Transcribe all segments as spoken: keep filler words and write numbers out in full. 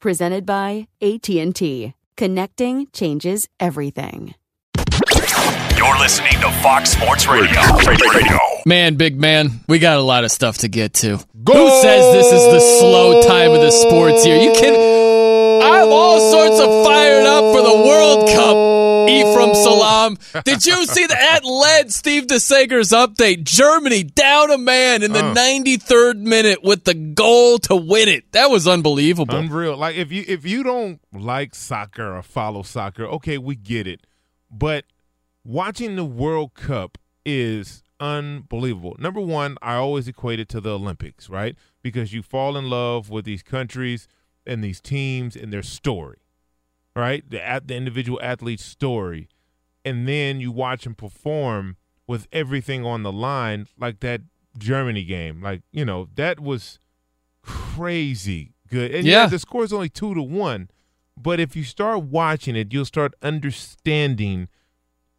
Presented by A T and T. Connecting changes everything. You're listening to Fox Sports Radio. Radio. Man, big man, we got a lot of stuff to get to. Go! Who says this is the slow time of the sports year? You can. I'm all sorts of fired up for the World Cup. Ephraim Salaam. Did you see the at led Steve DeSager's update? Germany down a man in the uh. ninety-third minute with the goal to win it. That was unbelievable. Unreal. Like if you if you don't like soccer or follow soccer, okay, we get it. But watching the World Cup is unbelievable. Number one, I always equate it to the Olympics, right? Because you fall in love with these countries and these teams and their story, right? The at the individual athlete's story. And then you watch him perform with everything on the line, like that Germany game. Like, you know, that was crazy good. And yeah, yeah the score is only two to one. But if you start watching it, you'll start understanding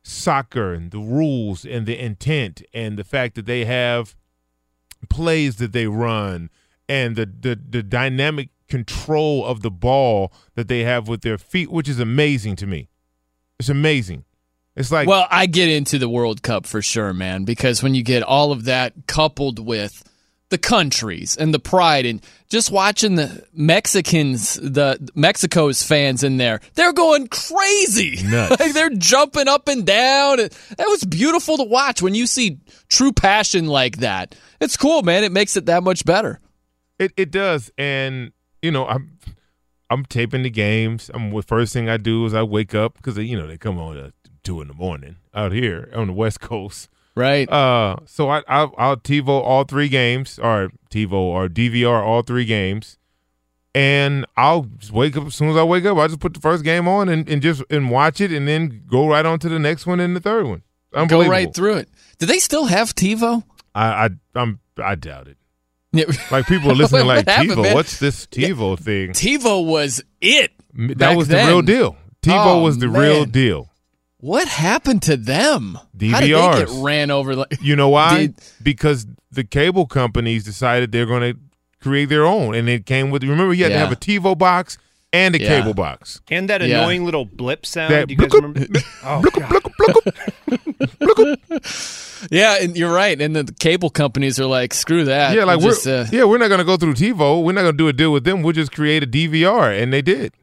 soccer and the rules and the intent and the fact that they have plays that they run and the the, the dynamic control of the ball that they have with their feet, which is amazing to me. It's amazing. It's like, well, I get into the World Cup for sure, man, because when you get all of that coupled with the countries and the pride and just watching the Mexicans, the Mexico's fans in there, they're going crazy. Nuts. Like they're jumping up and down. That was beautiful to watch when you see true passion like that. It's cool, man. It makes it that much better. It it does. And, you know, I'm I'm taping the games. I'm the first thing I do is I wake up because, you know, they come on to two in the morning out here on the West Coast, right? Uh, so I, I I'll TiVo all three games, or TiVo or D V R all three games, and I'll just wake up as soon as I wake up. I just put the first game on and, and just and watch it, and then go right on to the next one and the third one. Go right through it. Do they still have TiVo? I I I'm, I doubt it. Like people are listening, what like happened, TiVo. Man? What's this TiVo yeah. thing? TiVo was it. That was then. The real deal. TiVo oh, was the man. real deal. What happened to them? D V Rs. How did they get ran over? Like, you know why? Did, because the cable companies decided they're going to create their own, and it came with. Remember, you had yeah. to have a TiVo box and a yeah. cable box. And that yeah. annoying little blip sound. That, do you guys remember? Oh, blip, blip, blip, blip. Yeah, and you're right. And the cable companies are like, screw that. Yeah, like we're, just, uh, yeah, we're not going to go through TiVo. We're not going to do a deal with them. We'll just create a D V R. And they did.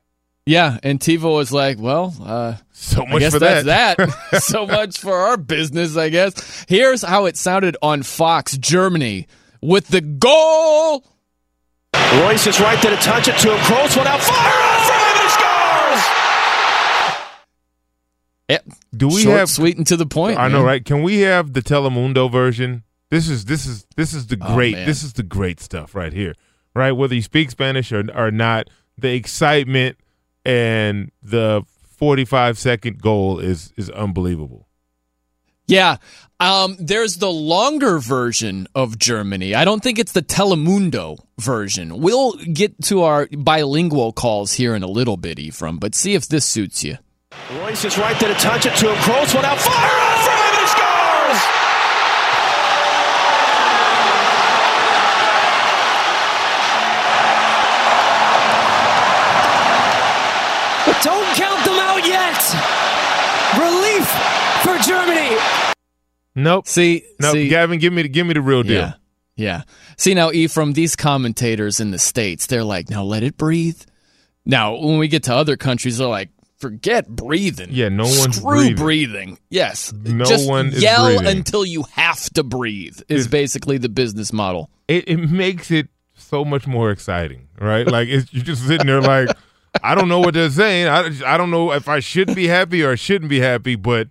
Yeah, and TiVo was like, well, uh, so much I guess for that's that. that. So much for our business, I guess. Here's how it sounded on Fox, Germany, with the goal. Royce is right there to touch it to him. Cross one out. Fire on from him, and he scores! Yep. Do we Short, have sweet and to the point? I man. know, right? Can we have the Telemundo version? This is this is this is the great. Oh, this is the great stuff right here, right? Whether you speak Spanish or or not, the excitement and the forty-five second goal is is unbelievable. Yeah. Um, there's the longer version of Germany. I don't think it's the Telemundo version. We'll get to our bilingual calls here in a little bit, Ephraim, but see if this suits you. Royce is right there to touch it to him. Cross one out. Fire on from him, and he scores! But don't count them out yet. Relief for Germany. Nope. See, nope. See, Gavin, give me the give me the real deal. Yeah, yeah. See now, Ephraim, these commentators in the States, they're like, now let it breathe. Now, when we get to other countries, they're like, forget breathing. Yeah, no one's Screw breathing. breathing. Yes, no Just one is yell breathing. until you have to breathe. Is it's, basically the business model. It, it makes it so much more exciting, right? Like it's, you're just sitting there, like I don't know what they're saying. I I don't know if I should be happy or shouldn't be happy, but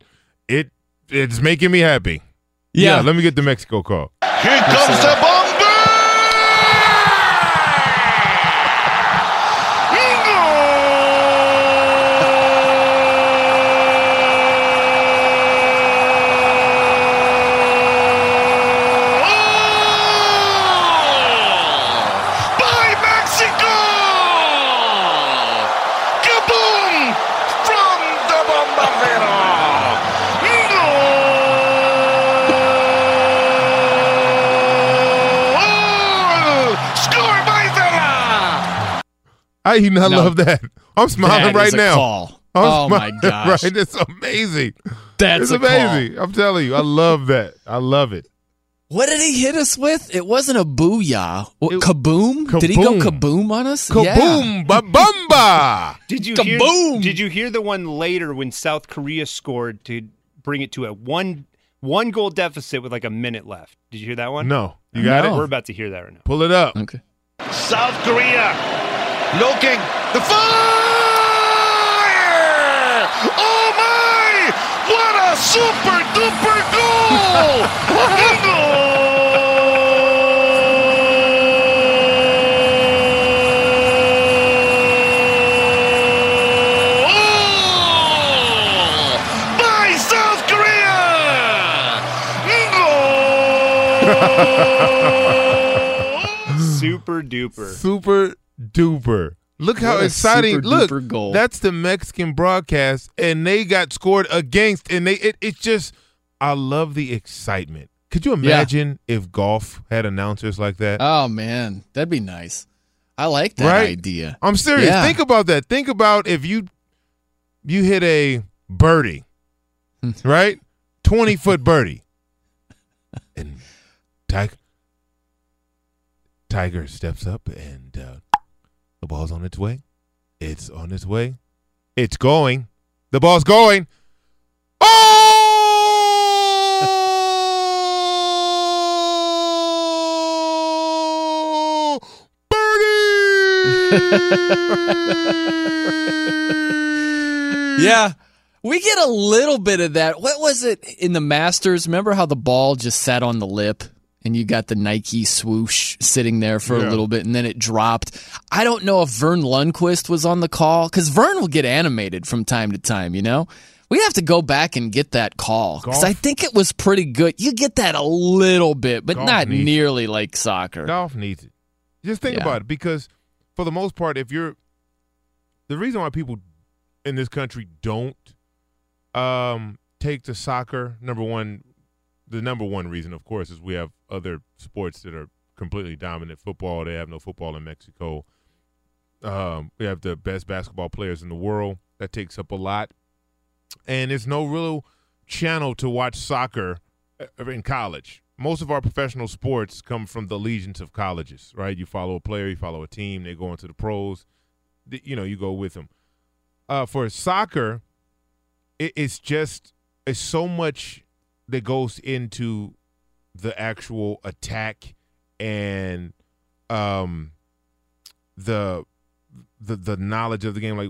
it. It's making me happy. Yeah. yeah, let me get the Mexico call. Here comes the bomber! England! By Mexico! Kaboom! From the bombardero! I even no, love that. I'm smiling that right is a now. Call. I'm oh my gosh! Right, it's amazing. That's it's amazing. Call. I'm telling you, I love that. I love it. What did he hit us with? It wasn't a booyah. What, it, kaboom? kaboom? Did he go kaboom on us? Kaboom! Yeah. Ba-bumba! Did you kaboom. hear? Did you hear the one later when South Korea scored to bring it to a one one goal deficit with like a minute left? Did you hear that one? No, you got no. it. We're about to hear that right now. Pull it up. Okay. South Korea. Looking, the fire! Oh my! What a super duper goal! Goal! By South Korea! Goal! Super duper. Super. Duper. Look how exciting. Look, goal. That's the Mexican broadcast, and they got scored against, and they it, it's just, I love the excitement. Could you imagine yeah. if golf had announcers like that? Oh, man, that'd be nice. I like that right? idea. I'm serious. Yeah. Think about that. Think about if you you hit a birdie, right? twenty-foot birdie. And Tiger, Tiger steps up and uh, – the ball's on its way. It's on its way. It's going. The ball's going. Oh! Birdie! Yeah. We get a little bit of that. What was it in the Masters? Remember how the ball just sat on the lip? And you got the Nike swoosh sitting there for yeah. a little bit, and then it dropped. I don't know if Vern Lundquist was on the call, because Vern will get animated from time to time, you know? We have to go back and get that call, because I think it was pretty good. You get that a little bit, but Golf not nearly it. like soccer. Golf needs it. Just think yeah. about it, because for the most part, if you're – the reason why people in this country don't um, take to soccer, number one – the number one reason, of course, is we have other sports that are completely dominant. Football, they have no football in Mexico. Um, we have the best basketball players in the world. That takes up a lot. And there's no real channel to watch soccer in college. Most of our professional sports come from the legions of colleges, right? You follow a player, you follow a team, they go into the pros. You know, you go with them. Uh, for soccer, it, it's just it's so much that goes into the actual attack and um, the, the the knowledge of the game. Like,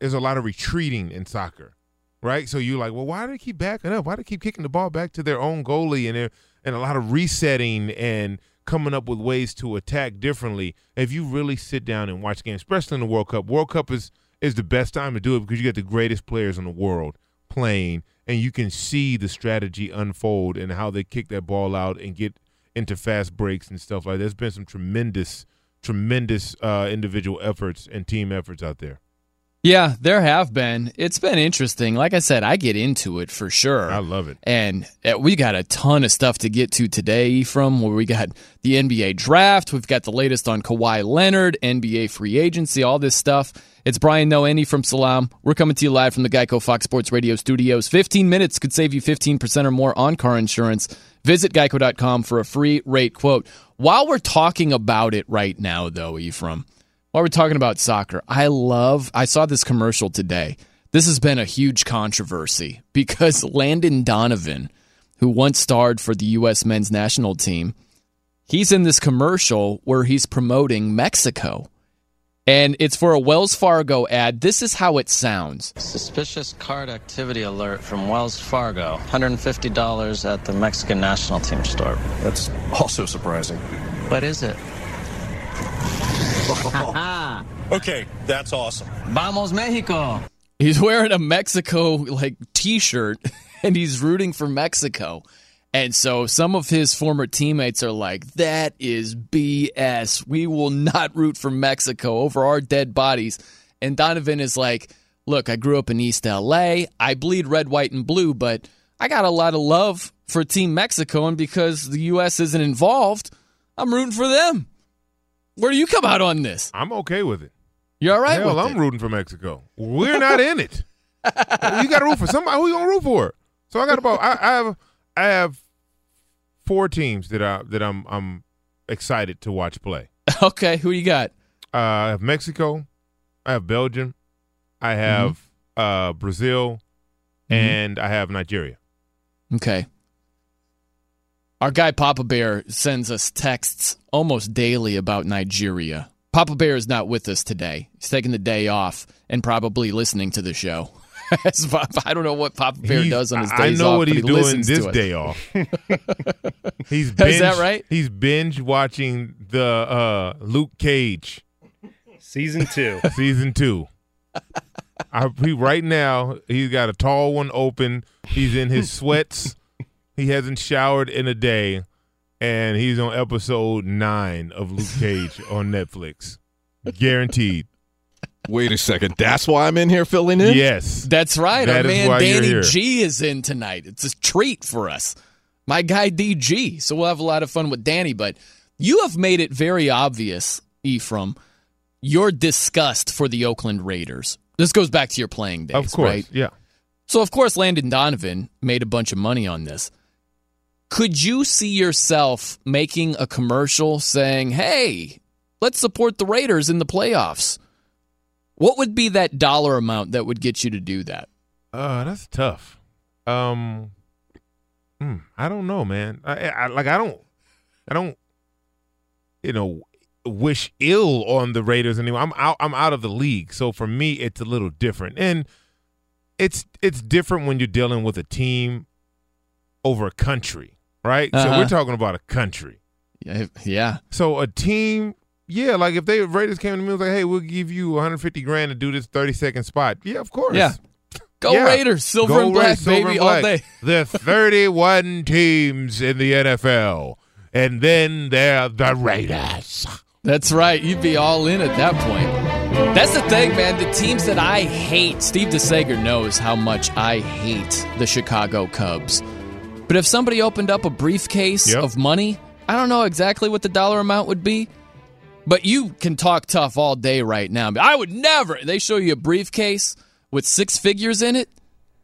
there's a lot of retreating in soccer, right? So you're like, well, why do they keep backing up? Why do they keep kicking the ball back to their own goalie? And they're, and a lot of resetting and coming up with ways to attack differently. If you really sit down and watch games, especially in the World Cup, World Cup is is the best time to do it because you get the greatest players in the world playing, and you can see the strategy unfold and how they kick that ball out and get into fast breaks and stuff like that. There's been some tremendous, tremendous uh, individual efforts and team efforts out there. Yeah, there have been. It's been interesting. Like I said, I get into it for sure. I love it. And we got a ton of stuff to get to today, from where we got the N B A draft. We've got the latest on Kawhi Leonard, N B A free agency, all this stuff. It's Brian Noheny from Salaam. We're coming to you live from the Geico Fox Sports Radio studios. fifteen minutes could save you fifteen percent or more on car insurance. Visit geico dot com for a free rate quote. While we're talking about it right now, though, Ephraim, while we're talking about soccer, I love, I saw this commercial today. This has been a huge controversy because Landon Donovan, who once starred for the U S men's national team, he's in this commercial where he's promoting Mexico. And it's for a Wells Fargo ad. This is how it sounds. Suspicious card activity alert from Wells Fargo. one hundred fifty dollars at the Mexican national team store. That's also surprising. What is it? Okay, that's awesome. Vamos, Mexico. He's wearing a Mexico like t-shirt and he's rooting for Mexico. And so some of his former teammates are like, that is B S. We will not root for Mexico over our dead bodies. And Donovan is like, look, I grew up in East L A. I bleed red, white, and blue, but I got a lot of love for Team Mexico. And because the U S isn't involved, I'm rooting for them. Where do you come out on this? I'm okay with it. You're all right Hell, with I'm it? I'm rooting for Mexico. We're not in it. You got to root for somebody. Who you going to root for? So I got about I, I have I have four teams that I that I'm I'm excited to watch play. Okay, who you got? Uh, I have Mexico. I have Belgium. I have mm-hmm. uh, Brazil, mm-hmm. and I have Nigeria. Okay. Our guy Papa Bear sends us texts almost daily about Nigeria. Papa Bear is not with us today. He's taking the day off and probably listening to the show. I don't know what Papa Bear he's, does on his days off. I know off, what he's he doing this day off. he's binge, is that right? He's binge watching the uh, Luke Cage. Season two. Season two. I, he, right now, he's got a tall one open. He's in his sweats. He hasn't showered in a day, and he's on episode nine of Luke Cage on Netflix. Guaranteed. Wait a second. That's why I'm in here filling in? Yes. That's right. That Our man Danny G is in tonight. It's a treat for us. My guy D G. So we'll have a lot of fun with Danny, but you have made it very obvious, Ephraim, your disgust for the Oakland Raiders. This goes back to your playing days, of course, right? Yeah. So, of course, Landon Donovan made a bunch of money on this. Could you see yourself making a commercial saying, hey, let's support the Raiders in the playoffs? What would be that dollar amount that would get you to do that? Uh, that's tough. Um, mm, I don't know, man. I, I like I don't, I don't, you know, wish ill on the Raiders anymore. I'm out. I'm out of the league, so for me, it's a little different, and it's it's different when you're dealing with a team over a country. Right? Uh-huh. So we're talking about a country. Yeah. So a team, yeah, like if they Raiders came to me and was like, hey, we'll give you one hundred fifty grand to do this thirty second spot. Yeah, of course. Yeah. Go yeah. Raiders, silver Go and black, Raiders, baby, and black. All day. There's thirty-one teams in the N F L, and then they're the Raiders. That's right. You'd be all in at that point. That's the thing, man. The teams that I hate, Steve DeSager knows how much I hate the Chicago Cubs. But if somebody opened up a briefcase yep. of money, I don't know exactly what the dollar amount would be, But you can talk tough all day right now. I would never. They show you a briefcase with six figures in it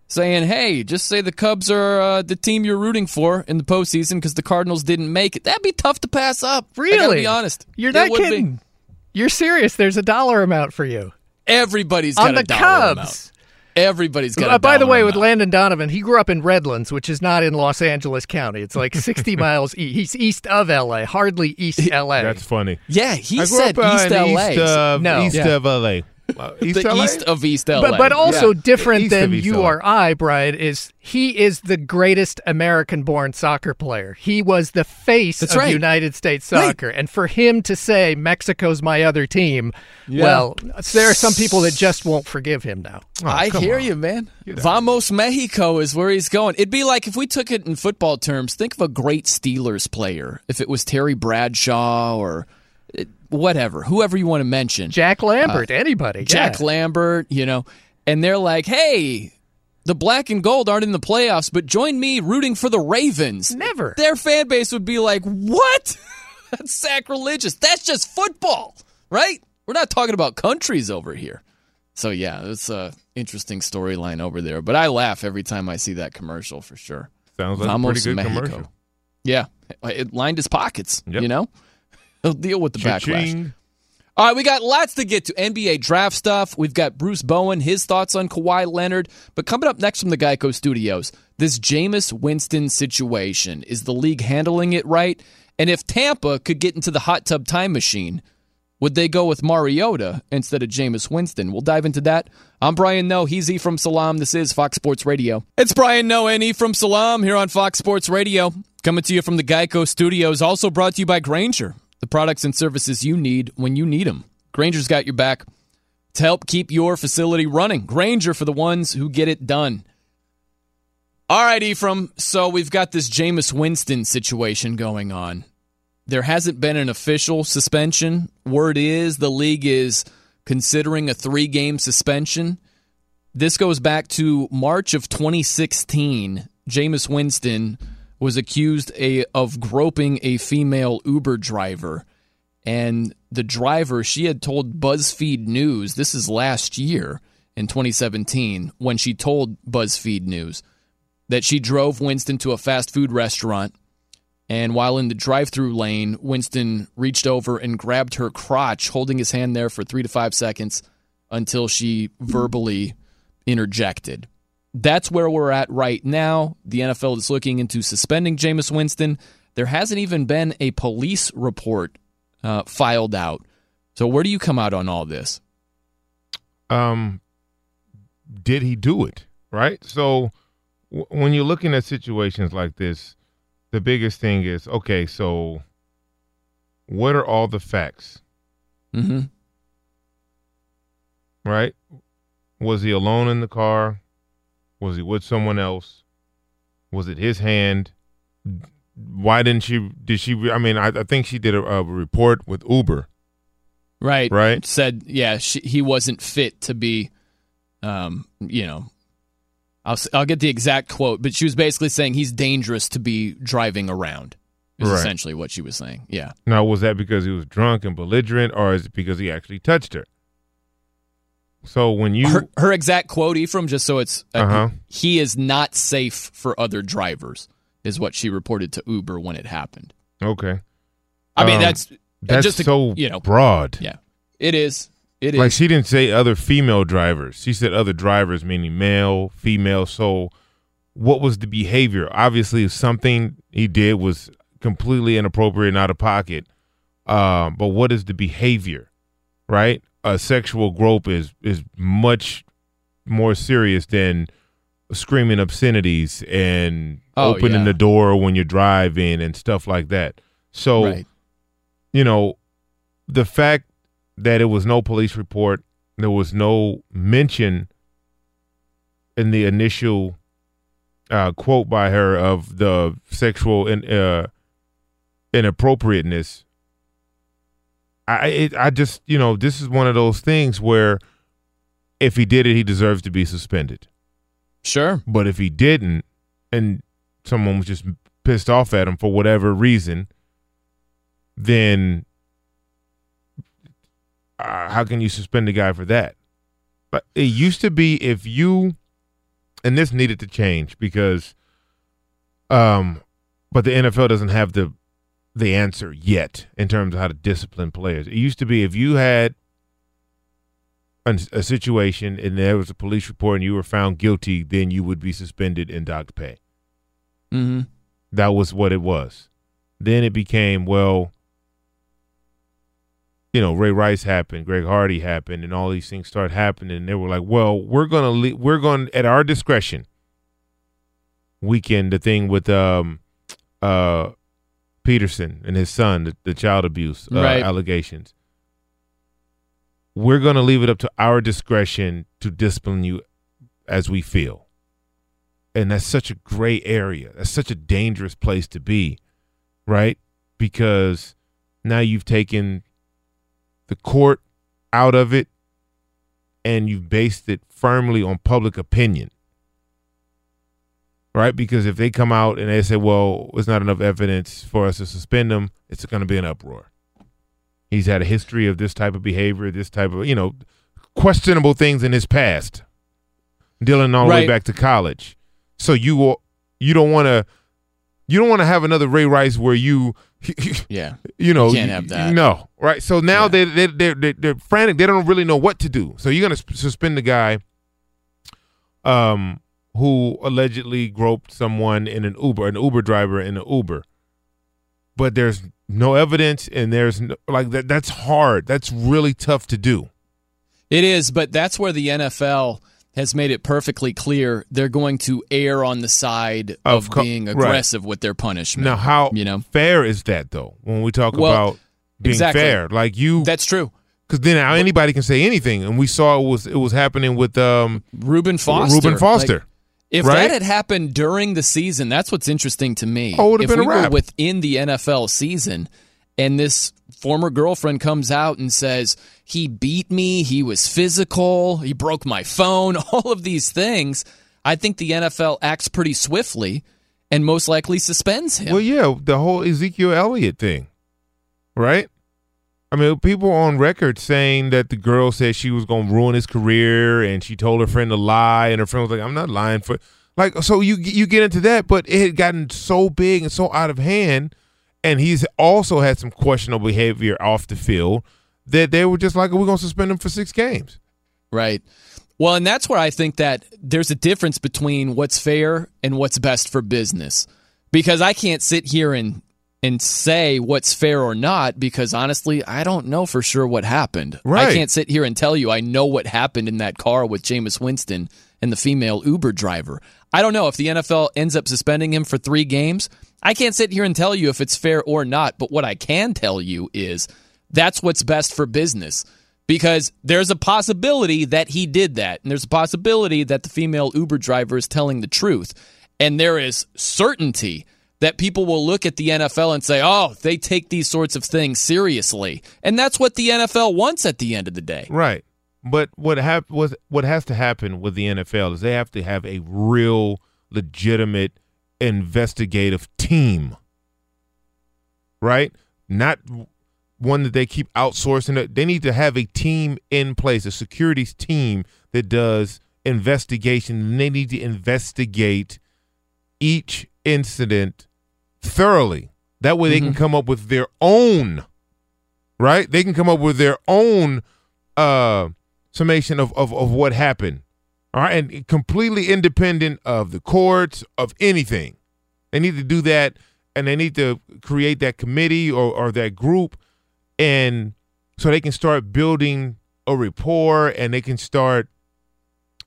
saying, hey, just say the Cubs are uh, the team you're rooting for in the postseason because the Cardinals didn't make it. That'd be tough to pass up. Really? I gotta be honest. You're not kidding. Be. You're serious. There's a dollar amount for you. Everybody's got a dollar Cubs. Amount. On the Cubs. Everybody's got uh, a dollar amount. By the way, amount. With Landon Donovan, he grew up in Redlands, which is not in Los Angeles County. It's like sixty miles east. He's east of L A, hardly East L A. That's funny. Yeah, he I said up, uh, East L A. East of, no. east yeah. of L A. Well, east, the east of East L A. But, but also yeah. different than you or I, Brian, is he is the greatest American-born soccer player. He was the face That's of right. United States soccer. Right. And for him to say, Mexico's my other team, yeah. well, there are some people that just won't forgive him now. Oh, I hear on. you, man. You know. Vamos Mexico is where he's going. It'd be like if we took it in football terms, think of a great Steelers player. If it was Terry Bradshaw or... whatever, whoever you want to mention. Jack Lambert, uh, anybody. Jack yeah. Lambert, you know. And they're like, hey, the black and gold aren't in the playoffs, but join me rooting for the Ravens. Never. Their fan base would be like, what? That's sacrilegious. That's just football, right? We're not talking about countries over here. So, yeah, it's an interesting storyline over there. But I laugh every time I see that commercial for sure. Sounds like Vamos a pretty good Mexico. Commercial. Yeah. It lined his pockets, yep. you know. He'll deal with the Cha-ching. Backlash. All right, we got lots to get to. N B A draft stuff. We've got Bruce Bowen, his thoughts on Kawhi Leonard. But coming up next from the Geico Studios, this Jameis Winston situation. Is the league handling it right? And if Tampa could get into the hot tub time machine, would they go with Mariota instead of Jameis Winston? We'll dive into that. I'm Brian Noe. He's Ephraim Salaam. This is Fox Sports Radio. It's Brian Noe and Ephraim Salaam here on Fox Sports Radio. Coming to you from the Geico Studios, also brought to you by Grainger. The products and services you need when you need them. Grainger's got your back to help keep your facility running. Grainger for the ones who get it done. All right, Ephraim. So we've got this Jameis Winston situation going on. There hasn't been an official suspension. Word is the league is considering a three-game suspension. This goes back to March of twenty sixteen. Jameis Winston was accused a, of groping a female Uber driver. And the driver, she had told BuzzFeed News, this is last year in twenty seventeen, when she told BuzzFeed News that she drove Winston to a fast food restaurant. And while in the drive-thru lane, Winston reached over and grabbed her crotch, holding his hand there for three to five seconds until she verbally interjected. That's where we're at right now. The N F L is looking into suspending Jameis Winston. There hasn't even been a police report uh, filed out. So where do you come out on all this? Um, did he do it, right? So w- when you're looking at situations like this, the biggest thing is, okay, so what are all the facts? Mm-hmm. Right? Was he alone in the car? Was he with someone else? Was it his hand? Why didn't she? Did she? I mean, I, I think she did a, a report with Uber. Right. Right. Said, yeah, she, he wasn't fit to be, um, you know, I'll, I'll get the exact quote, but she was basically saying he's dangerous to be driving around is right. essentially what she was saying. Yeah. Now, was that because he was drunk and belligerent, or is it because he actually touched her? So when you her, her exact quote, Ephraim, just so it's uh, uh-huh. he is not safe for other drivers is what she reported to Uber when it happened. Okay, I um, mean that's that's just a, so you know broad. Yeah, it is. It is like she didn't say other female drivers. She said other drivers, meaning male, female. So what was the behavior? Obviously, something he did was completely inappropriate and out of pocket. Um, but what is the behavior, right? A sexual grope is is much more serious than screaming obscenities and oh, opening yeah. the door when you're driving and stuff like that. So, right. you know, the fact that it was no police report, there was no mention in the initial uh, quote by her of the sexual in, uh, inappropriateness. I it, I just, you know, this is one of those things where if he did it, he deserves to be suspended. Sure. But if he didn't and someone was just pissed off at him for whatever reason, then uh, how can you suspend a guy for that? But it used to be if you, and this needed to change because, um, but the N F L doesn't have the the answer yet in terms of how to discipline players. It used to be if you had a, a situation and there was a police report and you were found guilty, then you would be suspended and docked pay. Mm-hmm. That was what it was. Then it became, well, you know, Ray Rice happened, Greg Hardy happened, and all these things start happening. And they were like, well, we're gonna le- we're going at our discretion. Weekend the thing with um, uh, Peterson and his son, the, the child abuse uh, right. allegations. We're gonna leave it up to our discretion to discipline you as we feel. And that's such a gray area. That's such a dangerous place to be, right? Because now you've taken the court out of it and you've based it firmly on public opinion, right? Because if they come out and they say, well, there's not enough evidence for us to suspend him, it's going to be an uproar. He's had a history of this type of behavior, this type of, you know, questionable things in his past, dealing all the right. way back to college. So you will, you don't want to, you don't want to have another Ray Rice where you, yeah, you know, you can't have that. No, right. So now yeah. they they they they're, they're frantic. They don't really know what to do. So you're gonna suspend the guy, um, who allegedly groped someone in an Uber, an Uber driver in an Uber, but there's no evidence, and there's no, like that. That's hard. That's really tough to do. It is, but that's where the N F L has made it perfectly clear they're going to err on the side of, of co- being aggressive right. with their punishment. Now, how you know? fair is that, though, when we talk well, about being exactly. fair? Like you, That's true. Because then now anybody can say anything, and we saw it was it was happening with um, Reuben Foster. Reuben Foster. Like, if right? that had happened during the season, that's what's interesting to me. Oh, it would have been we a wrap. Were within the N F L season, and this former girlfriend comes out and says, he beat me, he was physical, he broke my phone, all of these things, I think the N F L acts pretty swiftly and most likely suspends him. Well, yeah, the whole Ezekiel Elliott thing, right? I mean, people on record saying that the girl said she was going to ruin his career and she told her friend to lie and her friend was like, I'm not lying for like, so you you get into that, but it had gotten so big and so out of hand. And he's also had some questionable behavior off the field that they were just like, we're going to suspend him for six games. Right. Well, and that's where I think that there's a difference between what's fair and what's best for business. Because I can't sit here and, and say what's fair or not because, honestly, I don't know for sure what happened. Right. I can't sit here and tell you I know what happened in that car with Jameis Winston and the female Uber driver. I don't know if the N F L ends up suspending him for three games. I can't sit here and tell you if it's fair or not, but what I can tell you is that's what's best for business because there's a possibility that he did that, and there's a possibility that the female Uber driver is telling the truth, and there is certainty that people will look at the N F L and say, oh, they take these sorts of things seriously, and that's what the N F L wants at the end of the day. Right, but what hap- was, what has to happen with the N F L is they have to have a real, legitimate investigative team, right? Not one that they keep outsourcing. They need to have a team in place, a securities team that does investigation. And they need to investigate each incident thoroughly. That way, mm-hmm. they can come up with their own, right? They can come up with their own uh, summation of, of of what happened. All right, and completely independent of the courts, of anything. They need to do that, and they need to create that committee or, or that group, and so they can start building a rapport, and they can start,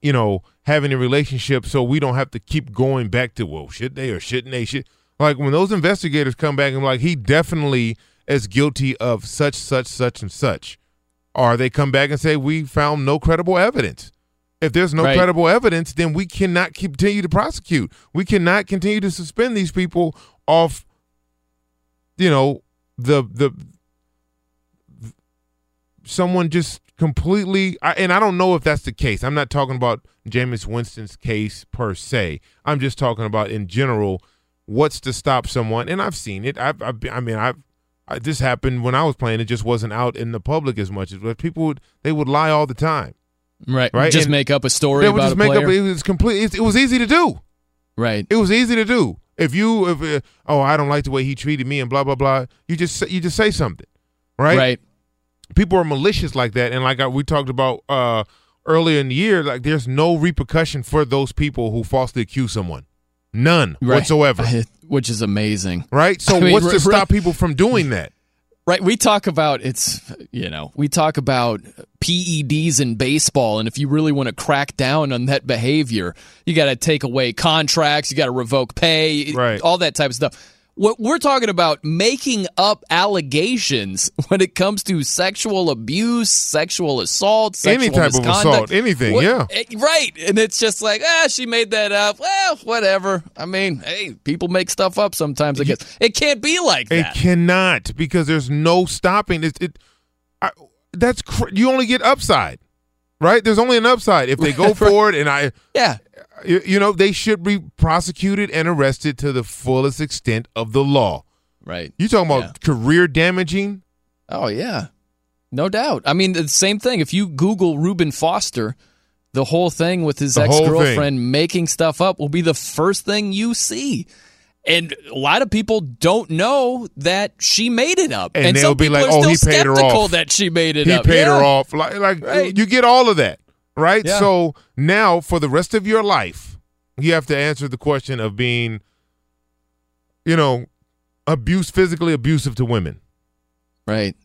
you know, having a relationship so we don't have to keep going back to, well, should they or shouldn't they? Should. Like, when those investigators come back and like, he definitely is guilty of such, such, such, and such. Or they come back and say, we found no credible evidence. If there's no right. credible evidence, then we cannot continue to prosecute. We cannot continue to suspend these people off, you know, the the someone just completely. I, and I don't know if that's the case. I'm not talking about Jameis Winston's case per se. I'm just talking about in general. What's to stop someone? And I've seen it. I've, I've I mean, I've I, this happened when I was playing. It just wasn't out in the public as much. But people would they would lie all the time. Right. Right. Just and make up a story about just a make player. Up, it was complete. It, it was easy to do. Right. It was easy to do. If you, if uh, oh, I don't like the way he treated me and blah blah blah. You just you just say something. Right. Right. People are malicious like that, and like I, we talked about uh, earlier in the year, like there's no repercussion for those people who falsely accuse someone. None right. whatsoever. Which is amazing. Right? So I mean, what's right, to stop people from doing that? Right. We talk about it's, you know, we talk about P E Ds in baseball, and if you really want to crack down on that behavior, you got to take away contracts, you got to revoke pay, right. all that type of stuff. What we're talking about, making up allegations when it comes to sexual abuse, sexual assault, sexual any type misconduct. Of assault, anything, what, yeah, right. And it's just like, ah, she made that up. Well, whatever. I mean, hey, people make stuff up sometimes. I guess you, it can't be like that. It cannot, because there's no stopping. It, it I, that's cr- you only get upside, right? There's only an upside if they go for it. And I, yeah. You know, they should be prosecuted and arrested to the fullest extent of the law. Right. You talking about yeah. career damaging? Oh, yeah. No doubt. I mean, the same thing. If you Google Reuben Foster, the whole thing with his the ex-girlfriend making stuff up will be the first thing you see. And a lot of people don't know that she made it up. And, and they'll some be like, oh, he paid her off. That she made it he up. He paid yeah. her off. Like, like right. you get all of that. Right? Yeah. So now for the rest of your life, you have to answer the question of being, you know, abuse, physically abusive to women. Right.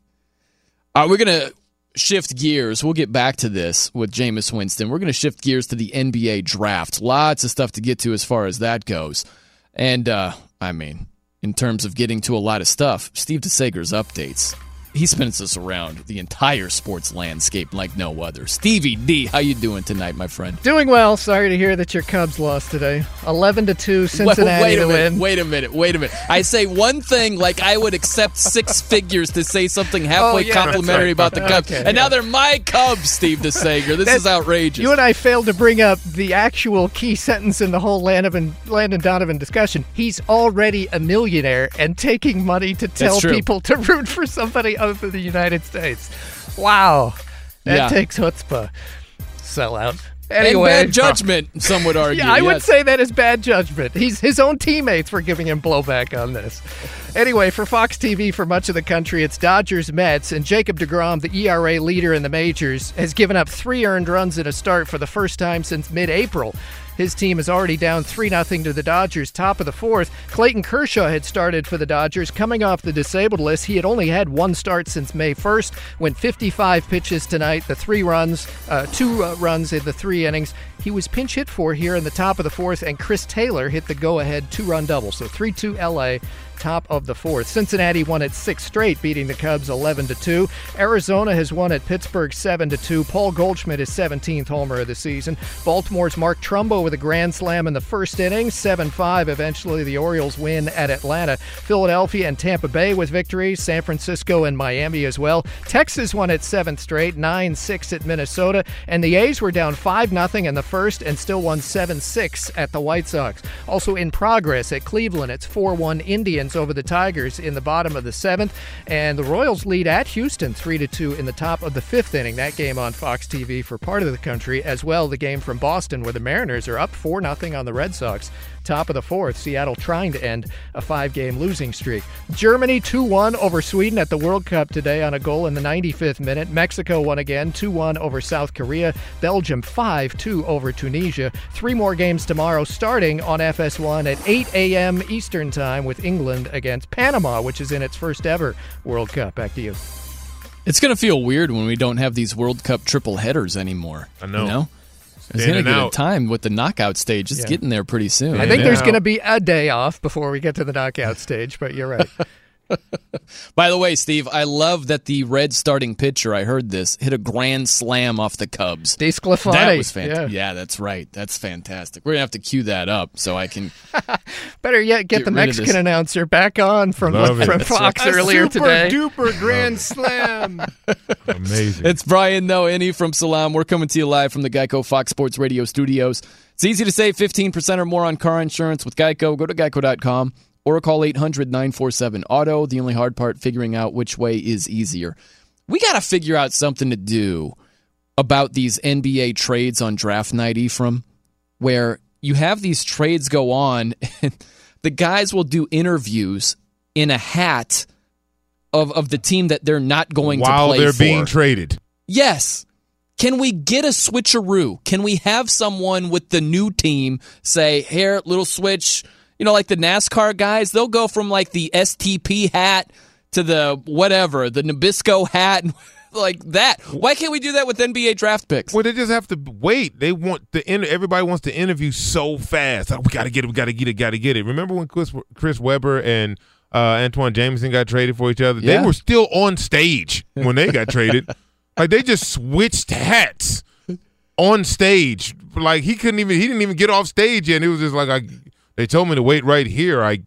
All right, we're going to shift gears. We'll get back to this with Jameis Winston. We're going to shift gears to the N B A draft. Lots of stuff to get to as far as that goes. And, uh, I mean, in terms of getting to a lot of stuff, Steve DeSager's updates. He spins us around the entire sports landscape like no other. Stevie D, how you doing tonight, my friend? Doing well. Sorry to hear that your Cubs lost today. eleven to two, Cincinnati wait, wait to minute, win. Wait a minute. Wait a minute. I say one thing like I would accept six figures to say something halfway oh, yeah, complimentary right. about the Cubs. Okay, and yeah. now they're my Cubs, Steve DeSager. This is outrageous. You and I failed to bring up the actual key sentence in the whole Landon, Landon Donovan discussion. He's already a millionaire and taking money to tell people to root for somebody for the United States. Wow. That yeah. takes chutzpah. Sellout. Anyway. And bad judgment, oh. some would argue. yeah, I yes. would say that is bad judgment. He's His own teammates were giving him blowback on this. Anyway, for Fox T V, for much of the country, it's Dodgers-Mets, and Jacob deGrom, the E R A leader in the majors, has given up three earned runs in a start for the first time since mid-April. His team is already down three nothing to the Dodgers, top of the fourth. Clayton Kershaw had started for the Dodgers. Coming off the disabled list, he had only had one start since May first, went fifty-five pitches tonight, the three runs, uh, two uh, runs in the three innings. He was pinch hit for here in the top of the fourth, and Chris Taylor hit the go-ahead two-run double. So three two L A, top of the fourth. Cincinnati won at six straight, beating the Cubs eleven to two. Arizona has won at Pittsburgh seven to two. Paul Goldschmidt is seventeenth homer of the season. Baltimore's Mark Trumbo with a grand slam in the first inning, seven five. Eventually, the Orioles win at Atlanta. Philadelphia and Tampa Bay with victories. San Francisco and Miami as well. Texas won at seventh straight, nine six at Minnesota. And the A's were down five nothing in the first and still won seven six at the White Sox. Also in progress at Cleveland, it's four one Indians over the Tigers in the bottom of the seventh, and the Royals lead at Houston three to two in the top of the fifth inning. That game on Fox T V for part of the country as well. The game from Boston where the Mariners are up four nothing on the Red Sox. Top of the fourth, Seattle trying to end a five-game losing streak. Germany two one over Sweden at the World Cup today on a goal in the ninety-fifth minute. Mexico won again, two one over South Korea. Belgium five two over Tunisia. Three more games tomorrow starting on F S one at eight a.m. Eastern Time with England against Panama, which is in its first ever World Cup. Back to you. It's going to feel weird when we don't have these World Cup triple headers anymore. I know. You know? It's going to get a time with the knockout stage. It's yeah. getting there pretty soon. I think there's going to be a day off before we get to the knockout stage, but you're right. By the way, Steve, I love that the red starting pitcher, I heard this, hit a grand slam off the Cubs. DeSclafani. That was fantastic. Yeah. yeah, that's right. That's fantastic. We're going to have to cue that up so I can... Better yet, get, get the Mexican announcer back on from, from Fox right. earlier today. A super duper grand slam. Amazing. It's Brian Noe from Salaam. We're coming to you live from the Geico Fox Sports Radio studios. It's easy to save fifteen percent or more on car insurance with Geico. Go to geico dot com. or call eight hundred nine four seven auto. The only hard part, figuring out which way is easier. We got to figure out something to do about these N B A trades on draft night, Ephraim, where you have these trades go on, and the guys will do interviews in a hat of, of the team that they're not going While to play for. While they're being traded. Yes. Can we get a switcheroo? Can we have someone with the new team say, here, little switch, you know, like the NASCAR guys, they'll go from like the S T P hat to the whatever, the Nabisco hat, like that. Why can't we do that with N B A draft picks? Well, they just have to wait. They want the inter- everybody wants to interview so fast. Oh, we got to get it. We got to get it. Got to get it. Remember when Chris Chris Webber and uh, Antoine Jameson got traded for each other? Yeah. They were still on stage when they got traded. Like they just switched hats on stage. Like he couldn't even. He didn't even get off stage, and it was just like I. They told me to wait right here. I,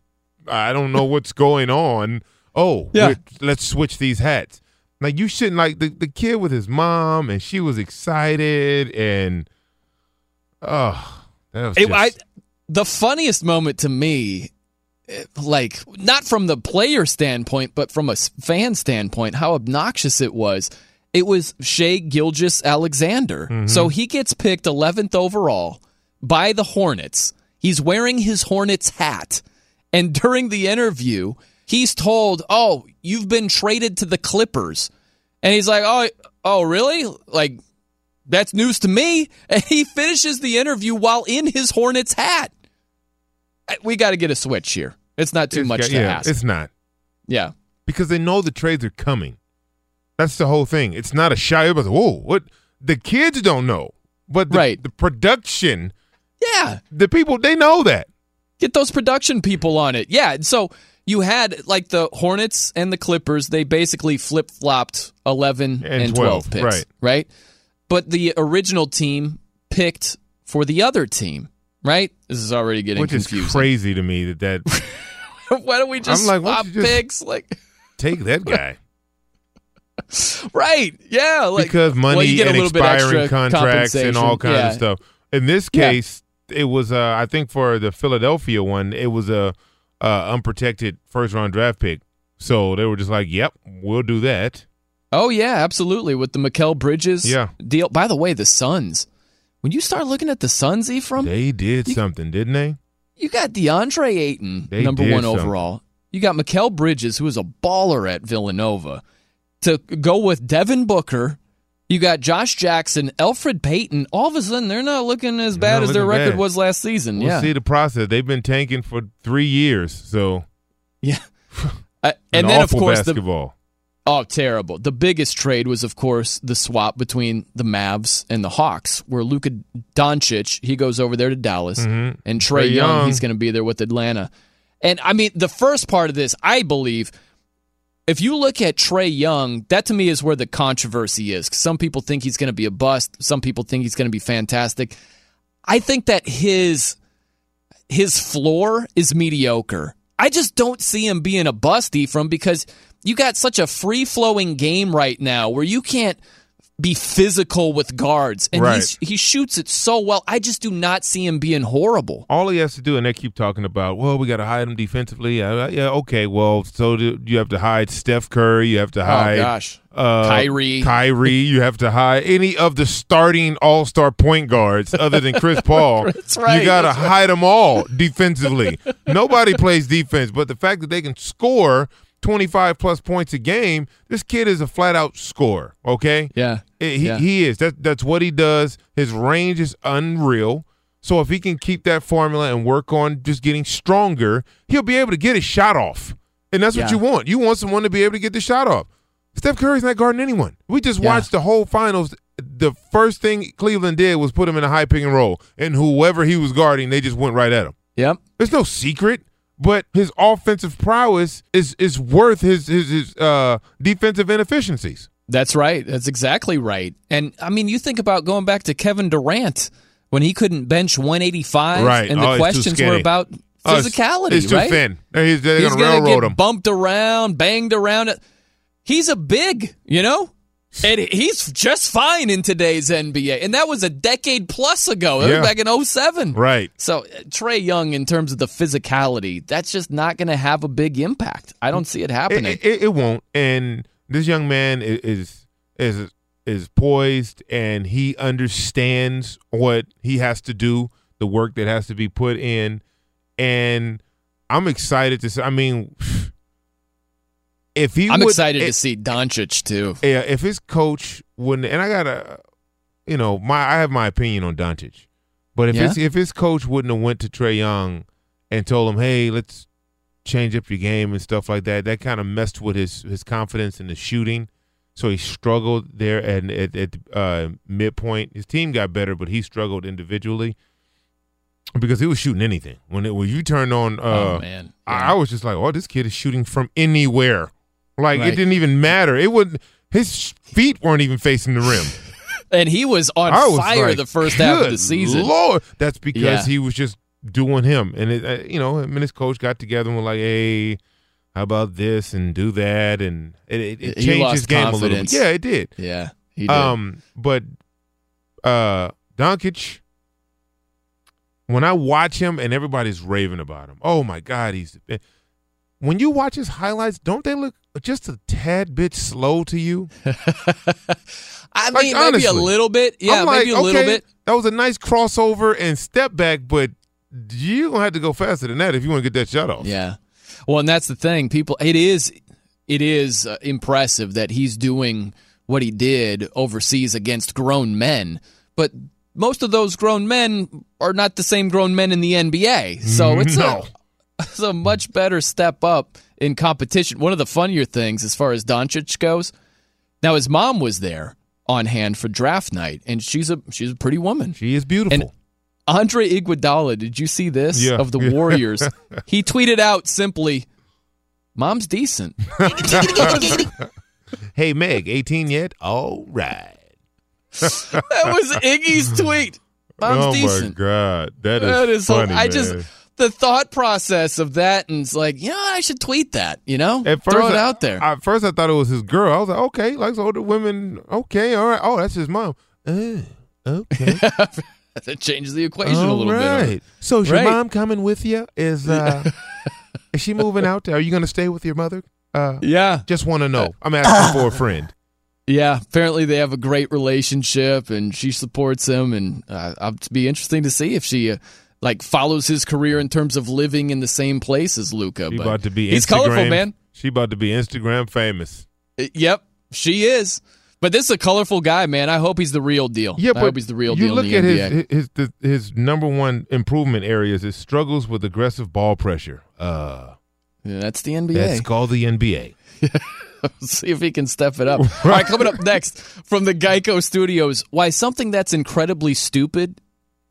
I don't know what's going on. Oh, yeah. Let's switch these hats. Like, you shouldn't, like, the, the kid with his mom, and she was excited, and, oh, that was it, just... I, the funniest moment to me, like, not from the player standpoint, but from a fan standpoint, how obnoxious it was, it was Shai Gilgeous-Alexander. Mm-hmm. So he gets picked eleventh overall by the Hornets. He's wearing his Hornets hat, and during the interview... He's told, oh, you've been traded to the Clippers. And he's like, oh, oh, really? Like, that's news to me. And he finishes the interview while in his Hornets hat. We got to get a switch here. It's not too it's much got, to yeah, ask. It's not. Yeah. Because they know the trades are coming. That's the whole thing. It's not a shy. Everybody's like, whoa, what? The kids don't know. But the, right. the production. Yeah. The people, they know that. Get those production people on it. Yeah. So... You had, like, the Hornets and the Clippers, they basically flip-flopped eleven and, and twelve, twelve picks, right. right? But the original team picked for the other team, right? This is already getting Which confusing. Which is crazy to me that that... Why don't we just I'm like, swap just picks? Like, take that guy. Right, yeah. Like, because money well, you get and a little expiring bit contracts and all kinds yeah. of stuff. In this case, yeah. it was, uh, I think for the Philadelphia one, it was a... Uh, unprotected first-round draft pick. So they were just like, yep, we'll do that. Oh, yeah, absolutely, with the Mikal Bridges yeah. deal. By the way, the Suns. When you start looking at the Suns, Ephraim. They did you, something, didn't they? You got DeAndre Ayton, they number one something. overall. You got Mikal Bridges, who is a baller at Villanova, to go with Devin Booker. You got Josh Jackson, Elfrid Payton. All of a sudden, they're not looking as bad as their record bad. was last season. We'll yeah. see the process. They've been tanking for three years. So, yeah. uh, and An then, awful of course, basketball. The, oh, terrible. The biggest trade was, of course, the swap between the Mavs and the Hawks, where Luka Doncic, he goes over there to Dallas, mm-hmm. and Trae, Trae Young, Young, he's going to be there with Atlanta. And, I mean, the first part of this, I believe... If you look at Trae Young, that to me is where the controversy is. Some people think he's going to be a bust. Some people think he's going to be fantastic. I think that his his floor is mediocre. I just don't see him being a bust, Ephraim, because you got such a free-flowing game right now where you can't be physical with guards. And right. he's, he shoots it so well. I just do not see him being horrible. All he has to do, and they keep talking about, well, we got to hide him defensively. Uh, yeah, okay, well, so do, you have to hide Steph Curry. You have to hide oh, gosh. Uh, Kyrie. Kyrie. You have to hide any of the starting all-star point guards other than Chris Paul. That's right. You got to hide right. them all defensively. Nobody plays defense, but the fact that they can score – twenty-five plus points a game, this kid is a flat-out scorer, okay? Yeah. He, yeah. he is. That, that's what he does. His range is unreal. So if he can keep that formula and work on just getting stronger, he'll be able to get his shot off. And that's yeah. what you want. You want someone to be able to get the shot off. Steph Curry's not guarding anyone. We just yeah. watched the whole finals. The first thing Cleveland did was put him in a high pick and roll, and whoever he was guarding, they just went right at him. Yep. There's no secret. But his offensive prowess is is worth his his, his uh, defensive inefficiencies. That's right. That's exactly right. And, I mean, you think about going back to Kevin Durant when he couldn't bench one eighty-five, right. and the oh, questions were about physicality, oh, it's, it's right? It's too thin. He's, they're He's going to railroad get him. bumped around, banged around. He's a big, you know? And he's just fine in today's N B A. And that was a decade plus ago. That yeah. was back in oh seven. Right. So Trae Young, in terms of the physicality, that's just not going to have a big impact. I don't see it happening. It, it, it won't. And this young man is is is poised, and he understands what he has to do, the work that has to be put in. And I'm excited to see. I mean, if he, I'm would, excited if, to see Doncic too. Yeah, if his coach wouldn't, and I gotta, you know, my I have my opinion on Doncic, but if yeah. his, if his coach wouldn't have went to Trae Young and told him, hey, let's change up your game and stuff like that, that kind of messed with his his confidence in the shooting. So he struggled there at at, at uh, midpoint. His team got better, but he struggled individually. Because he was shooting anything. When it, when you turned on, uh, oh, man. Yeah. I, I was just like, oh, this kid is shooting from anywhere. Like, right. It didn't even matter. It wouldn't, his feet weren't even facing the rim. And he was on was fire like, the first half of the season. Lord. That's because yeah. he was just doing him. And, it, uh, you know, him and his coach got together and were like, hey, how about this and do that? And it, it, it changed his game confidence. A little bit. Yeah, it did. Yeah, he did. Um, but uh, Doncic. When I watch him and everybody's raving about him, oh, my God. he's. When you watch his highlights, don't they look just a tad bit slow to you? I like, mean, honestly, maybe a little bit. Yeah, like, maybe a okay, little bit. That was a nice crossover and step back, but you're going to have to go faster than that if you want to get that shot off. Yeah. Well, and that's the thing. People, it is, it is uh, impressive that he's doing what he did overseas against grown men, but most of those grown men are not the same grown men in the N B A. So it's, no. a, it's a much better step up in competition. One of the funnier things as far as Doncic goes, now his mom was there on hand for draft night, and she's a she's a pretty woman. She is beautiful. And Andre Iguodala, did you see this? Yeah. Of the Warriors? He tweeted out simply, "Mom's decent." Hey, Meg, eighteen yet? All right. That was Iggy's tweet. Mom's oh decent. Oh my God, that is, that is funny. I man. just the thought process of that, and it's like, you know, I should tweet that. You know, at first, throw it I, out there. At first, I thought it was his girl. I was like, okay, likes older women. Okay, all right. Oh, that's his mom. Uh, okay, that changes the equation all a little right. bit. So, is right. your mom coming with you? Is uh, is she moving out there? Are you going to stay with your mother? Uh, yeah. Just want to know. I'm asking for a friend. Yeah, apparently they have a great relationship, and she supports him, and uh, it'd be interesting to see if she uh, like follows his career in terms of living in the same place as Luka. She about to be he's Instagram, colorful, man. She about to be Instagram famous. Yep, she is. But this is a colorful guy, man. I hope he's the real deal. Yeah, but I hope he's the real deal. You look in the at N B A. his his his number one improvement areas is struggles with aggressive ball pressure. Uh, yeah, that's the N B A. That's called the N B A. See if he can step it up. Right. All right, coming up next from the Geico Studios, why something that's incredibly stupid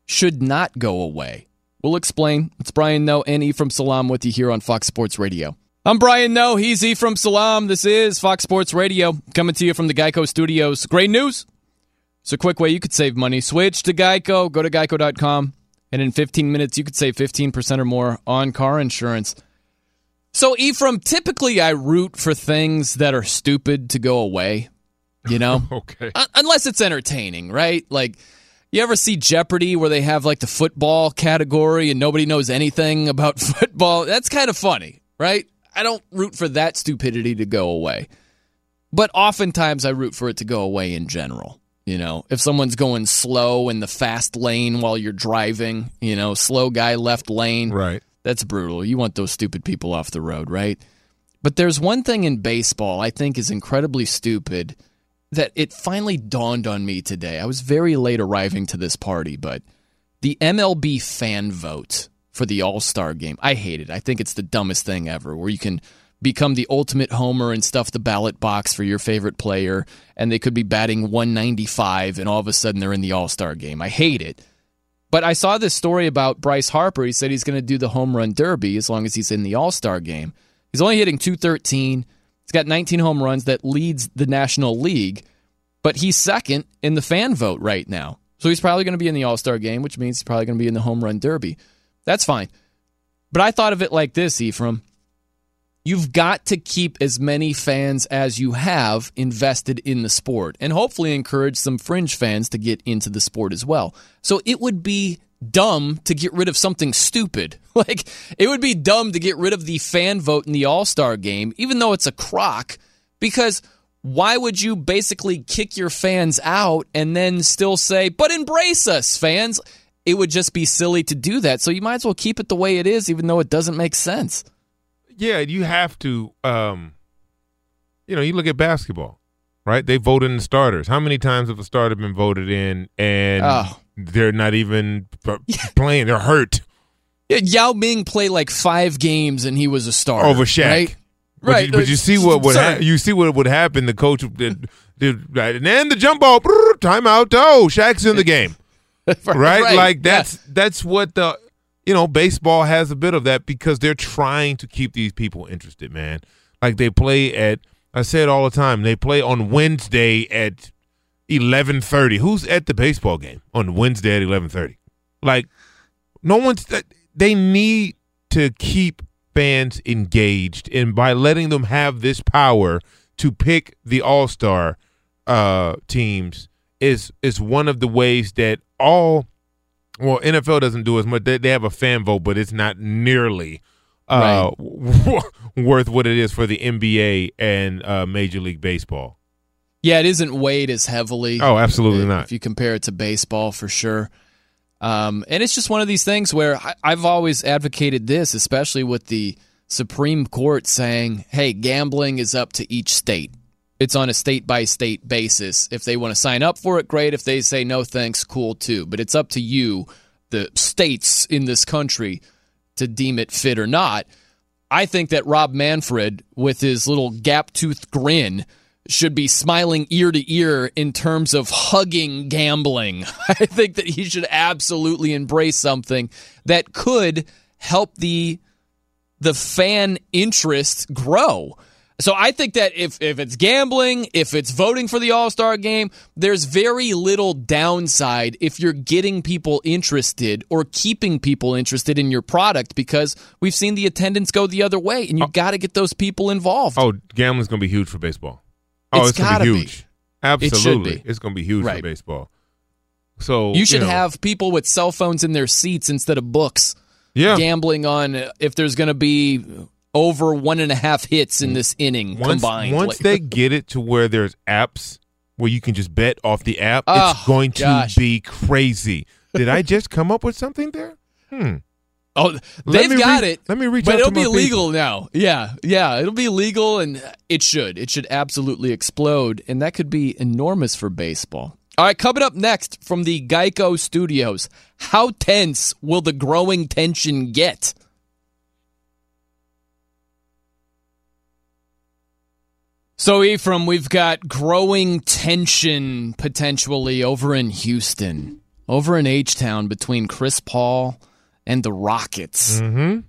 should not go away. We'll explain. It's Brian Noe and Ephraim Salaam with you here on Fox Sports Radio. I'm Brian Noe. He's Ephraim Salaam. This is Fox Sports Radio coming to you from the Geico Studios. Great news. It's a quick way you could save money. Switch to Geico. Go to geico dot com, and in fifteen minutes, you could save fifteen percent or more on car insurance. So, Ephraim, typically I root for things that are stupid to go away, you know? Okay. U- unless it's entertaining, right? Like, you ever see Jeopardy where they have, like, the football category and nobody knows anything about football? That's kind of funny, right? I don't root for that stupidity to go away. But oftentimes I root for it to go away in general, you know? If someone's going slow in the fast lane while you're driving, you know, slow guy left lane. Right. That's brutal. You want those stupid people off the road, right? But there's one thing in baseball I think is incredibly stupid that it finally dawned on me today. I was very late arriving to this party, but the M L B fan vote for the All-Star game, I hate it. I think it's the dumbest thing ever, where you can become the ultimate homer and stuff the ballot box for your favorite player, and they could be batting one ninety-five, and all of a sudden they're in the All-Star game. I hate it. But I saw this story about Bryce Harper. He said he's going to do the home run derby as long as he's in the All-Star game. He's only hitting two thirteen. He's got nineteen home runs. That leads the National League. But he's second in the fan vote right now. So he's probably going to be in the All-Star game, which means he's probably going to be in the home run derby. That's fine. But I thought of it like this, Ephraim. You've got to keep as many fans as you have invested in the sport and hopefully encourage some fringe fans to get into the sport as well. So it would be dumb to get rid of something stupid. Like, it would be dumb to get rid of the fan vote in the All-Star game, even though it's a crock, because why would you basically kick your fans out and then still say, but embrace us, fans? It would just be silly to do that. So you might as well keep it the way it is, even though it doesn't make sense. Yeah, you have to, um, you know, you look at basketball, right? They vote in the starters. How many times have a starter been voted in and oh. they're not even playing? They're hurt. Yeah, Yao Ming played like five games and he was a starter. Over Shaq. Right. But, right. You, but you see what would ha- you see what would happen. The coach did, did right, and then the jump ball, brr, timeout. Oh, Shaq's in the game, right? right? Like that's yeah. that's what the you know baseball has a bit of that because they're trying to keep these people interested, man. Like they play at I say it all the time. They play on Wednesday at eleven thirty. Who's at the baseball game on Wednesday at eleven thirty? Like no one's. They need to keep fans engaged, and by letting them have this power to pick the all-star uh, teams is is one of the ways that all well N F L doesn't do as much. They, they have a fan vote, but it's not nearly uh, right. worth what it is for the N B A and uh, Major League Baseball. Yeah, it isn't weighed as heavily. Oh, absolutely if, not. If you compare it to baseball, for sure. Um, and it's just one of these things where I, I've always advocated this, especially with the Supreme Court saying, hey, gambling is up to each state. It's on a state-by-state basis. If they want to sign up for it, great. If they say no thanks, cool too. But it's up to you, the states in this country, to deem it fit or not. I think that Rob Manfred, with his little gap-toothed grin, should be smiling ear to ear in terms of hugging gambling. I think that he should absolutely embrace something that could help the the fan interest grow. So I think that if, if it's gambling, if it's voting for the All-Star game, there's very little downside if you're getting people interested or keeping people interested in your product because we've seen the attendance go the other way, and you've oh. got to get those people involved. Oh, gambling's going to be huge for baseball. Oh, it's, it's going to be huge. Be. Absolutely. It it's going to be huge right. for baseball. So You should you know. have people with cell phones in their seats instead of books yeah. gambling on if there's going to be over one and a half hits in this inning once, combined. Once like, they get it to where there's apps where you can just bet off the app, oh, it's going gosh. to be crazy. Did I just come up with something there? Hmm. Oh, they've got re- it. Let me reach but out it'll to be illegal people. now. Yeah, yeah, it'll be legal, and it should. It should absolutely explode, and that could be enormous for baseball. All right, coming up next from the Geico Studios, how tense will the growing tension get? So, Ephraim, we've got growing tension potentially over in Houston, over in H-Town between Chris Paul and the Rockets. Mm-hmm.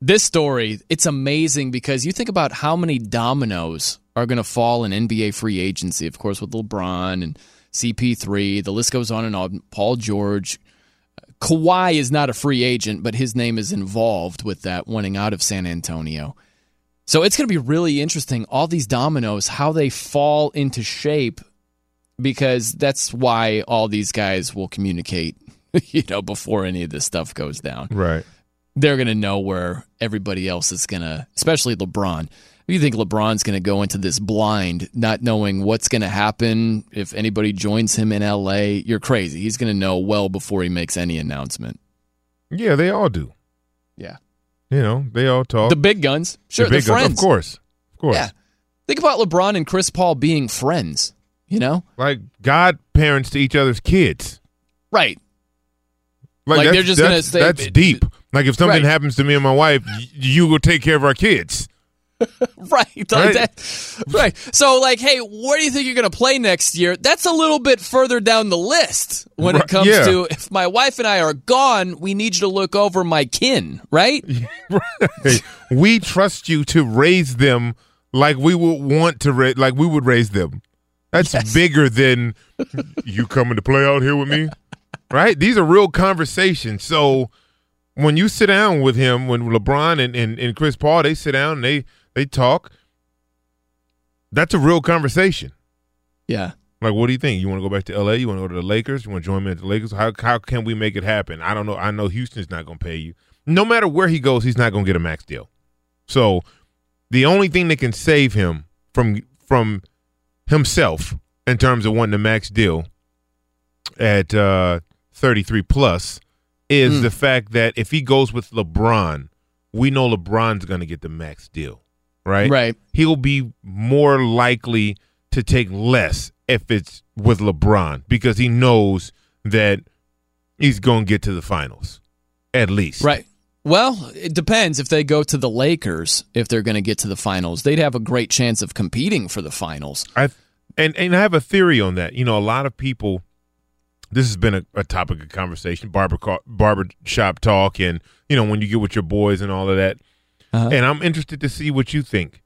This story, it's amazing because you think about how many dominoes are going to fall in N B A free agency, of course, with LeBron and C P three. The list goes on and on. Paul George. Kawhi is not a free agent, but his name is involved with that, wanting out of San Antonio. So it's going to be really interesting, all these dominoes, how they fall into shape, because that's why all these guys will communicate you know, before any of this stuff goes down. Right. They're going to know where everybody else is going to, especially LeBron. You think LeBron's going to go into this blind, not knowing what's going to happen if anybody joins him in L A? You're crazy. He's going to know well before he makes any announcement. Yeah, they all do. Yeah. You know, they all talk. The big guns. Sure, the big they're guns. friends. Of course. Of course. Yeah. Think about LeBron and Chris Paul being friends, you know? Like godparents to each other's kids. Right. Like, like they're just going to say that's deep. Like if something right. happens to me and my wife, you will take care of our kids. right, like right? That. Right. So like, hey, where do you think you're going to play next year? That's a little bit further down the list when right. it comes yeah. to if my wife and I are gone, we need you to look over my kin, right? right. We trust you to raise them like we would want to ra- like we would raise them. That's yes. bigger than you coming to play out here with me. Right? These are real conversations. So when you sit down with him, when LeBron and, and, and Chris Paul, they sit down and they, they talk, that's a real conversation. Yeah. Like, what do you think? You want to go back to L A? You want to go to the Lakers? You want to join me at the Lakers? How how can we make it happen? I don't know. I know Houston's not going to pay you. No matter where he goes, he's not going to get a max deal. So the only thing that can save him from from himself in terms of wanting a max deal at uh, thirty-three plus is mm. the fact that if he goes with LeBron, we know LeBron's going to get the max deal, right? Right. He'll be more likely to take less if it's with LeBron because he knows that he's going to get to the finals at least. Right. Well, it depends. If they go to the Lakers, if they're going to get to the finals, they'd have a great chance of competing for the finals. I and and I have a theory on that. You know, a lot of people, this has been a, a topic of conversation, barber barber shop talk, and you know when you get with your boys and all of that. Uh-huh. And I'm interested to see what you think.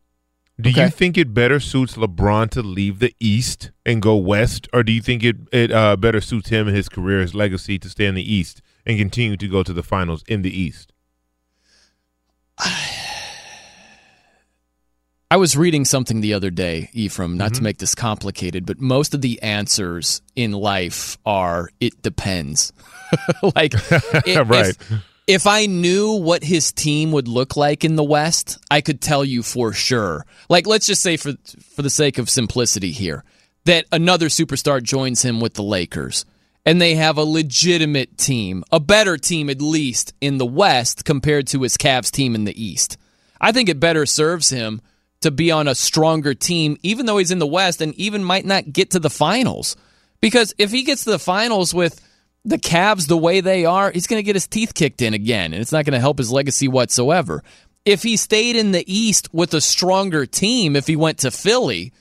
Do okay. you think it better suits LeBron to leave the East and go West, or do you think it it uh, better suits him and his career, his legacy, to stay in the East and continue to go to the finals in the East? I was reading something the other day, Ephraim, not mm-hmm. to make this complicated, but most of the answers in life are, it depends. Like, it, right. if, if I knew what his team would look like in the West, I could tell you for sure. Like, let's just say for for the sake of simplicity here, that another superstar joins him with the Lakers. And they have a legitimate team, a better team at least in the West compared to his Cavs team in the East. I think it better serves him to be on a stronger team, even though he's in the West and even might not get to the finals. Because if he gets to the finals with the Cavs the way they are, he's going to get his teeth kicked in again, and it's not going to help his legacy whatsoever. If he stayed in the East with a stronger team, if he went to Philly...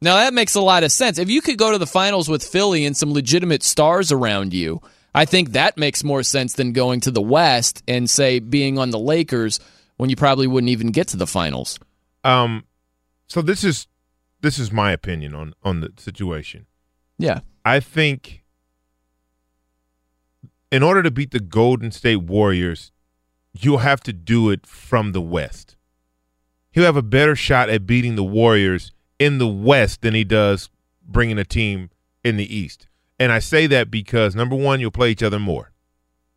Now, that makes a lot of sense. If you could go to the finals with Philly and some legitimate stars around you, I think that makes more sense than going to the West and, say, being on the Lakers when you probably wouldn't even get to the finals. Um, so this is this is my opinion on, on the situation. Yeah. I think in order to beat the Golden State Warriors, you'll have to do it from the West. He'll have a better shot at beating the Warriors in the West than he does bringing a team in the East. And I say that because, number one, you'll play each other more,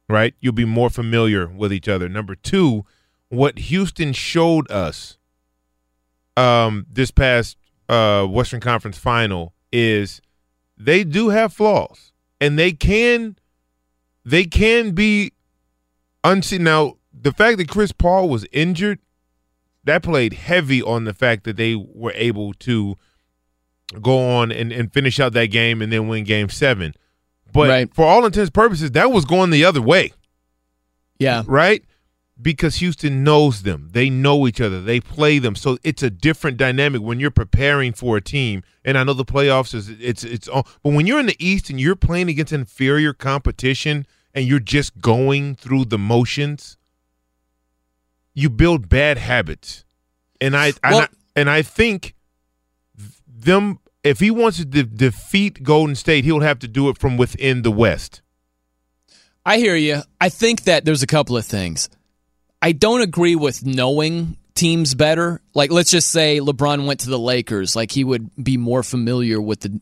right? You'll be more familiar with each other. Number two, what Houston showed us um, this past uh, Western Conference final is they do have flaws, and they can they can be unseen. Now, the fact that Chris Paul was injured, that played heavy on the fact that they were able to go on and, and finish out that game and then win game seven. But right. for all intents and purposes, that was going the other way. Yeah. Right? Because Houston knows them. They know each other. They play them. So it's a different dynamic when you're preparing for a team. And I know the playoffs, is it's it's all, but when you're in the East and you're playing against inferior competition and you're just going through the motions, you build bad habits, and I, well, and I and I think them. If he wants to de- defeat Golden State, he'll have to do it from within the West. I hear you. I think that there's a couple of things. I don't agree with knowing teams better. Like, let's just say LeBron went to the Lakers. Like, he would be more familiar with the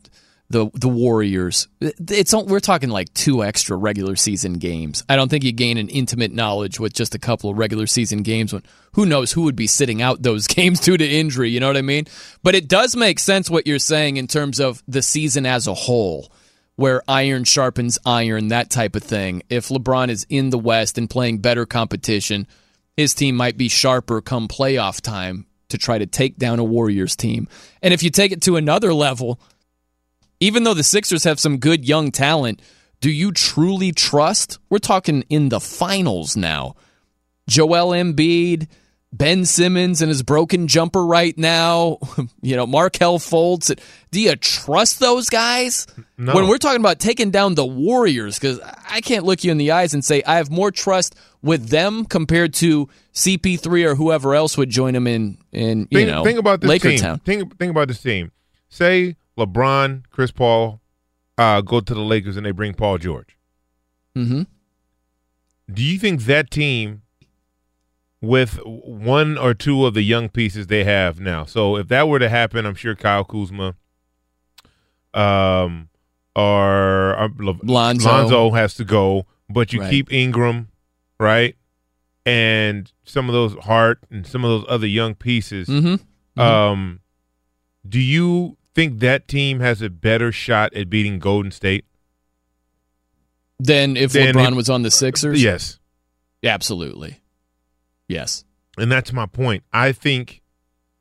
the, the Warriors. It's we're talking like two extra regular season games. I don't think you gain an intimate knowledge with just a couple of regular season games. When who knows who would be sitting out those games due to injury, you know what I mean? But it does make sense what you're saying in terms of the season as a whole, where iron sharpens iron, that type of thing. If LeBron is in the West and playing better competition, his team might be sharper come playoff time to try to take down a Warriors team. And if you take it to another level, even though the Sixers have some good young talent, do you truly trust? We're talking in the finals now. Joel Embiid, Ben Simmons and his broken jumper right now, you know, Markelle Fultz. Do you trust those guys? No. When we're talking about taking down the Warriors, because I can't look you in the eyes and say I have more trust with them compared to C P three or whoever else would join them in, in you think, know, think about this Laker team. Town. Think, think about this team. Say LeBron, Chris Paul, uh, go to the Lakers and they bring Paul George. Mm-hmm. Do you think that team, with one or two of the young pieces they have now, so if that were to happen, I'm sure Kyle Kuzma um, or, or Lonzo. Lonzo has to go, but you right. keep Ingram, right? And some of those Hart and some of those other young pieces. Mm-hmm. Mm-hmm. Um, do you think that team has a better shot at beating Golden State than if than LeBron if, was on the Sixers? Yes. Absolutely. Yes. And that's my point. I think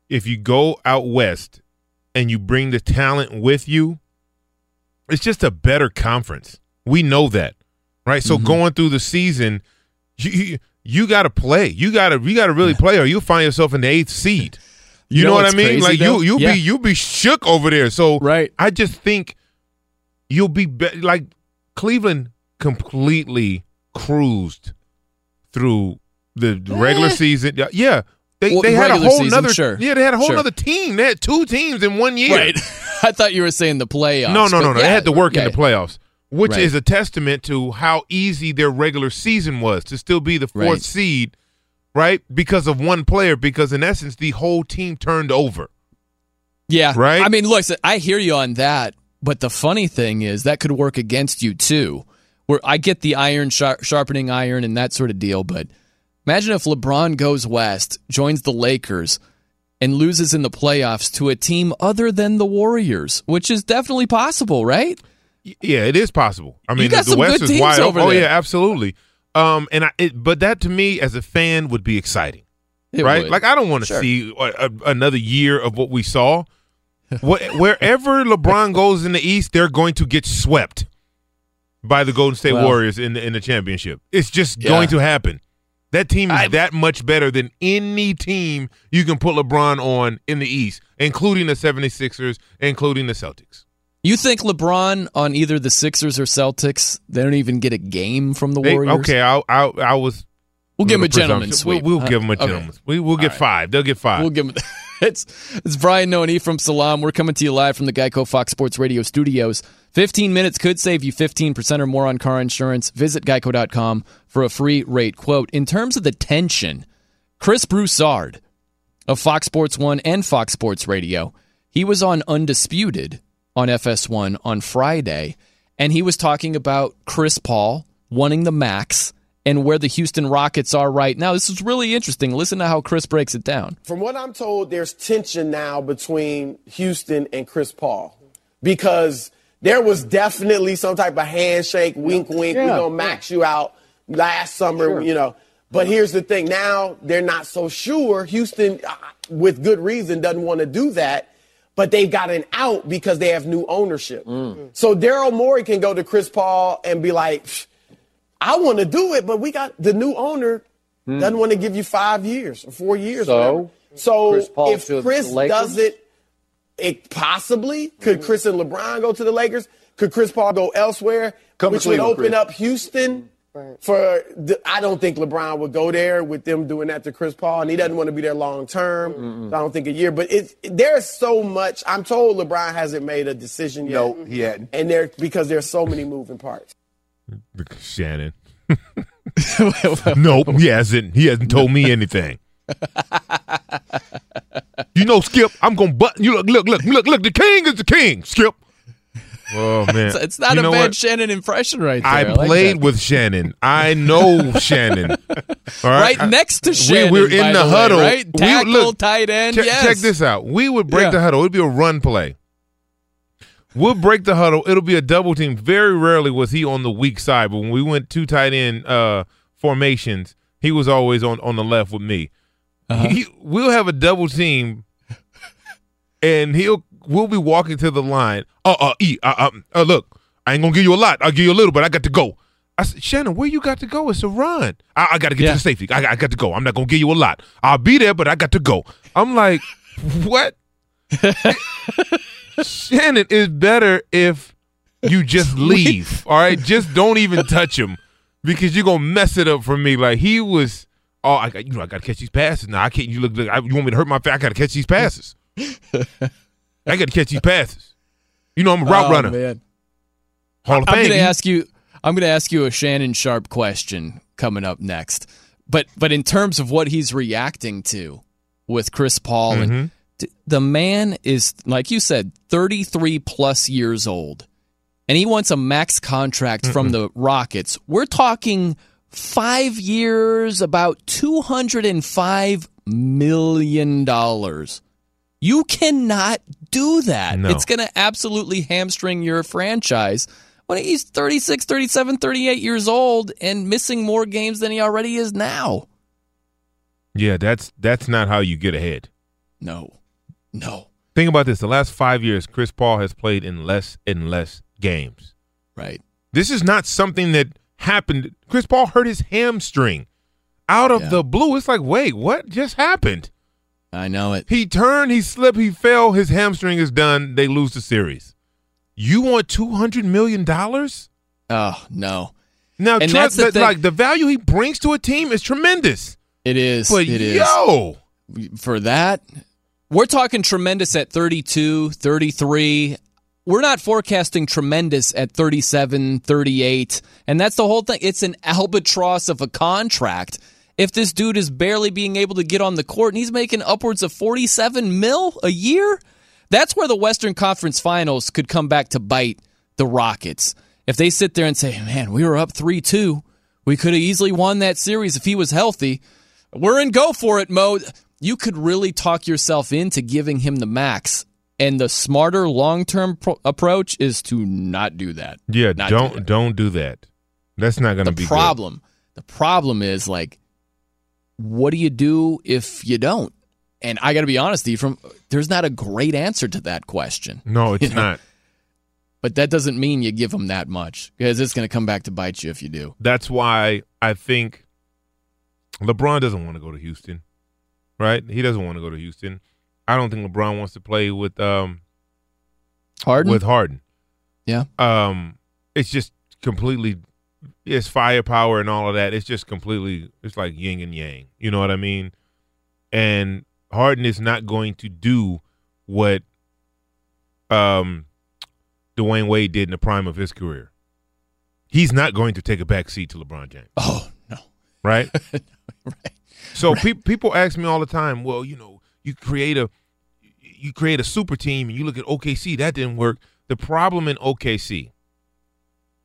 if you go out west and you bring the talent with you, it's just a better conference. We know that, right? So mm-hmm. going through the season, you you, you got to play. You got to you got to really yeah. play, or you'll find yourself in the eighth seed. You, you know, know what I mean? Like though? you you'll yeah. be you'll be shook over there. So right. I just think you'll be, be like Cleveland completely cruised through the regular eh. season. Yeah. They, well, they had a whole season, nother sure. yeah, they had a whole sure. other team. They had two teams in one year. Right. I thought you were saying the playoffs. No, no, no, no. Yeah, they had to work yeah. in the playoffs, which right. is a testament to how easy their regular season was to still be the fourth right. seed, right? Because of one player, because in essence the whole team turned over. Yeah. Right? I mean, look, I hear you on that, but the funny thing is that could work against you too. Where I get the iron shar- sharpening iron and that sort of deal, but imagine if LeBron goes west, joins the Lakers, and loses in the playoffs to a team other than the Warriors, which is definitely possible, right? Yeah, it is possible. I mean, the, the West is wide open. Oh, there. yeah, absolutely. Um, and I, it, But that, to me, as a fan, would be exciting, it right? Would. Like, I don't want to sure. see a, a, another year of what we saw. What, wherever LeBron goes in the East, they're going to get swept by the Golden State well, Warriors in the, in the championship. It's just yeah. going to happen. That team is I, that much better than any team you can put LeBron on in the East, including the seventy-sixers, including the Celtics. You think LeBron on either the Sixers or Celtics, they don't even get a game from the Warriors? They, okay, I, I, I was. We'll give him a gentleman's sweep. We'll, we'll huh? give him a gentleman's okay. We We'll get right. five. They'll get five. We'll give him. It's, it's Brian Noe and Ephraim Salaam. We're coming to you live from the Geico Fox Sports Radio studios. fifteen minutes could save you fifteen percent or more on car insurance. Visit geico dot com for a free rate quote. In terms of the tension, Chris Broussard of Fox Sports one and Fox Sports Radio, he was on Undisputed on F S one on Friday, and he was talking about Chris Paul wanting the max and where the Houston Rockets are right now. This is really interesting. Listen to how Chris breaks it down. From what I'm told, there's tension now between Houston and Chris Paul because there was definitely some type of handshake, wink, wink, yeah. we're going to max you out last summer, sure. you know. But here's the thing. Now they're not so sure. Houston, with good reason, doesn't want to do that. But they've gotten out because they have new ownership. Mm. So Daryl Morey can go to Chris Paul and be like, I want to do it, but we got the new owner mm. doesn't want to give you five years or four years. So, so Chris Paul if Chris doesn't, it possibly could mm. Chris and LeBron go to the Lakers? Could Chris Paul go elsewhere? Come which would open Chris. up Houston for. The, I don't think LeBron would go there with them doing that to Chris Paul, and he doesn't want to be there long term. So I don't think a year, but it, there's so much. I'm told LeBron hasn't made a decision yet. No, he hadn't, and there because there's so many moving parts. Shannon. Nope, he hasn't. He hasn't told me anything. You know, Skip, I'm gonna button you. Look, look, look, look, look. The king is the king, Skip. Oh man, it's, it's not you a bad what? Shannon impression, right there. I, I played like with Shannon. I know Shannon. All right, right next to Shannon. We were in the, the huddle. Way, right? Tackle, we, look, tight end. Check, yes. check this out. We would break yeah. the huddle. It'd be a run play. We'll break the huddle. It'll be a double team. Very rarely was he on the weak side, but when we went two tight end uh, formations, he was always on, on the left with me. Uh-huh. He, we'll have a double team, and he'll we'll be walking to the line. Uh uh e uh, uh, uh look, I ain't gonna give you a lot. I'll give you a little, but I got to go. I said, Shannon, where you got to go? It's a run. I, I got to get yeah. to the safety. I, I got to go. I'm not gonna give you a lot. I'll be there, but I got to go. I'm like, what? Shannon is better if you just leave, all right? Just don't even touch him because you're going to mess it up for me. Like, he was, oh, I got, you know, I got to catch these passes. Now, I can't, you look, look I, you want me to hurt my face? I got to catch these passes. I got to catch these passes. You know, I'm a route oh, runner. Man. Hall of Fame. I'm going to ask you, I'm going to ask you a Shannon Sharpe question coming up next. But but in terms of what he's reacting to with Chris Paul, mm-hmm. and the man is, like you said, thirty-three plus years old, and he wants a max contract mm-hmm. from the Rockets. We're talking five years, about two hundred five million dollars. You cannot do that. No. It's going to absolutely hamstring your franchise. When he's thirty-six, thirty-seven, thirty-eight years old and missing more games than he already is now. Yeah, that's that's not how you get ahead. No, no. Think about this. The last five years, Chris Paul has played in less and less games. Right. This is not something that happened. Chris Paul hurt his hamstring out of yeah. the blue. It's like, wait, what just happened? I know it. He turned, he slipped, he fell. His hamstring is done. They lose the series. You want two hundred million dollars? Oh, no. Now, and trust that, like, the value he brings to a team is tremendous. It is. But, it yo. Is. For that, we're talking tremendous at thirty-two, thirty-three. We're not forecasting tremendous at thirty-seven, thirty-eight. And that's the whole thing. It's an albatross of a contract. If this dude is barely being able to get on the court and he's making upwards of forty-seven mil a year, that's where the Western Conference Finals could come back to bite the Rockets. If they sit there and say, man, we were up three two. We could have easily won that series if he was healthy. We're in go for it mode. You could really talk yourself into giving him the max. And the smarter long-term pro- approach is to not do that. Yeah, not don't do that. don't do that. That's not going to be good. The problem. The problem is, like, what do you do if you don't? And I got to be honest, Ephraim, there's not a great answer to that question. No, it's you know? not. But that doesn't mean you give them that much, because it's going to come back to bite you if you do. That's why I think LeBron doesn't want to go to Houston, right? He doesn't want to go to Houston. I don't think LeBron wants to play with um, Harden. With Harden, yeah. Um, it's just completely. It's firepower and all of that. It's just completely. It's like yin and yang. You know what I mean? And Harden is not going to do what um, Dwayne Wade did in the prime of his career. He's not going to take a back seat to LeBron James. Oh, no. Right? right. So right. Pe- people ask me all the time, well, you know, you create a you create a super team and you look at O K C, that didn't work. The problem in O K C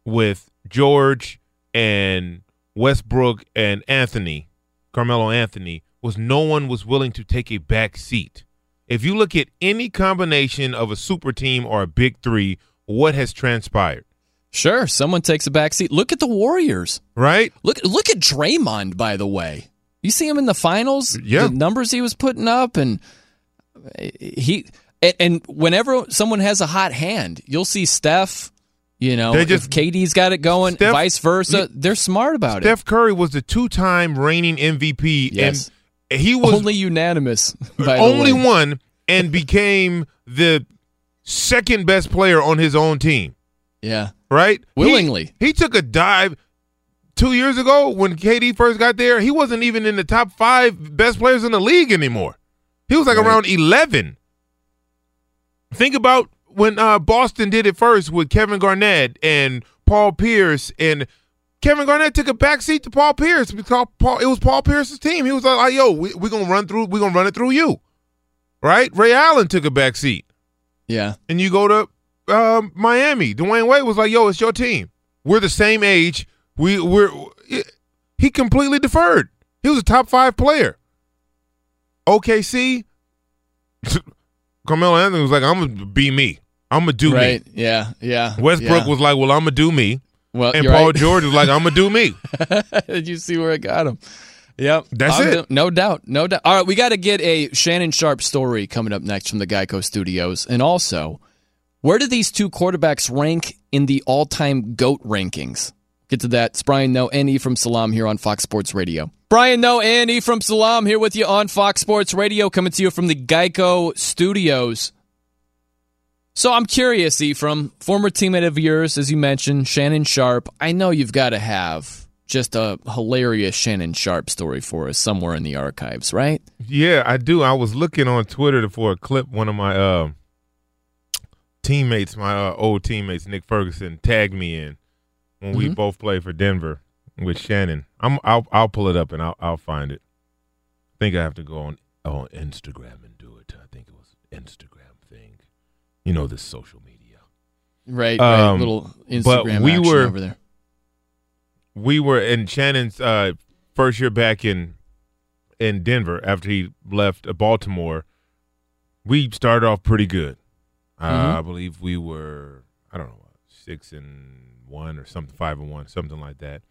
with George and Westbrook and Anthony, Carmelo Anthony, was no one was willing to take a back seat. If you look at any combination of a super team or a big three, what has transpired? Sure, someone takes a back seat. Look at the Warriors. Right? Look look at Draymond, by the way. You see him in the finals? Yeah. The numbers he was putting up, and he and, and whenever someone has a hot hand, you'll see Steph, you know, just, if K D's got it going, Steph, vice versa. They're smart about Steph it. Steph Curry was the two-time reigning M V P. Yes. And he was only unanimous, by only the way. one, and became the second best player on his own team. Yeah, right. Willingly, he, he took a dive two years ago when K D first got there. He wasn't even in the top five best players in the league anymore. He was like right. around eleven. Think about when uh, Boston did it first with Kevin Garnett and Paul Pierce and. Kevin Garnett took a backseat to Paul Pierce because Paul, it was Paul Pierce's team. He was like, yo, we're we going to run through, we're going to run it through you. Right? Ray Allen took a backseat. Yeah. And you go to um, Miami. Dwayne Wade was like, yo, it's your team. We're the same age. We, we're, it, he completely deferred. He was a top five player. O K C, Carmelo Anthony was like, I'm going to be me. I'm going to do right. me. Yeah, yeah. Westbrook yeah. was like, well, I'm going to do me. Well, and Paul right. George was like, I'm going to do me. Did you see where it got him? Yep. That's I'm it. Do- no doubt. No doubt. All right, we got to get a Shannon Sharpe story coming up next from the Geico Studios. And also, where do these two quarterbacks rank in the all-time GOAT rankings? Get to that. It's Brian Noe and Ephraim Salaam here on Fox Sports Radio. Brian Noe and Ephraim Salaam here with you on Fox Sports Radio, coming to you from the Geico Studios. So I'm curious, Ephraim, former teammate of yours, as you mentioned, Shannon Sharpe. I know you've got to have just a hilarious Shannon Sharpe story for us somewhere in the archives, right? Yeah, I do. I was looking on Twitter for a clip. One of my uh, teammates, my uh, old teammates, Nick Ferguson, tagged me in when mm-hmm. we both played for Denver with Shannon. I'm, I'll I'll pull it up and I'll I'll find it. I think I have to go on on Instagram and do it. I think it was an Instagram thing. You know, this social media, right? Um, right. Little Instagram we action were, over there. We were in Shannon's uh, first year back in in Denver after he left Baltimore. We started off pretty good. Mm-hmm. Uh, I believe we were, I don't know, six and one or something, five and one, something like that.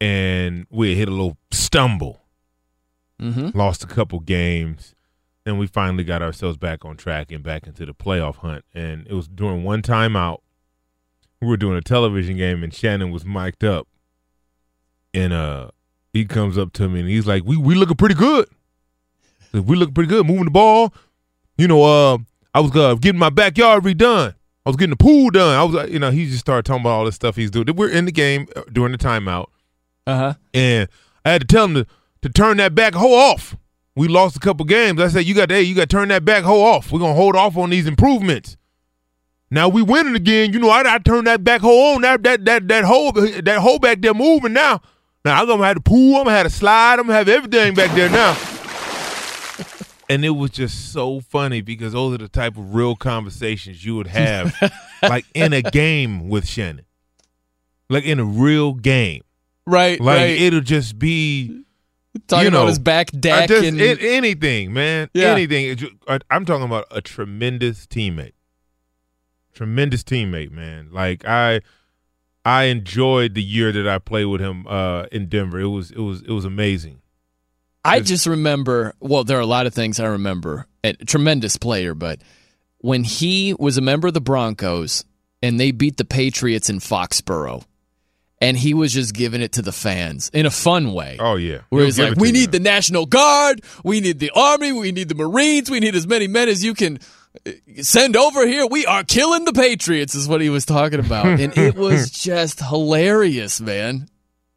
And we hit a little stumble, mm-hmm. lost a couple games, and we finally got ourselves back on track and back into the playoff hunt. And it was during one timeout. We were doing a television game, and Shannon was mic'd up. And uh, he comes up to me, and he's like, we we looking pretty good. We looking pretty good, moving the ball. You know, uh, I was uh, getting my backyard redone. I was getting the pool done. I was, uh, you know, he just started talking about all this stuff he's doing. We're in the game during the timeout. Uh-huh. And I had to tell him to, to turn that back hoe off. We lost a couple games. I said, you got to, hey, you got to turn that back hoe off. We're going to hold off on these improvements. Now we winning again. You know, I, I turned that back hoe on. That that that that hoe that hoe back there moving now. Now I'm going to have the pool. I'm going to have a slide. I'm going to have everything back there now. And it was just so funny because those are the type of real conversations you would have, like in a game with Shannon, like in a real game, right? Like right. It'll just be talking you know, about his back deck just, and it, anything, man, yeah. anything. I'm talking about a tremendous teammate, tremendous teammate, man. Like I, I enjoyed the year that I played with him uh, in Denver. It was, it was, it was amazing. I just remember, well, there are a lot of things I remember. A tremendous player, but when he was a member of the Broncos and they beat the Patriots in Foxborough, and he was just giving it to the fans in a fun way. Oh, yeah. Where he's like, we need the National Guard, we need the Army, we need the Marines, we need as many men as you can send over here. We are killing the Patriots is what he was talking about. And it was just hilarious, man.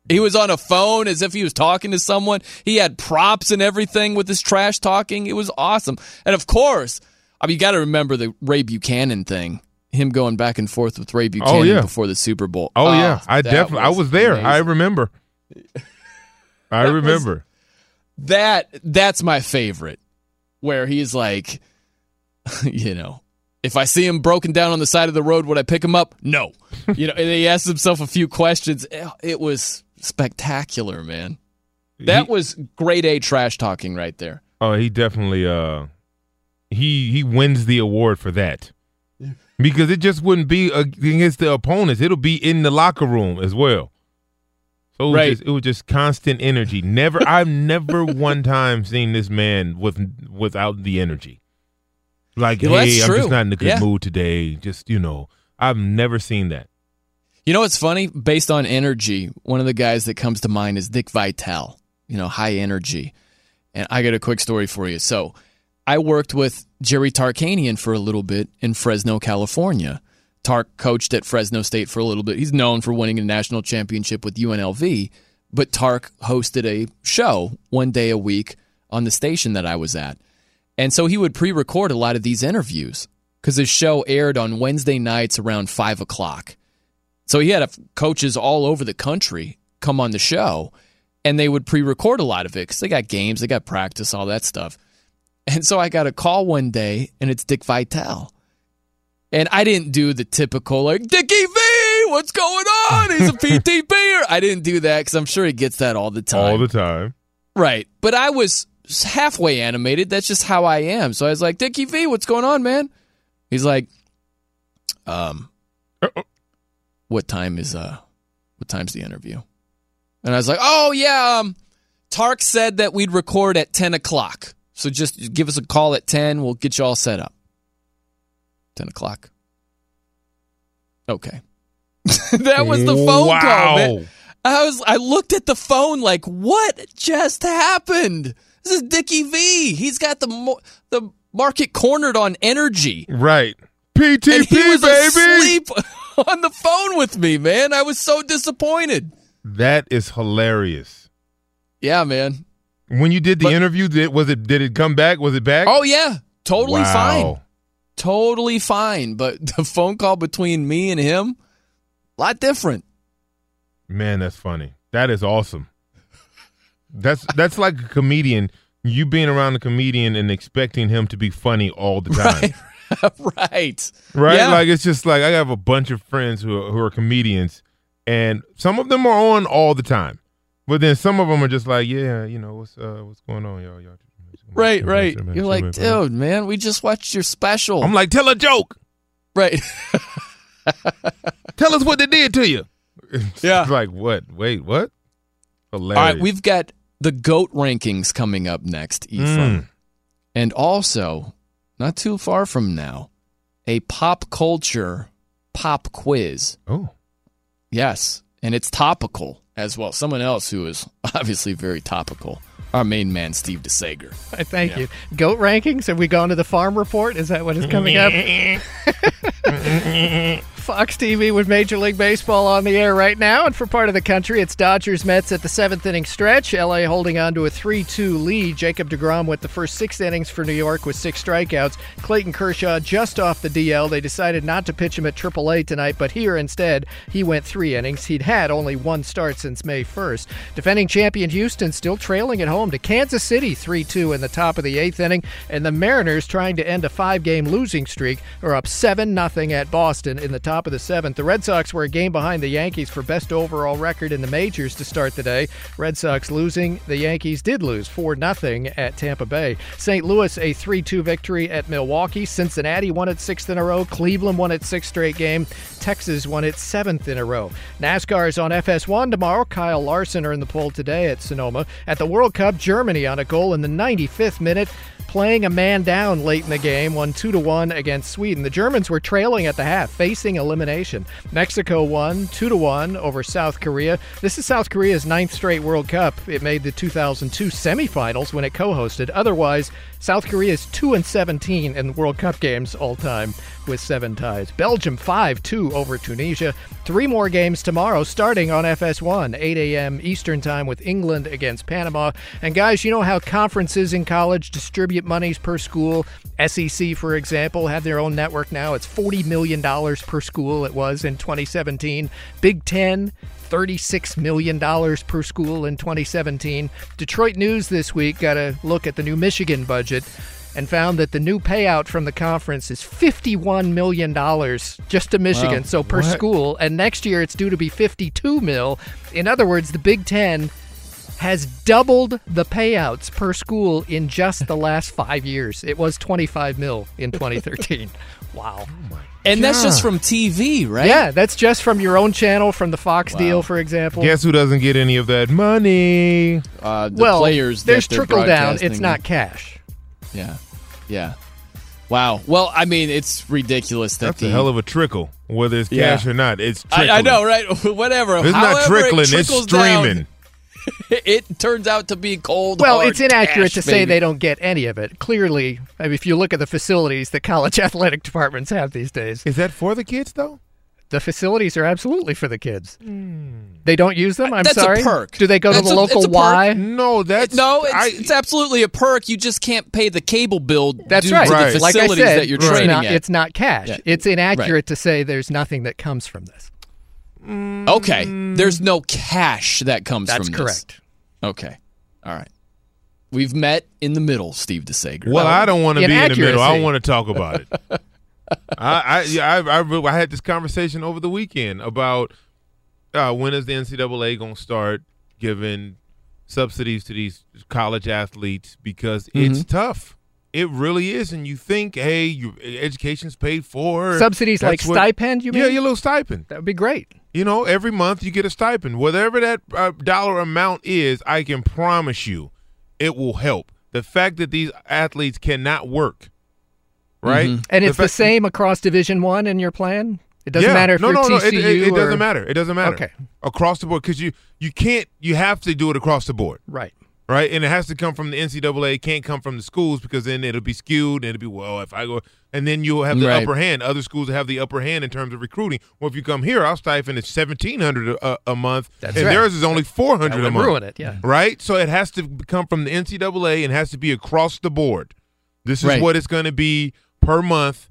He was on a phone as if he was talking to someone. He had props and everything with his trash talking. It was awesome. And, of course, I mean, you got to remember the Ray Buchanan thing, him going back and forth with Ray Buchanan oh, yeah. before the Super Bowl. Oh, oh yeah. I definitely was I was there. Amazing. I remember. I that remember. Was, that That's my favorite, where he's like, you know, if I see him broken down on the side of the road, would I pick him up? No. You know, and he asked himself a few questions. It was spectacular, man. That he, was grade A trash talking right there. Oh, he definitely uh he he wins the award for that. Because it just wouldn't be against the opponents. It'll be in the locker room as well. So it was, right. just, it was just constant energy. Never I've never one time seen this man with without the energy. Like, well, hey, I'm just not in a good yeah. mood today. Just, you know, I've never seen that. You know what's funny? Based on energy, one of the guys that comes to mind is Dick Vitale, you know, high energy. And I got a quick story for you. So I worked with Jerry Tarkanian for a little bit in Fresno, California. Tark coached at Fresno State for a little bit. He's known for winning a national championship with U N L V, but Tark hosted a show one day a week on the station that I was at. And so he would pre-record a lot of these interviews because his show aired on Wednesday nights around five o'clock. So he had coaches all over the country come on the show, and they would pre-record a lot of it because they got games, they got practice, all that stuff. And so I got a call one day, and it's Dick Vitale. And I didn't do the typical, like, Dickie V, what's going on? He's a P T P-er. I didn't do that because I'm sure he gets that all the time. All the time. Right. But I was halfway animated. That's just how I am. So I was like, Dickie V, what's going on, man? He's like, um... Uh-oh. What time is uh, what time's the interview? And I was like, oh yeah, um, Tark said that we'd record at ten o'clock. So just give us a call at ten. We'll get you all set up. Ten o'clock. Okay, that was the phone wow. call. Man. I was I looked at the phone like, what just happened? This is Dickie V. He's got the mo- the market cornered on energy. Right. P T P, and he was baby. Asleep on the phone with me, man. I was so disappointed. That is hilarious. Yeah, man. When you did the but, interview, did was it did it come back? Was it back? Oh yeah, totally wow. fine, totally fine. But the phone call between me and him, a lot different. Man, that's funny. That is awesome. That's that's like a comedian. You being around a comedian and expecting him to be funny all the time. Right. Right. Right? Yeah. Like, it's just like I have a bunch of friends who are, who are comedians, and some of them are on all the time. But then some of them are just like, yeah, you know, what's uh, what's going on, y'all? y'all right, right. You're man, like, dude, man. man, we just watched your special. I'm like, tell a joke. Right. Tell us what they did to you. It's yeah. like, what? Wait, what? Hilarious. All right, we've got the GOAT rankings coming up next, Ephraim. Mm. And also, not too far from now, a pop culture pop quiz. Oh. Yes, and it's topical as well. Someone else who is obviously very topical, our main man, Steve DeSager. Thank yeah. you. GOAT rankings? Have we gone to the farm report? Is that what is coming up? Fox T V with Major League Baseball on the air right now. And for part of the country, it's Dodgers-Mets at the seventh inning stretch. L A holding on to a three two lead. Jacob deGrom with the first six innings for New York with six strikeouts. Clayton Kershaw just off the D L. They decided not to pitch him at triple A tonight, but here instead, he went three innings. He'd had only one start since May first. Defending champion Houston still trailing at home to Kansas City three two in the top of the eighth inning. And the Mariners, trying to end a five-game losing streak, are up seven nothing at Boston in the top of the seventh. The Red Sox were a game behind the Yankees for best overall record in the majors to start the day. Red Sox losing. The Yankees did lose four nothing at Tampa Bay. Saint Louis, a three two victory at Milwaukee. Cincinnati won its sixth in a row. Cleveland won its sixth straight game. Texas won its seventh in a row. NASCAR is on F S one tomorrow. Kyle Larson earned the pole today at Sonoma. At the World Cup, Germany on a goal in the ninety-fifth minute, playing a man down late in the game, won two to one against Sweden. The Germans were trailing at the half, facing elimination. Mexico won two to one over South Korea. This is South Korea's ninth straight World Cup. It made the two thousand two semifinals when it co-hosted. Otherwise, South Korea is two and seventeen in World Cup games all-time with seven ties. Belgium five two over Tunisia. Three more games tomorrow starting on F S one, eight a.m. Eastern Time with England against Panama. And guys, you know how conferences in college distribute monies per school? S E C, for example, have their own network now. It's forty million dollars per school. It was in twenty seventeen. Big Ten, thirty-six million dollars per school in twenty seventeen. Detroit News this week got a look at the new Michigan budget and found that the new payout from the conference is fifty-one million dollars just to Michigan, wow. so per what? school. And next year it's due to be fifty-two mil. In other words, the Big Ten has doubled the payouts per school in just the last five years. It was twenty-five mil in twenty thirteen. Wow. Oh, and God. That's just from T V, right? Yeah, that's just from your own channel, from the Fox wow. deal, for example. Guess who doesn't get any of that money? Uh, the well, players that there's trickle down. It's not cash. Yeah, yeah. Wow. Well, I mean, it's ridiculous. That That's the, a hell of a trickle, whether it's yeah. cash or not. It's trickling. I, I know, right? Whatever. It's However, not trickling. It it's streaming. Down. It turns out to be cold. Well, it's inaccurate cash, to say baby. They don't get any of it. Clearly, I mean, if you look at the facilities that college athletic departments have these days. Is that for the kids, though? The facilities are absolutely for the kids. Mm. They don't use them? I'm that's sorry? That's a perk. Do they go that's to the a, local Y? No, that's... No, it's, I, it's absolutely a perk. You just can't pay the cable bill that's due right. to right. the facilities like I said, that you're right. training it's not, at. It's not cash. Yeah. It's inaccurate right. to say there's nothing that comes from this. Okay, there's no cash that comes That's from this. That's correct. Okay, all right. We've met in the middle, Steve DeSager. Well, I don't want to be in the middle. I want to talk about it. I, I, I, I, I had this conversation over the weekend about uh, when is the N C double A going to start giving subsidies to these college athletes because mm-hmm. it's tough. It really is, and you think, hey, your education's paid for. Subsidies That's like what, stipend, you mean? Yeah, your little stipend. That would be great. You know, every month you get a stipend. Whatever that uh, dollar amount is, I can promise you it will help. The fact that these athletes cannot work, right? Mm-hmm. And the it's fact- the same across Division One in your plan? It doesn't yeah. matter if no, you're no, T C U no, it, it, it or... doesn't matter. It doesn't matter. Okay. Across the board, because you, you can't – you have to do it across the board. Right. Right, and it has to come from the N C double A. It can't come from the schools because then it'll be skewed and it'll be, well, if I go – and then you'll have the right. upper hand. Other schools have the upper hand in terms of recruiting. Well, if you come here, I'll stipend it's seventeen hundred dollars a, a month, That's and right. theirs is only four hundred dollars a month. That would ruin it, yeah. Right? So it has to come from the N C double A and has to be across the board. This is right. what it's going to be per month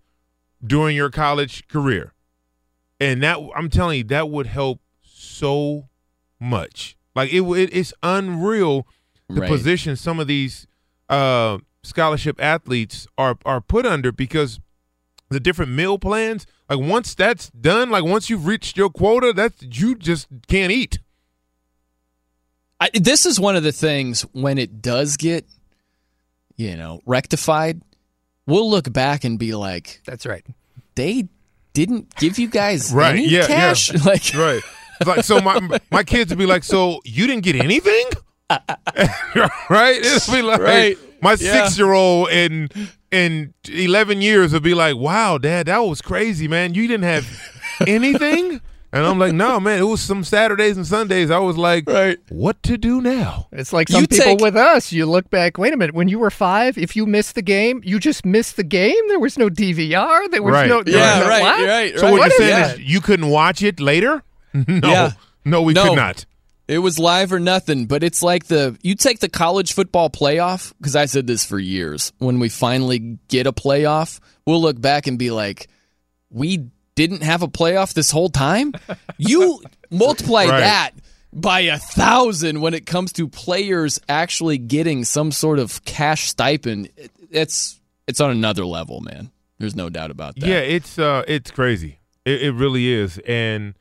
during your college career. And that I'm telling you, that would help so much. Like it, it it's unreal the right. position some of these uh, scholarship athletes are are put under, because the different meal plans, like once that's done, like once you've reached your quota, that's you just can't eat. I, this is one of the things when it does get, you know, rectified, we'll look back and be like, "That's right. They didn't give you guys right, any yeah, cash." Yeah. Like, right. It's like, so my my kids would be like, "So you didn't get anything?" Right? It'll be like right. my yeah. six-year-old in in eleven years would be like, "Wow, Dad, that was crazy, man. You didn't have anything?" And I'm like, no, man, it was some Saturdays and Sundays. I was like, right. what to do now? It's like some you people take- with us. You look back, wait a minute, when you were five, if you missed the game, you just missed the game? There was no D V R? There was right. no yeah, no, right, right, right. So what, what you're saying that? Is you couldn't watch it later? No. Yeah. No, we no. could not. It was live or nothing, but it's like the you take the college football playoff, because I said this for years. When we finally get a playoff, we'll look back and be like, we didn't have a playoff this whole time? You multiply right. that by a thousand when it comes to players actually getting some sort of cash stipend. It, it's it's on another level, man. There's no doubt about that. Yeah, it's uh, it's crazy. It, it really is. And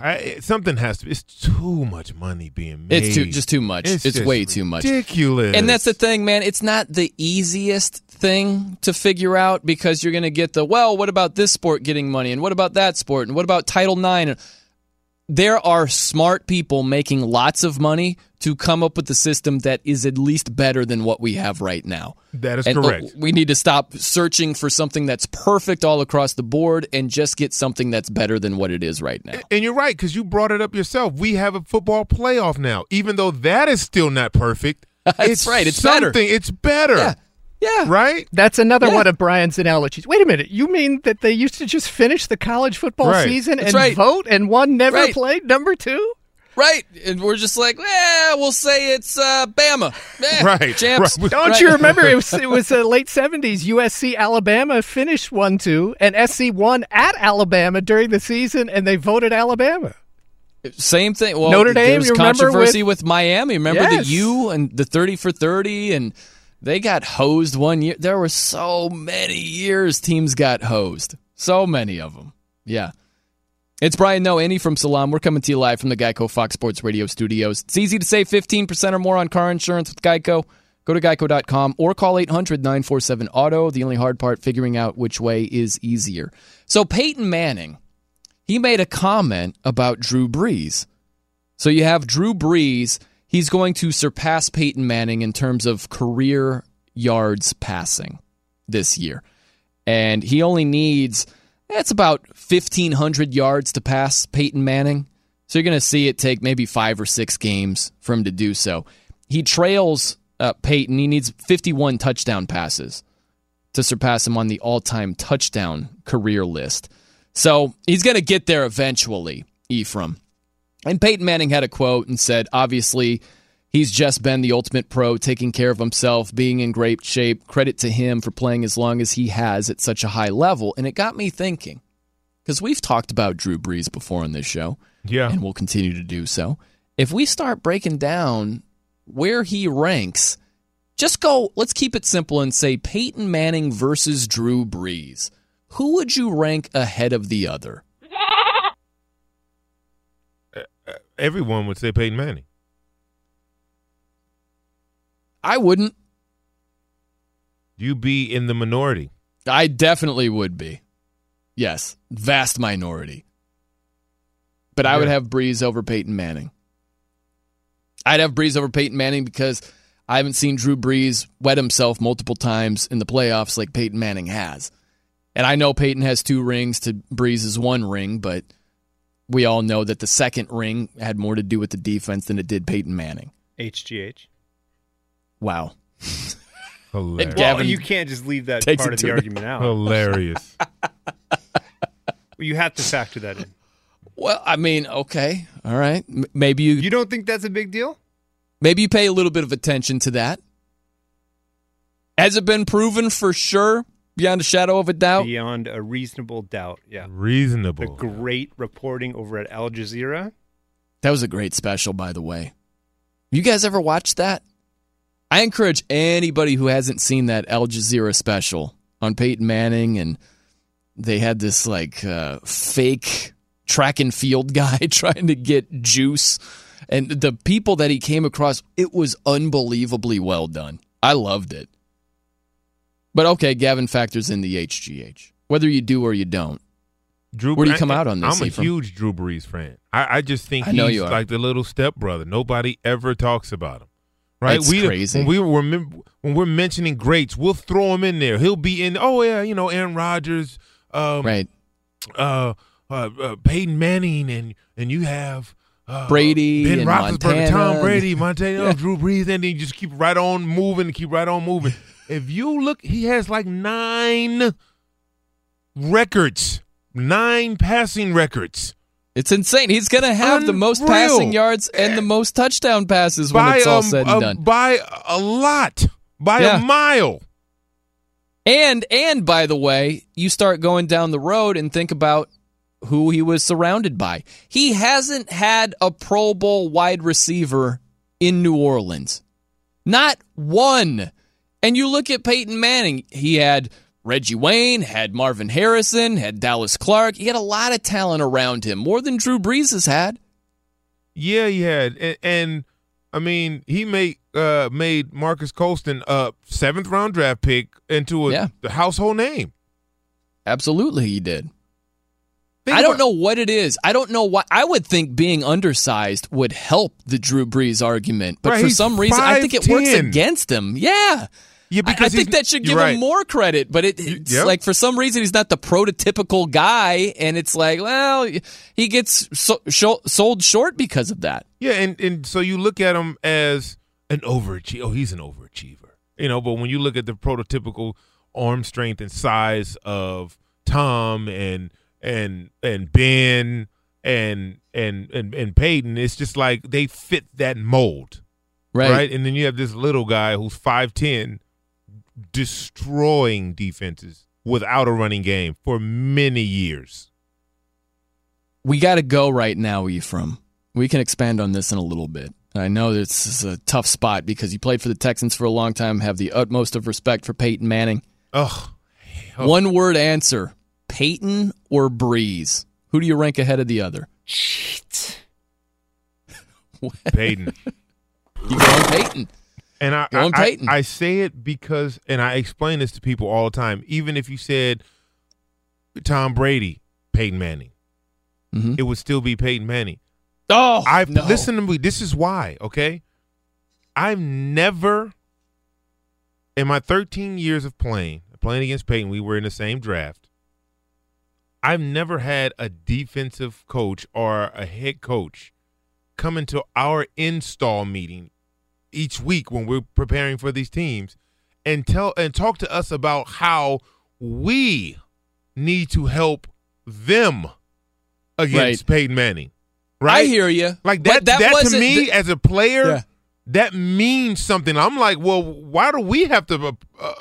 I, it, something has to be. It's too much money being made. It's too, just too much. It's, it's way ridiculous. Too much. Ridiculous. And that's the thing, man. It's not the easiest thing to figure out, because you're going to get the, well, what about this sport getting money? And what about that sport? And what about Title nine? There are smart people making lots of money to come up with a system that is at least better than what we have right now. That is and correct. We need to stop searching for something that's perfect all across the board and just get something that's better than what it is right now. And you're right, because you brought it up yourself. We have a football playoff now. Even though that is still not perfect, that's it's right. It's better. It's better. Yeah. Yeah. Right? That's another yeah. one of Brian's analogies. Wait a minute. You mean that they used to just finish the college football right. season That's and right. vote, and one never right. played number two? Right. And we're just like, well, we'll say it's uh, Bama. Eh, right. Champs. Right. Don't right. you remember? It was, it was the late seventies. U S C Alabama finished one two, and S C won at Alabama during the season, and they voted Alabama. Same thing. Well, Notre Dame, there was you controversy with, with Miami. Remember yes. the U and the thirty for thirty and – they got hosed one year. There were so many years teams got hosed. So many of them. Yeah. It's Brian Noe, Ephraim from Salaam. We're coming to you live from the Geico Fox Sports Radio studios. It's easy to save fifteen percent or more on car insurance with Geico. Go to geico dot com or call eight hundred nine four seven auto. The only hard part, figuring out which way is easier. So Peyton Manning, he made a comment about Drew Brees. So you have Drew Brees. He's going to surpass Peyton Manning in terms of career yards passing this year. And he only needs, that's about fifteen hundred yards to pass Peyton Manning. So you're going to see it take maybe five or six games for him to do so. He trails uh, Peyton. He needs fifty-one touchdown passes to surpass him on the all-time touchdown career list. So he's going to get there eventually, Ephraim. And Peyton Manning had a quote and said, obviously, he's just been the ultimate pro, taking care of himself, being in great shape. Credit to him for playing as long as he has at such a high level. And it got me thinking, because we've talked about Drew Brees before on this show, yeah, and we'll continue to do so. If we start breaking down where he ranks, just go, let's keep it simple and say Peyton Manning versus Drew Brees. Who would you rank ahead of the other? Everyone would say Peyton Manning. I wouldn't. You'd be in the minority. I definitely would be. Yes, vast minority. But yeah. I would have Brees over Peyton Manning. I'd have Brees over Peyton Manning because I haven't seen Drew Brees wet himself multiple times in the playoffs like Peyton Manning has. And I know Peyton has two rings to Brees' one ring, but we all know that the second ring had more to do with the defense than it did Peyton Manning. H G H. Wow. Hilarious. Well, you can't just leave that part of the argument out. Hilarious. You have to factor that in. Well, I mean, okay. All right. M- maybe you... You don't think that's a big deal? Maybe you pay a little bit of attention to that. Has it been proven for sure? Beyond a shadow of a doubt? Beyond a reasonable doubt, yeah. Reasonable. The great reporting over at Al Jazeera. That was a great special, by the way. You guys ever watched that? I encourage anybody who hasn't seen that Al Jazeera special on Peyton Manning, and they had this like uh, fake track and field guy trying to get juice, and the people that he came across, it was unbelievably well done. I loved it. But okay, Gavin factors in the H G H, whether you do or you don't. Drew, where do you come I, out on this? I'm a Ephraim? huge Drew Brees fan. I, I just think I he's like the little stepbrother. Nobody ever talks about him. Right? It's we, crazy. When, we were, when we're mentioning greats, we'll throw him in there. He'll be in, oh, yeah, you know, Aaron Rodgers, um, right. uh, uh, uh, Peyton Manning, and and you have uh, Brady, Ben Roethlisberger, Tom Brady, Montana, yeah. Drew Brees, and then you just keep right on moving, keep right on moving. If you look, he has like nine records. Nine passing records. It's insane. He's going to have Unreal. the most passing yards and the most touchdown passes by when it's all a, said and a, done. By a lot. By yeah. a mile. And, and, by the way, you start going down the road and think about who he was surrounded by. He hasn't had a Pro Bowl wide receiver in New Orleans. Not one. And you look at Peyton Manning. He had Reggie Wayne, had Marvin Harrison, had Dallas Clark. He had a lot of talent around him, more than Drew Brees has had. Yeah, he had. And, and I mean, he made uh, made Marcus Colston, a seventh-round draft pick, into a yeah. household name. Absolutely he did. Think I don't about- know what it is. I don't know why. I would think being undersized would help the Drew Brees argument, but right, for some reason, five, I think it ten. works against him. Yeah. Yeah, because I, I think that should give right. him more credit, but it, it's yep. like for some reason he's not the prototypical guy, and it's like, well, he gets so, so, sold short because of that. Yeah, and, and so you look at him as an overachiever. Oh, he's an overachiever. You know, but when you look at the prototypical arm strength and size of Tom and and and Ben and and and, and Peyton, it's just like they fit that mold. Right. right? And then you have this little guy who's five ten destroying defenses without a running game for many years. We got to go right now, Ephraim. We can expand on this in a little bit. I know this is a tough spot because you played for the Texans for a long time, have the utmost of respect for Peyton Manning. Ugh. Oh. One word answer, Peyton or Breeze? Who do you rank ahead of the other? Shit. Peyton. You go on Peyton. And I, I, I, I say it because, and I explain this to people all the time, even if you said Tom Brady, Peyton Manning, mm-hmm. it would still be Peyton Manning. Oh, I've, no. Listen to me. This is why, okay? I've never, in my thirteen years of playing, playing against Peyton, we were in the same draft, I've never had a defensive coach or a head coach come into our install meeting each week when we're preparing for these teams and tell and talk to us about how we need to help them against right. Peyton Manning. Right? I hear you. Like that, that, that to me th- as a player, yeah. that means something. I'm like, well, why do we have to uh,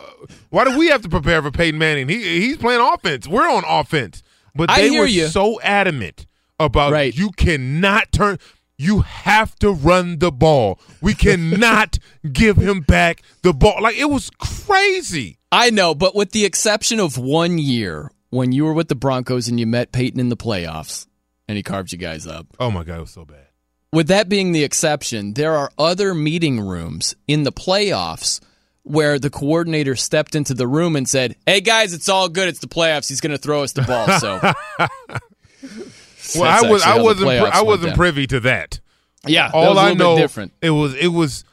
why do we have to prepare for Peyton Manning? He he's playing offense. We're on offense. But they were you. so adamant about right. you cannot turn You have to run the ball. We cannot give him back the ball. Like, it was crazy. I know, but with the exception of one year when you were with the Broncos and you met Peyton in the playoffs and he carved you guys up. Oh, my God, it was so bad. With that being the exception, there are other meeting rooms in the playoffs where the coordinator stepped into the room and said, hey, guys, it's all good. It's the playoffs. He's going to throw us the ball, so... Well, That's I was I wasn't pri- I wasn't down. privy to that. Yeah, all that I know different. it was it was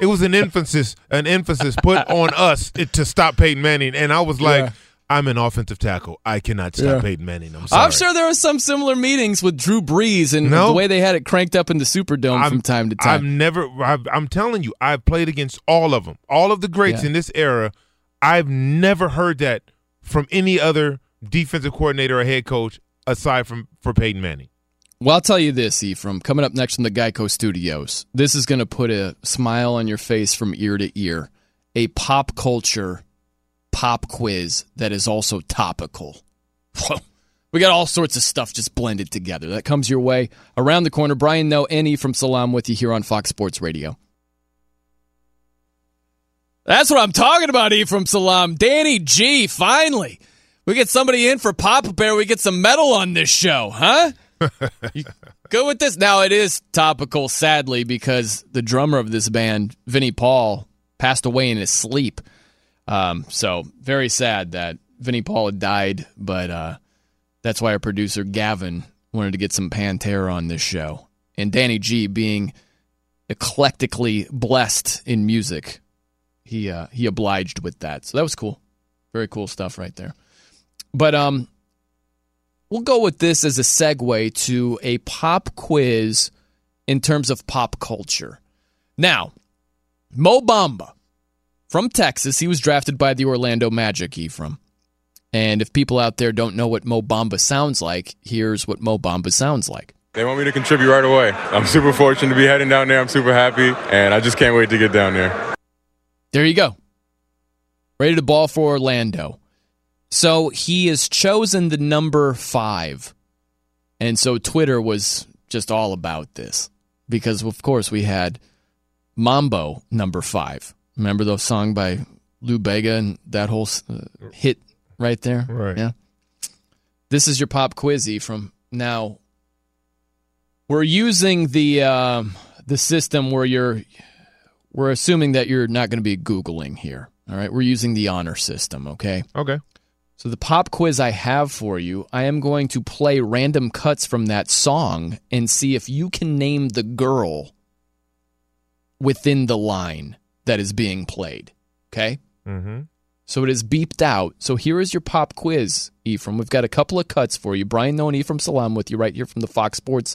it was an emphasis an emphasis put on us to stop Peyton Manning, and I was like, yeah. I'm an offensive tackle. I cannot stop yeah. Peyton Manning. I'm sorry. I'm sure there were some similar meetings with Drew Brees and no, the way they had it cranked up in the Superdome I'm, from time to time. I've never. I've, I'm telling you, I've played against all of them, all of the greats yeah. in this era. I've never heard that from any other defensive coordinator or head coach. Aside from for Peyton Manning. Well, I'll tell you this, Ephraim, coming up next from the Geico Studios, this is going to put a smile on your face from ear to ear. A pop culture pop quiz that is also topical. We got all sorts of stuff just blended together. That comes your way around the corner. Brian Noe and Ephraim Salaam with you here on Fox Sports Radio. That's what I'm talking about, Ephraim Salaam. Danny G, finally. We get somebody in for Papa Bear. We get some metal on this show, huh? You go with this. Now, it is topical, sadly, because the drummer of this band, Vinnie Paul, passed away in his sleep. Um, so very sad that Vinnie Paul had died, but uh, that's why our producer, Gavin, wanted to get some Pantera on this show. And Danny G, being eclectically blessed in music, he uh, he obliged with that. So that was cool. Very cool stuff right there. But um, we'll go with this as a segue to a pop quiz in terms of pop culture. Now, Mo Bamba from Texas, he was drafted by the Orlando Magic, Ephraim. And if people out there don't know what Mo Bamba sounds like, here's what Mo Bamba sounds like. They want me to contribute right away. I'm super fortunate to be heading down there. I'm super happy, and I just can't wait to get down there. There you go. Ready to ball for Orlando. So he has chosen the number five. And so Twitter was just all about this. Because, of course, we had Mambo number five. Remember the song by Lou Bega and that whole uh, hit right there? Right. Yeah. This is your pop quiz, Ephraim. Now, we're using the uh, the system where you're... We're assuming that you're not going to be Googling here. All right? We're using the honor system, okay? Okay. So the pop quiz I have for you, I am going to play random cuts from that song and see if you can name the girl within the line that is being played, okay? Mm-hmm. So it is beeped out. So here is your pop quiz, Ephraim. We've got a couple of cuts for you. Brian Noe and Ephraim Salaam with you right here from the Fox Sports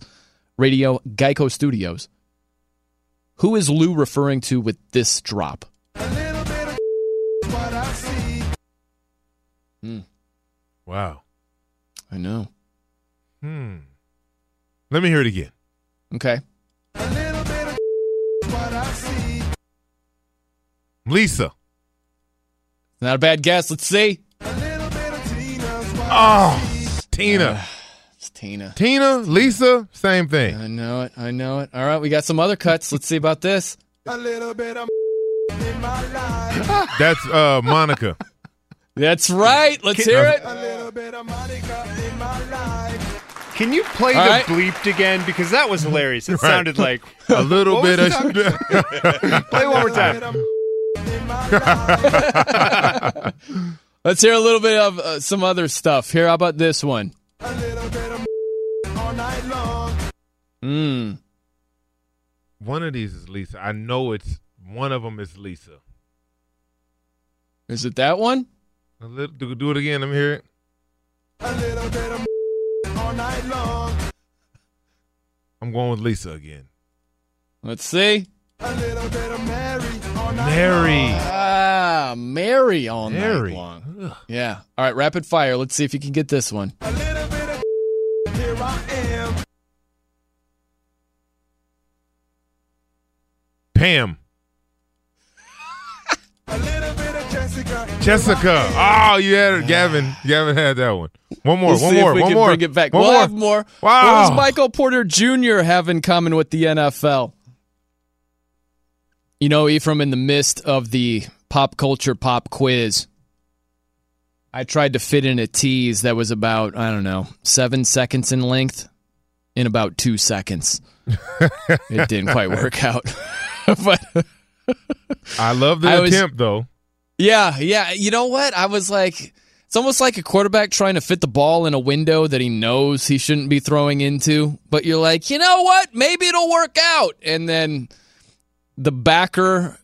Radio Geico Studios. Who is Lou referring to with this drop? A little bit of what I see. Hmm. Wow. I know. Hmm. Let me hear it again. Okay. A little bit of what I see. Lisa. Not a bad guess. Let's see. A little bit of Tina's what I see. Oh, Tina. Uh, Tina. Tina, Lisa, same thing. I know it. I know it. All right, we got some other cuts. Let's see about this. A little bit of in my life. That's uh, Monica. That's right. Let's can, hear uh, it. A little bit of Monica in my life. Can you play all the right. bleeped again? Because that was hilarious. It right. sounded like a little bit of. Play one more time. In my life. Let's hear a little bit of uh, some other stuff. Here, how about this one? A little bit of all night long. Mm. One of these is Lisa. I know it's one of them is Lisa. Is it that one? A little, do, do it again. Let me hear it. A little bit of all night long. I'm going with Lisa again. Let's see. A little bit of Mary all night Mary. long. Ah, Mary all Mary. night long. Ugh. Yeah. All right, rapid fire. Let's see if you can get this one. A little bit of here I am. Pam. A little bit of Jessica. Jessica. Oh, you had it, Gavin. Gavin had that one. One more. We'll one see more. If we one can more. Bring it back. One we'll more. Have more. Wow. What does Michael Porter Junior have in common with the N F L? You know, Ephraim, in the midst of the pop culture pop quiz, I tried to fit in a tease that was about, I don't know, seven seconds in length in about two seconds. It didn't quite work out. But I love the I attempt, was, though. Yeah, yeah. You know what? I was like, it's almost like a quarterback trying to fit the ball in a window that he knows he shouldn't be throwing into. But you're like, you know what? Maybe it'll work out. And then the backer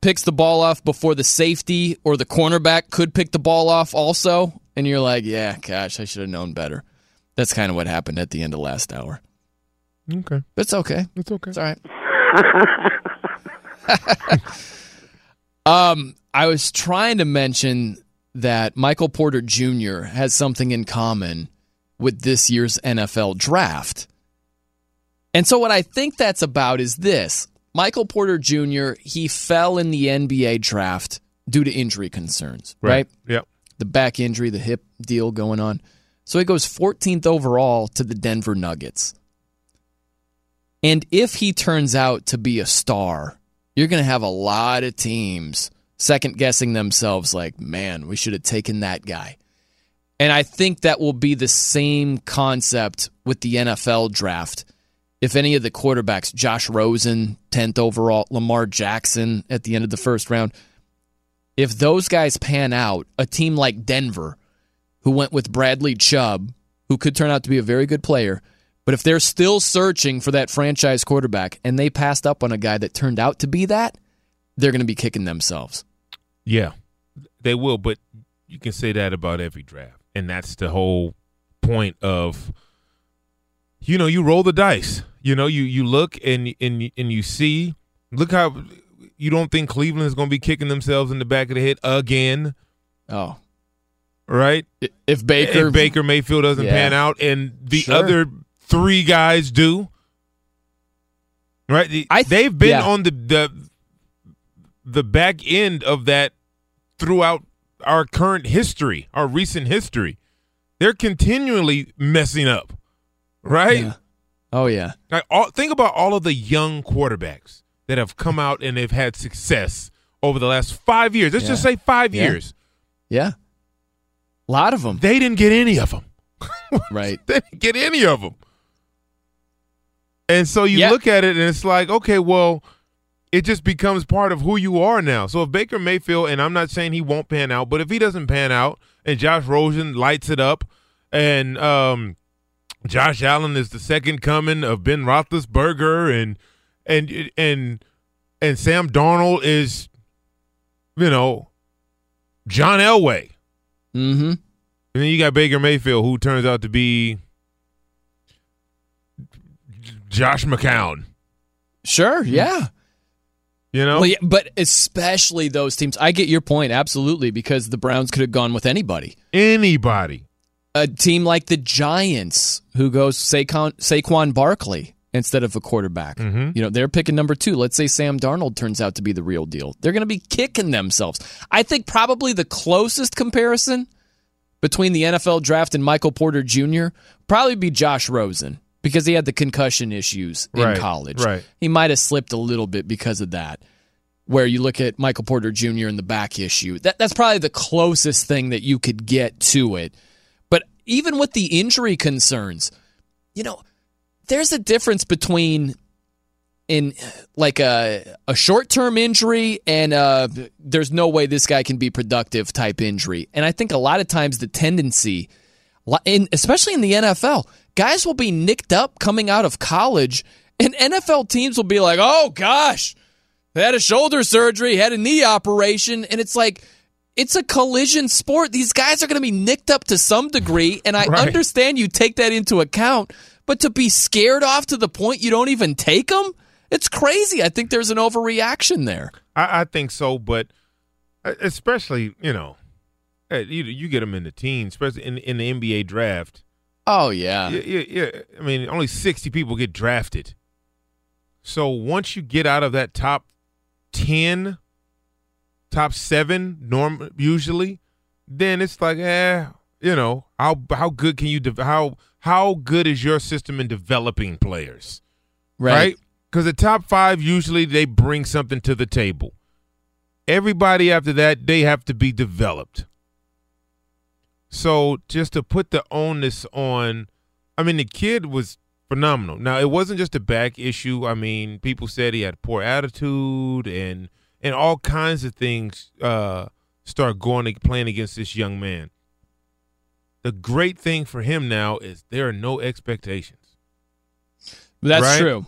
picks the ball off before the safety or the cornerback could pick the ball off also. And you're like, yeah, gosh, I should have known better. That's kind of what happened at the end of last hour. Okay. It's okay. It's okay. It's all right. um, I was trying to mention that Michael Porter Junior has something in common with this year's N F L draft. And so what I think that's about is this. Michael Porter Junior, he fell in the N B A draft due to injury concerns, right? right? Yep. The back injury, the hip deal going on. So he goes fourteenth overall to the Denver Nuggets. And if he turns out to be a star, you're going to have a lot of teams second-guessing themselves like, man, we should have taken that guy. And I think that will be the same concept with the N F L draft. If any of the quarterbacks, Josh Rosen, tenth overall, Lamar Jackson at the end of the first round, if those guys pan out, a team like Denver, who went with Bradley Chubb, who could turn out to be a very good player, but if they're still searching for that franchise quarterback and they passed up on a guy that turned out to be that, they're going to be kicking themselves. Yeah, they will, but you can say that about every draft. And that's the whole point of, you know, you roll the dice. You know, you you look and and and you see, look how you don't think Cleveland's going to be kicking themselves in the back of the head again. Oh. Right? If Baker if Baker Mayfield doesn't yeah. pan out and the sure. other three guys do. Right? The, th- they've been yeah. on the, the the back end of that throughout our current history, our recent history. They're continually messing up. Right? Yeah. Oh, yeah. Like all, think about all of the young quarterbacks that have come out and they've had success over the last five years. Let's yeah. just say five yeah. years. Yeah. A lot of them. They didn't get any of them. Right. They didn't get any of them. And so you yeah. look at it and it's like, okay, well, it just becomes part of who you are now. So if Baker Mayfield, and I'm not saying he won't pan out, but if he doesn't pan out and Josh Rosen lights it up and um, Josh Allen is the second coming of Ben Roethlisberger and and and and Sam Darnold is, you know, John Elway. Mm-hmm. And then you got Baker Mayfield, who turns out to be Josh McCown. Sure, yeah. You know? Well, yeah, but especially those teams. I get your point, absolutely, because the Browns could have gone with anybody. Anybody. A team like the Giants, who goes Saquon, Saquon Barkley instead of a quarterback. Mm-hmm. You know, they're picking number two. Let's say Sam Darnold turns out to be the real deal. They're going to be kicking themselves. I think probably the closest comparison between the N F L draft and Michael Porter Junior probably be Josh Rosen because he had the concussion issues in right, college. Right. He might have slipped a little bit because of that, where you look at Michael Porter Junior and the back issue. That, that's probably the closest thing that you could get to it. But even with the injury concerns, you know, there's a difference between in like a a short-term injury and a, there's no way this guy can be productive type injury. And I think a lot of times the tendency, in, especially in the N F L, guys will be nicked up coming out of college, and N F L teams will be like, oh, gosh, they had a shoulder surgery, had a knee operation, and it's like, it's a collision sport. These guys are going to be nicked up to some degree, and I right. understand you take that into account, but to be scared off to the point you don't even take them, it's crazy. I think there's an overreaction there. I, I think so, but especially, you know, you, you get them in the teens, especially in, in the N B A draft. Oh, yeah. Yeah, yeah. I mean, only sixty people get drafted. So once you get out of that top ten, top seven, norm usually, then it's like, eh, you know, how how good can you de- – how – how good is your system in developing players? Right. Because right? the top five, usually they bring something to the table. Everybody after that, they have to be developed. So just to put the onus on, I mean, the kid was phenomenal. Now, it wasn't just a back issue. I mean, people said he had poor attitude and and all kinds of things uh, start going playing against this young man. The great thing for him now is there are no expectations. That's right? true.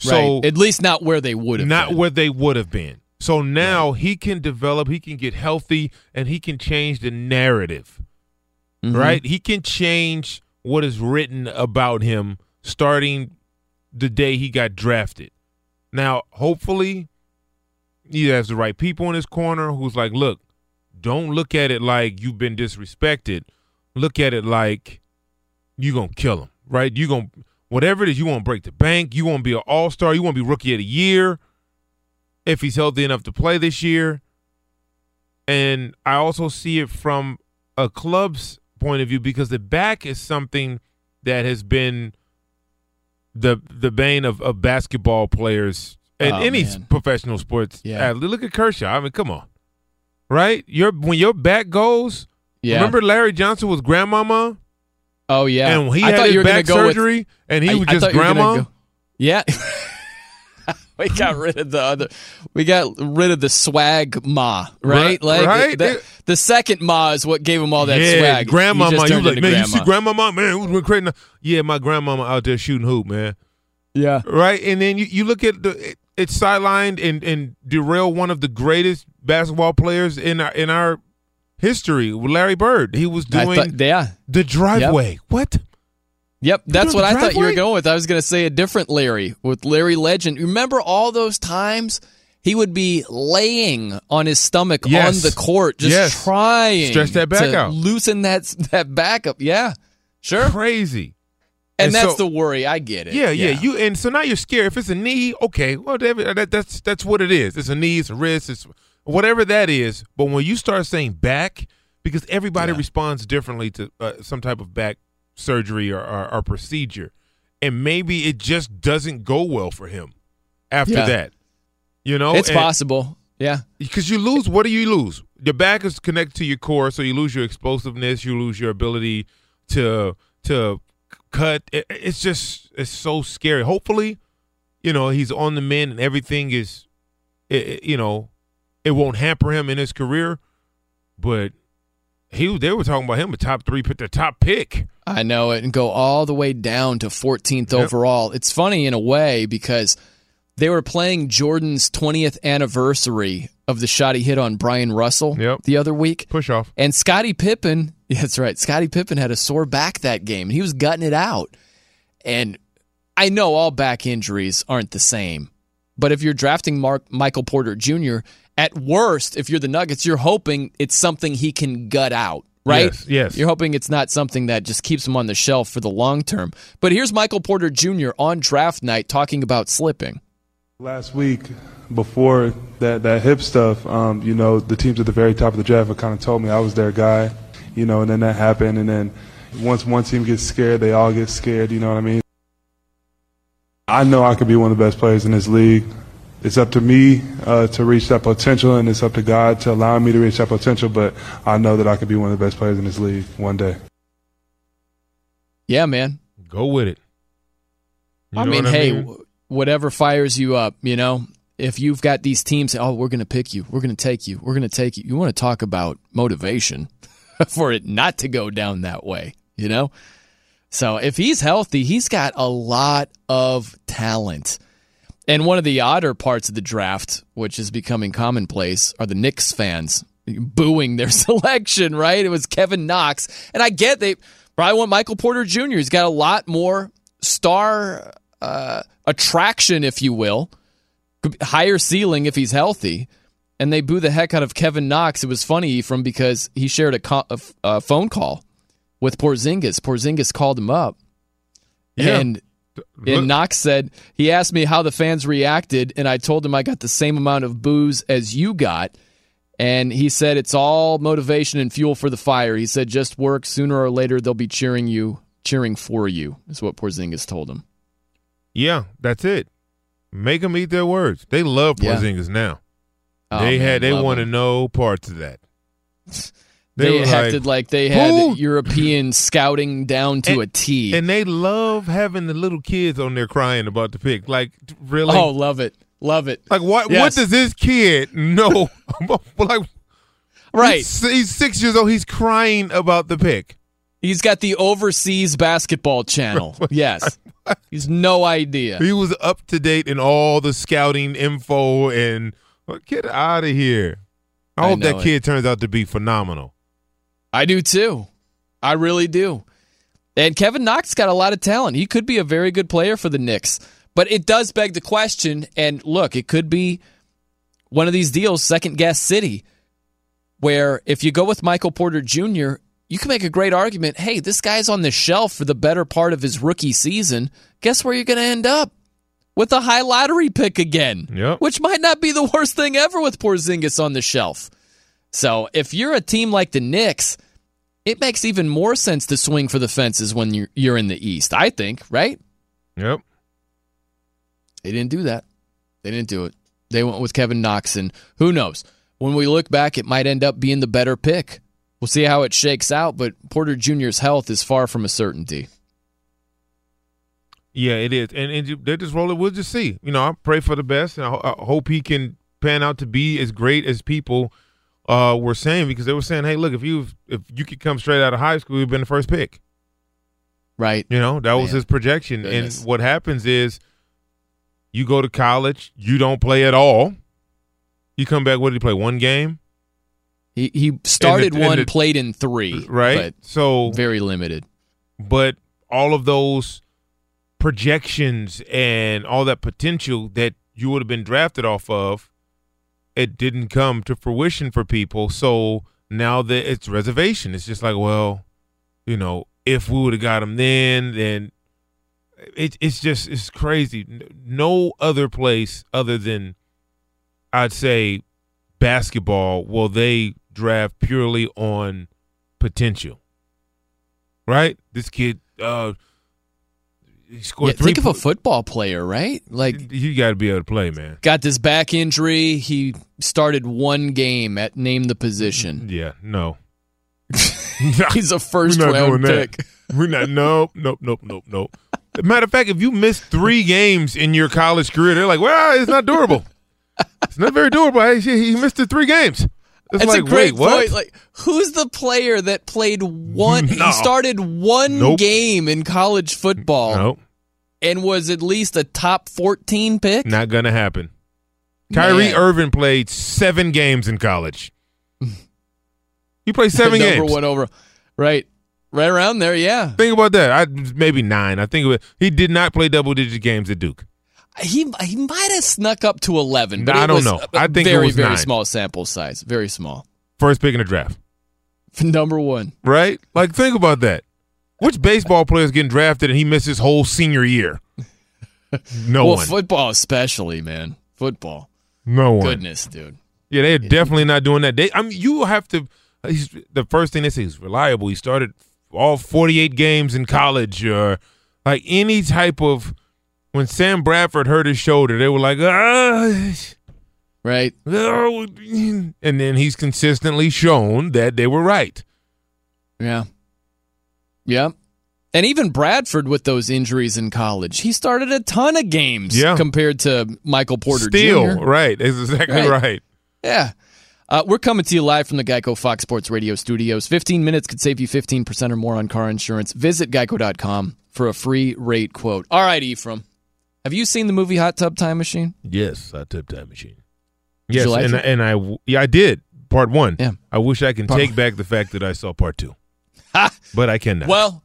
So right. At least not where they would have been. Not where they would have been. So now right. he can develop, he can get healthy, and he can change the narrative. Mm-hmm. Right? He can change what is written about him starting the day he got drafted. Now, hopefully, he has the right people in his corner who's like, look, don't look at it like you've been disrespected. Look at it like you're going to kill him, right? You're going to, whatever it is, you want to break the bank. You want to be an all-star. You want to be rookie of the year if he's healthy enough to play this year. And I also see it from a club's point of view, because the back is something that has been the the bane of, of basketball players and oh, any man. professional sports yeah. athlete. Look at Kershaw. I mean, come on. Right? Your When your back goes, yeah. remember Larry Johnson was grandmama? Oh, yeah. And he I had his back surgery, with, and he I, was just grandma? Go, yeah. We got rid of the other. We got rid of the swag ma, right? Right. Like right? The, the second ma is what gave him all that yeah, swag. Grandmama, you, you was like, man, grandma. You see grandmama, man, it was crazy. Yeah, my grandmama out there shooting hoop, man. Yeah, right. And then you, you look at the it, it sidelined and and derailed one of the greatest basketball players in our in our history, Larry Bird. He was doing thought, yeah. the driveway. Yep. What? Yep, that's what I thought you were going with. I was going to say a different Larry with Larry Legend. Remember all those times he would be laying on his stomach yes. on the court, just yes. trying Stretch that back to out. loosen that that back up. Yeah, sure, crazy. And, and that's so, the worry. I get it. Yeah, yeah, yeah. You and so now you're scared. If it's a knee, okay, well, that, that's that's what it is. It's a knee, it's a wrist, it's whatever that is. But when you start saying back, because everybody yeah. responds differently to uh, some type of back surgery or, or, or procedure, and maybe it just doesn't go well for him after yeah. that. You know, it's and, possible. Yeah, because you lose. What do you lose? Your back is connected to your core, so you lose your explosiveness. You lose your ability to to cut. It, it's just it's so scary. Hopefully, you know, he's on the mend and everything is, it, you know, it won't hamper him in his career, but. He, they were talking about him a top three pick, the top pick. I know it, and go all the way down to fourteenth yep. overall. It's funny in a way because they were playing Jordan's twentieth anniversary of the shot he hit on Brian Russell yep. the other week. Push off. And Scottie Pippen, yeah, that's right, Scottie Pippen had a sore back that game, and he was gutting it out. And I know all back injuries aren't the same, but if you're drafting Mark, Michael Porter Junior, at worst, if you're the Nuggets, you're hoping it's something he can gut out, right? Yes, yes. You're hoping it's not something that just keeps him on the shelf for the long term. But here's Michael Porter Junior on draft night talking about slipping. Last week, before that, that hip stuff, um, you know, the teams at the very top of the draft kind of told me I was their guy, you know, and then that happened. And then once one team gets scared, they all get scared, you know what I mean? I know I could be one of the best players in this league. It's up to me uh, to reach that potential, and it's up to God to allow me to reach that potential, but I know that I could be one of the best players in this league one day. Yeah, man. Go with it. You I mean, what I hey, mean? W- whatever fires you up, you know, if you've got these teams, oh, we're going to pick you, we're going to take you, we're going to take you. You want to talk about motivation for it not to go down that way, you know? So if he's healthy, he's got a lot of talent. And one of the odder parts of the draft, which is becoming commonplace, are the Knicks fans booing their selection, right? It was Kevin Knox. And I get they probably want Michael Porter Junior He's got a lot more star uh, attraction, if you will, higher ceiling if he's healthy. And they boo the heck out of Kevin Knox. It was funny from because he shared a, co- a, a phone call with Porzingis. Porzingis called him up. Yeah. And... And Knox said, he asked me how the fans reacted, and I told him I got the same amount of boos as you got. And he said, it's all motivation and fuel for the fire. He said, just work. Sooner or later, they'll be cheering you, cheering for you, is what Porzingis told him. Yeah, that's it. Make them eat their words. They love Porzingis yeah. now. Oh, they man, had, they wanted no parts of that. They, they acted like, like they had who? European scouting down to and, a T. And they love having the little kids on there crying about the pick. Like, really? Oh, love it. Love it. Like, what yes. What does this kid know? Like, right. He's, he's six years old. He's crying about the pick. He's got the overseas basketball channel. Yes. He's no idea. He was up to date in all the scouting info and well, get out of here. I, I hope that kid it. turns out to be phenomenal. I do, too. I really do. And Kevin Knox got a lot of talent. He could be a very good player for the Knicks. But it does beg the question, and look, it could be one of these deals, second-guess city, where if you go with Michael Porter Junior, you can make a great argument, hey, this guy's on the shelf for the better part of his rookie season. Guess where you're going to end up? With a high lottery pick again, yep. which might not be the worst thing ever with Porzingis on the shelf. So if you're a team like the Knicks, it makes even more sense to swing for the fences when you're, you're in the East, I think, right? Yep. They didn't do that. They didn't do it. They went with Kevin Knox, and who knows? When we look back, it might end up being the better pick. We'll see how it shakes out, but Porter Junior's health is far from a certainty. Yeah, it is. And, and they're just rolling. We'll just see. You know, I pray for the best, and I, I hope he can pan out to be as great as people uh, were saying, because they were saying, hey, look, if you if you could come straight out of high school, you've been the first pick. Right. You know, that Man. was his projection. Goodness. And what happens is you go to college, you don't play at all. You come back, what did he play, one game? He he started the, one, the, played in three. Right. But so very limited. But all of those projections and all that potential that you would have been drafted off of, it didn't come to fruition for people. So now that it's reservation, it's just like, well, you know, if we would have got him then, then it, it's just it's crazy. No other place other than, I'd say, basketball will they draft purely on potential, right? This kid uh, he scored yeah, three. Think po- of a football player, right? Like you got to be able to play, man. Got this back injury. He started one game at name the position. Yeah, no. He's a first round pick. We're not. Nope. Nope. Nope. Nope. Nope. Matter of fact, if you missed three games in your college career, they're like, well, it's not durable. It's not very durable. Hey, he missed the three games. It's That's like, a great wait, what? Point. Like, who's the player that played one? No. He started one nope. game in college football, nope. and was at least a top fourteen pick. Not gonna happen. Kyrie Man. Irving played seven games in college. He played seven games. Number one over, right? Right around there, yeah. Think about that. I maybe nine. I think it was, he did not play double digit games at Duke. He he might have snuck up to eleven. But I don't know. I think very, it was very nine. Small sample size. Very small. First pick in the draft. Number one. Right? Like, think about that. Which baseball player is getting drafted and he missed his whole senior year? No well, one. Well, football especially, man. Football. No one. Goodness, dude. Yeah, they're it, definitely not doing that. They, I mean, you have to he's, – the first thing they say is reliable. He started all forty-eight games in college or like any type of – when Sam Bradford hurt his shoulder, they were like, ah. Right. Oh. And then he's consistently shown that they were right. Yeah. Yeah. And even Bradford with those injuries in college, he started a ton of games yeah. compared to Michael Porter Still, Junior Still, right. That's exactly right. right. Yeah. Uh, we're coming to you live from the Geico Fox Sports Radio studios. fifteen minutes could save you fifteen percent or more on car insurance. Visit geico dot com for a free rate quote. All right, Ephraim. Have you seen the movie Hot Tub Time Machine? Yes, Hot Tub Time Machine. Yes, like and, I, and I yeah, I did part one. Yeah. I wish I can part take one. back the fact that I saw part two, but I cannot. Well,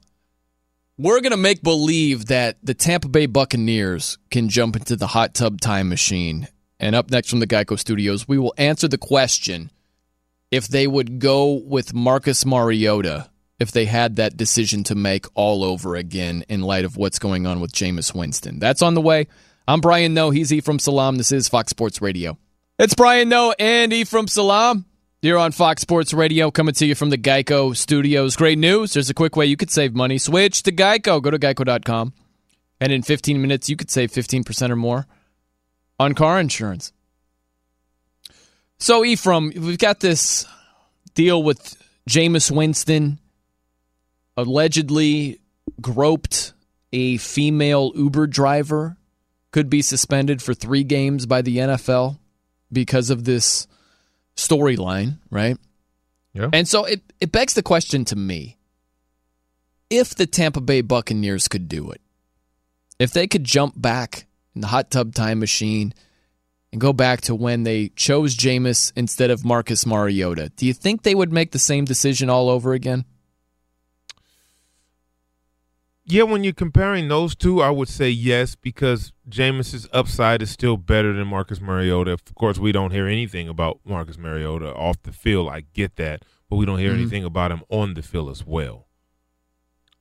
we're gonna make believe that the Tampa Bay Buccaneers can jump into the Hot Tub Time Machine. And up next from the Geico Studios, we will answer the question if they would go with Marcus Mariota if they had that decision to make all over again in light of what's going on with Jameis Winston. That's on the way. I'm Brian Noe. He's Ephraim Salaam. This is Fox Sports Radio. It's Brian Noe and Ephraim Salaam here on Fox Sports Radio, coming to you from the Geico Studios. Great news. There's a quick way you could save money. Switch to Geico. Go to geico dot com. And in fifteen minutes, you could save fifteen percent or more on car insurance. So, Ephraim, we've got this deal with Jameis Winston. Allegedly groped a female Uber driver, could be suspended for three games by the N F L because of this storyline, right? Yeah. And so it, it begs the question to me, if the Tampa Bay Buccaneers could do it, if they could jump back in the Hot Tub Time Machine and go back to when they chose Jameis instead of Marcus Mariota, do you think they would make the same decision all over again? Yeah, when you're comparing those two, I would say yes, because Jameis's upside is still better than Marcus Mariota. Of course, we don't hear anything about Marcus Mariota off the field. I get that, but we don't hear mm-hmm. anything about him on the field as well.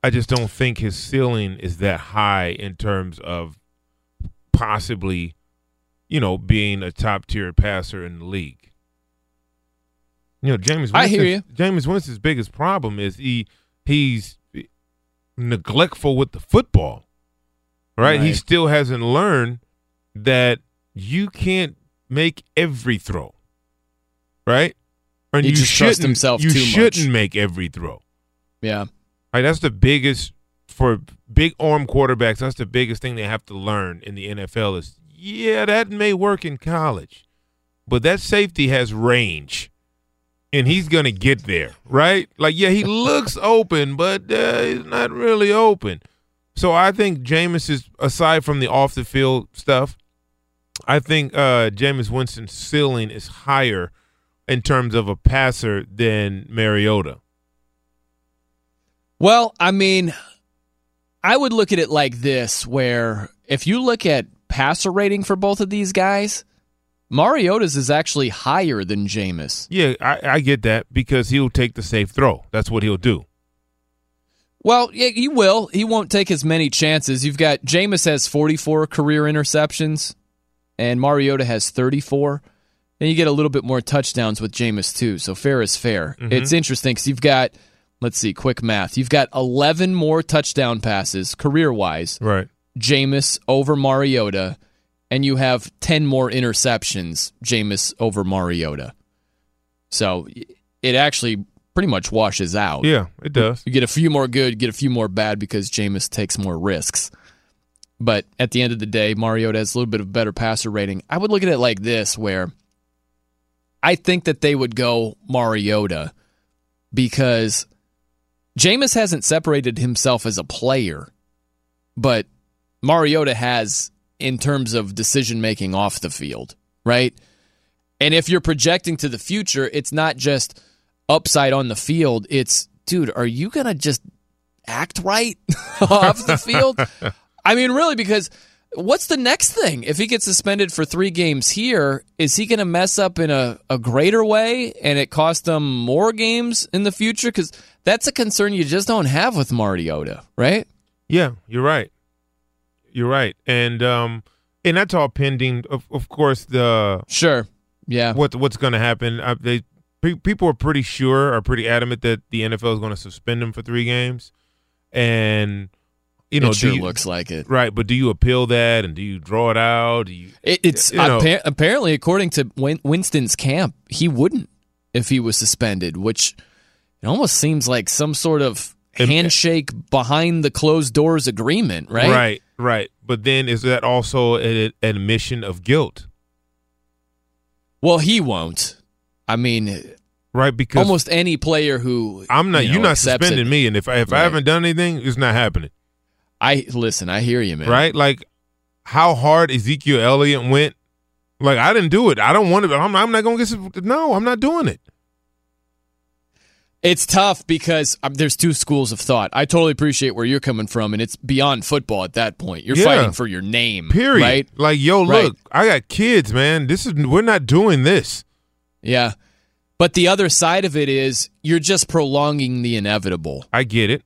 I just don't think his ceiling is that high in terms of possibly, you know, being a top-tier passer in the league. You know, Jameis Winston, I hear you. Jameis Winston's biggest problem is he he's neglectful with the football, right? right? He still hasn't learned that you can't make every throw, right? And he you just shouldn't, trusts himself you too much. You shouldn't make every throw. Yeah. Right, that's the biggest, for big arm quarterbacks, that's the biggest thing they have to learn in the N F L is, yeah, that may work in college, but that safety has range. And he's going to get there, right? Like, yeah, he looks open, but uh, he's not really open. So I think Jameis is, aside from the off-the-field stuff, I think uh, Jameis Winston's ceiling is higher in terms of a passer than Mariota. Well, I mean, I would look at it like this, where if you look at passer rating for both of these guys, Mariota's is actually higher than Jameis. Yeah, I, I get that because he'll take the safe throw. That's what he'll do. Well, yeah, he will. He won't take as many chances. You've got Jameis has forty-four career interceptions, and Mariota has thirty-four. Then you get a little bit more touchdowns with Jameis, too. So fair is fair. Mm-hmm. It's interesting because you've got, let's see, quick math. You've got eleven more touchdown passes career-wise. Right. Jameis over Mariota. And you have ten more interceptions, Jameis over Mariota. So it actually pretty much washes out. Yeah, it does. You get a few more good, get a few more bad because Jameis takes more risks. But at the end of the day, Mariota has a little bit of better passer rating. I would look at it like this, where I think that they would go Mariota because Jameis hasn't separated himself as a player, but Mariota has in terms of decision-making off the field, right? And if you're projecting to the future, it's not just upside on the field. It's, dude, are you going to just act right off the field? I mean, really, because what's the next thing? If he gets suspended for three games here, is he going to mess up in a, a greater way and it costs them more games in the future? Because that's a concern you just don't have with Mariota, right? Yeah, you're right. You're right, and um, and that's all pending. Of, of course, the sure, yeah. What what's going to happen? I, they pe- people are pretty sure, are pretty adamant that the N F L is going to suspend him for three games, and you know, it sure do you, looks like it, right? But do you appeal that, and do you draw it out? Do you, it, it's you know, appa- apparently, according to Win- Winston's camp, he wouldn't if he was suspended, which it almost seems like some sort of handshake behind the closed doors agreement, right? Right. Right, but then is that also an admission of guilt? Well, he won't. I mean, right, because almost any player who I'm not, you know, you're not suspending it. me, and if I, if right. I haven't done anything, it's not happening. I listen. I hear you, man. Right, like how hard Ezekiel Elliott went. Like I didn't do it. I don't want to. I'm, I'm not going to get. No, I'm not doing it. It's tough because um, there's two schools of thought. I totally appreciate where you're coming from, and it's beyond football at that point. You're yeah. fighting for your name, period. Right? Like, yo, look, right. I got kids, man. This is we're not doing this. Yeah, but the other side of it is you're just prolonging the inevitable. I get it.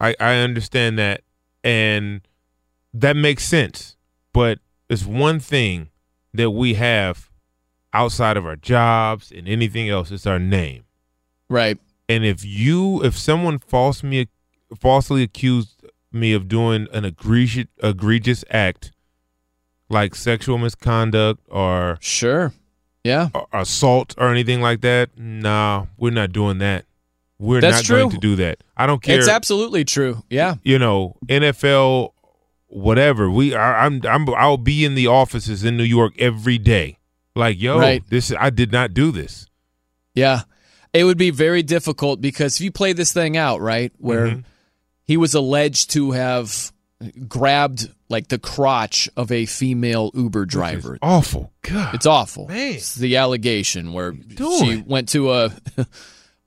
I I understand that, and that makes sense. But it's one thing that we have outside of our jobs and anything else. It's our name. Right. And if you, if someone false me, falsely accused me of doing an egregious, egregious act like sexual misconduct or sure, yeah, or assault or anything like that, nah, we're not doing that. We're That's not true. going to do that. I don't care. It's absolutely true. Yeah. You know, N F L, whatever. We are. I'm. I'm. I'll be in the offices in New York every day. Like, yo, right. this. I did not do this. Yeah. It would be very difficult because if you play this thing out, right, where mm-hmm. he was alleged to have grabbed like the crotch of a female Uber driver. Awful. God. It's awful. Man. It's the allegation where she went to a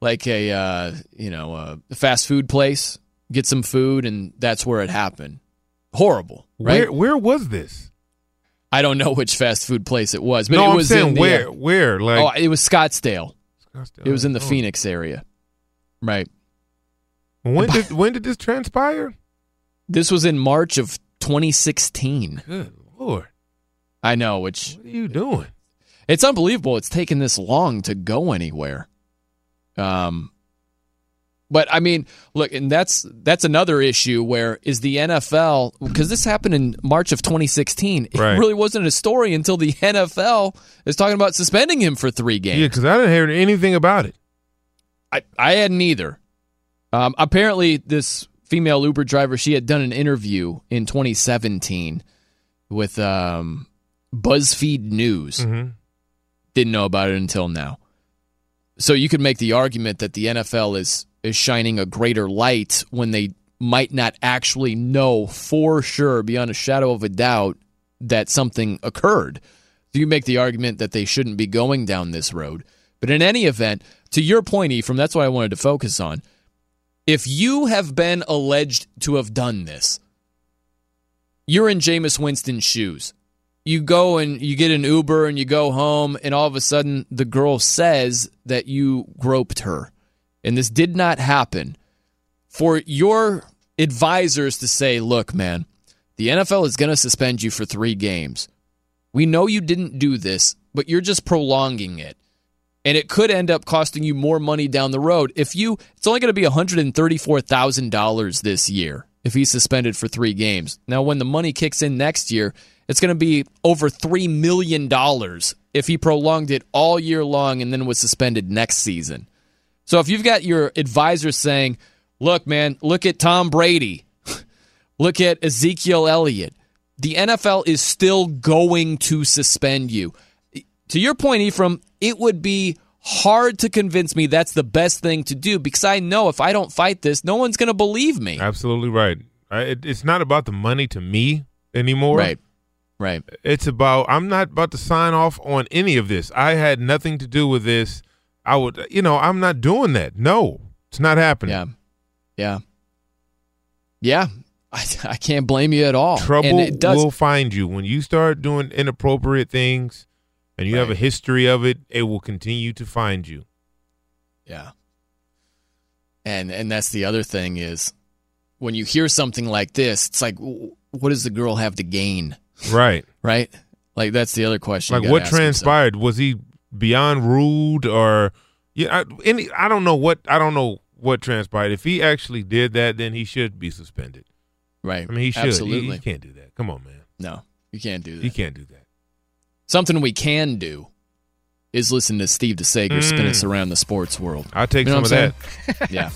like a uh, you know, a fast food place, get some food, and that's where it happened. Horrible. Right? Where where was this? I don't know which fast food place it was, but no, it was I'm saying in the, where where like oh, it was Scottsdale. It was in the oh. Phoenix area, right? When did when did this transpire? This was in March of twenty sixteen. Good Lord. I know. Which, what are you doing? It's unbelievable it's taken this long to go anywhere. Um, but I mean, look, and that's that's another issue where is the N F L, because this happened in March of twenty sixteen. It right. really wasn't a story until the N F L is talking about suspending him for three games. Yeah, because I didn't hear anything about it. I, I hadn't either. Um, apparently, this female Uber driver, she had done an interview in twenty seventeen with um, BuzzFeed News. Mm-hmm. Didn't know about it until now. So you could make the argument that the N F L is is shining a greater light when they might not actually know for sure, beyond a shadow of a doubt, that something occurred. So you make the argument that they shouldn't be going down this road. But in any event, to your point, Ephraim, that's what I wanted to focus on. If you have been alleged to have done this, you're in Jameis Winston's shoes. You go and you get an Uber and you go home, and all of a sudden the girl says that you groped her. And this did not happen. For your advisors to say, look, man, the N F L is going to suspend you for three games. We know you didn't do this, but you're just prolonging it. And it could end up costing you more money down the road. If you, it's only going to be one hundred thirty-four thousand dollars this year if he's suspended for three games. Now, when the money kicks in next year, it's going to be over three million dollars if he prolonged it all year long and then was suspended next season. So if you've got your advisor saying, look, man, look at Tom Brady. Look at Ezekiel Elliott. The N F L is still going to suspend you. To your point, Ephraim, it would be hard to convince me that's the best thing to do, because I know if I don't fight this, no one's going to believe me. Absolutely right. It's not about the money to me anymore. Right. Right. It's about, I'm not about to sign off on any of this. I had nothing to do with this. I would, you know, I'm not doing that. No, it's not happening. Yeah. Yeah. Yeah. I, I can't blame you at all. Trouble and it does. will find you. When you start doing inappropriate things and you right. have a history of it, it will continue to find you. Yeah. And and that's the other thing is when you hear something like this, it's like, what does the girl have to gain? Right. Right? Like, that's the other question. Like, what transpired? Himself. Was he beyond rude or yeah, I, any, I don't know what I don't know what transpired. If he actually did that, then he should be suspended. Right. I mean, he should. Absolutely. He, he can't do that. Come on, man. No, you can't do that. You can't do that. Something we can do is listen to Steve DeSager mm. spin us around the sports world. I'll take you know some of that. Yeah.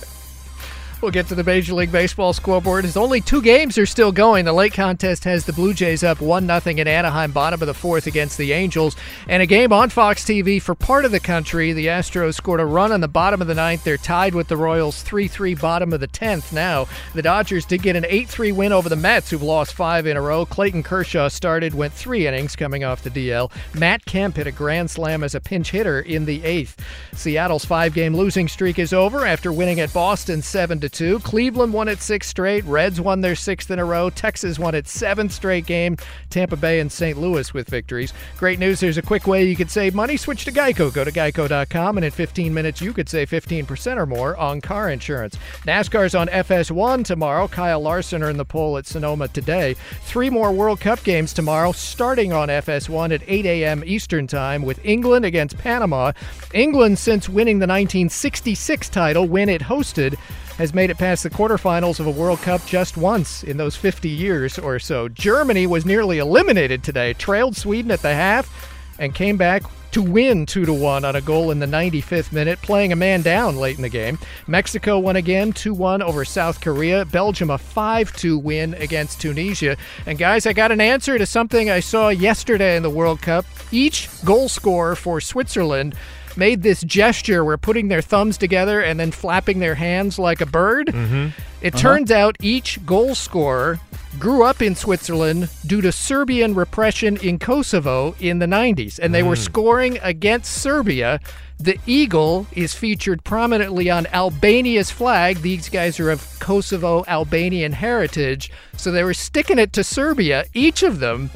We'll get to the Major League Baseball scoreboard. As only two games are still going, the late contest has the Blue Jays up one nothing in Anaheim, bottom of the fourth against the Angels. And a game on Fox T V for part of the country. The Astros scored a run on the bottom of the ninth. They're tied with the Royals three three bottom of the tenth now. The Dodgers did get an eight three win over the Mets, who've lost five in a row. Clayton Kershaw started, went three innings coming off the D L. Matt Kemp hit a grand slam as a pinch hitter in the eighth. Seattle's five-game losing streak is over after winning at Boston seven to two. Two. Cleveland won its sixth straight. Reds won their sixth in a row. Texas won its seventh straight game. Tampa Bay and Saint Louis with victories. Great news. There's a quick way you could save money. Switch to Geico. Go to geico dot com, and in fifteen minutes, you could save fifteen percent or more on car insurance. NASCAR's on F S one tomorrow. Kyle Larson earned the pole at Sonoma today. Three more World Cup games tomorrow, starting on F S one at eight a.m. Eastern Time with England against Panama. England, since winning the nineteen sixty-six title when it hosted, has made it past the quarterfinals of a World Cup just once in those fifty years or so. Germany was nearly eliminated today, trailed Sweden at the half, and came back to win two to one on a goal in the ninety-fifth minute, playing a man down late in the game. Mexico won again two one over South Korea. Belgium a five two win against Tunisia. And guys, I got an answer to something I saw yesterday in the World Cup. Each goal scorer for Switzerland made this gesture where putting their thumbs together and then flapping their hands like a bird. Mm-hmm. It uh-huh. turns out each goal scorer grew up in Switzerland due to Serbian repression in Kosovo in the nineties, and they mm. were scoring against Serbia. The eagle is featured prominently on Albania's flag. These guys are of Kosovo-Albanian heritage, so they were sticking it to Serbia, each of them,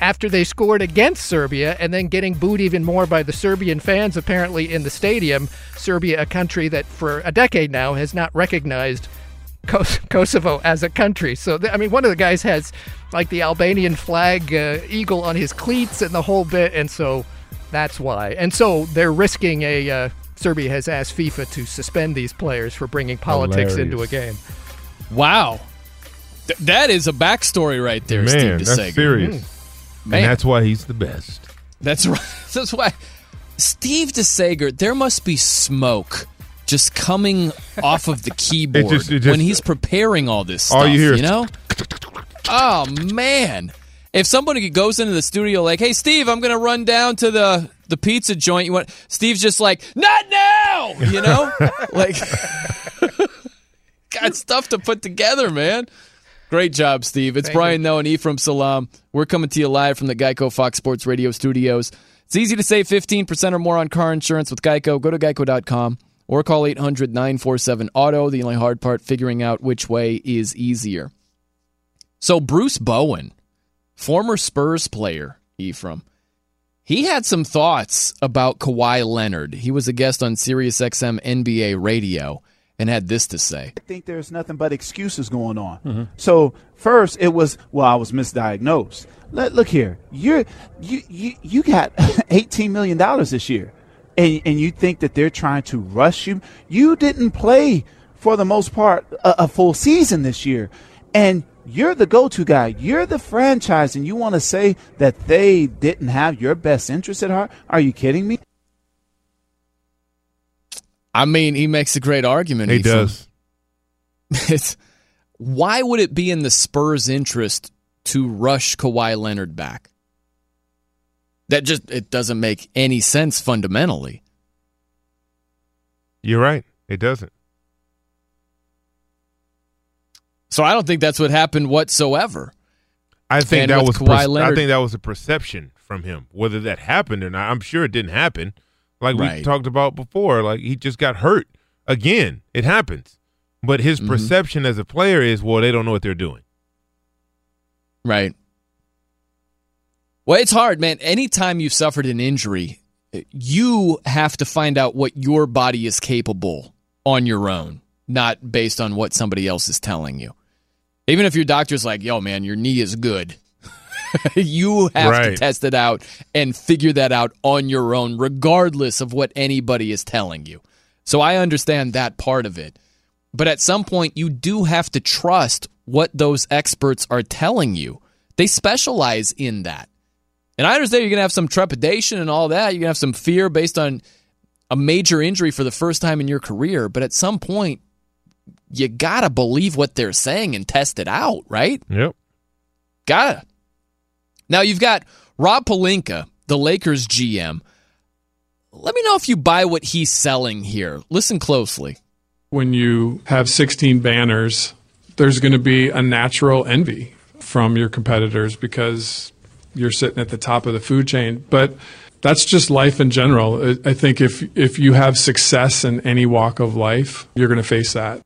after they scored against Serbia and then getting booed even more by the Serbian fans apparently in the stadium. Serbia, a country that for a decade now has not recognized Kos- Kosovo as a country. So, th- I mean, one of the guys has like the Albanian flag uh, eagle on his cleats and the whole bit. And so That's why. And so they're risking a... Uh, Serbia has asked FIFA to suspend these players for bringing politics Hilarious. into a game. Wow. Th- that is a backstory right there, Man, Steve DeSager. That's serious. Mm. Man. And that's why he's the best. That's right. That's why. Steve DeSager, there must be smoke just coming off of the keyboard it just, it just, when he's preparing all this stuff. All you hear is, you know? Oh, man. If somebody goes into the studio like, hey, Steve, I'm going to run down to the the pizza joint. You want? Steve's just like, not now, you know? Like, got stuff to put together, man. Great job, Steve. It's Thank Brian you. Noe and Ephraim Salaam. We're coming to you live from the Geico Fox Sports Radio studios. It's easy to save fifteen percent or more on car insurance with Geico. Go to geico dot com or call eight hundred nine four seven auto. The only hard part, figuring out which way is easier. So Bruce Bowen, former Spurs player, Ephraim, he had some thoughts about Kawhi Leonard. He was a guest on SiriusXM N B A radio and had this to say. I think there's nothing but excuses going on. Mm-hmm. So first it was, well, I was misdiagnosed. Let, look here, you're, you you you got eighteen million dollars this year, and, and you think that they're trying to rush you? You didn't play, for the most part, a, a full season this year, and you're the go-to guy. You're the franchise, and you want to say that they didn't have your best interest at heart? Are you kidding me? I mean, he makes a great argument. He Ethan. does. It's, why would it be in the Spurs' interest to rush Kawhi Leonard back? That just, it doesn't make any sense fundamentally. You're right. It doesn't. So I don't think that's what happened whatsoever. I think and that was Kawhi Leonard, I think that was a perception from him. Whether that happened or not, I'm sure it didn't happen. Like right. we talked about before, like he just got hurt again. It happens. But his mm-hmm. perception as a player is, well, they don't know what they're doing. Right. Well, it's hard, man. Anytime you've suffered an injury, you have to find out what your body is capable on your own, not based on what somebody else is telling you. Even if your doctor's like, yo, man, your knee is good, you have right. to test it out and figure that out on your own, regardless of what anybody is telling you. So I understand that part of it. But at some point, you do have to trust what those experts are telling you. They specialize in that. And I understand you're going to have some trepidation and all that. You're going to have some fear based on a major injury for the first time in your career. But at some point, you got to believe what they're saying and test it out, right? Yep. Got to. Now, you've got Rob Pelinka, the Lakers G M. Let me know if you buy what he's selling here. Listen closely. When you have sixteen banners, there's going to be a natural envy from your competitors because you're sitting at the top of the food chain. But that's just life in general. I think if if you have success in any walk of life, you're going to face that.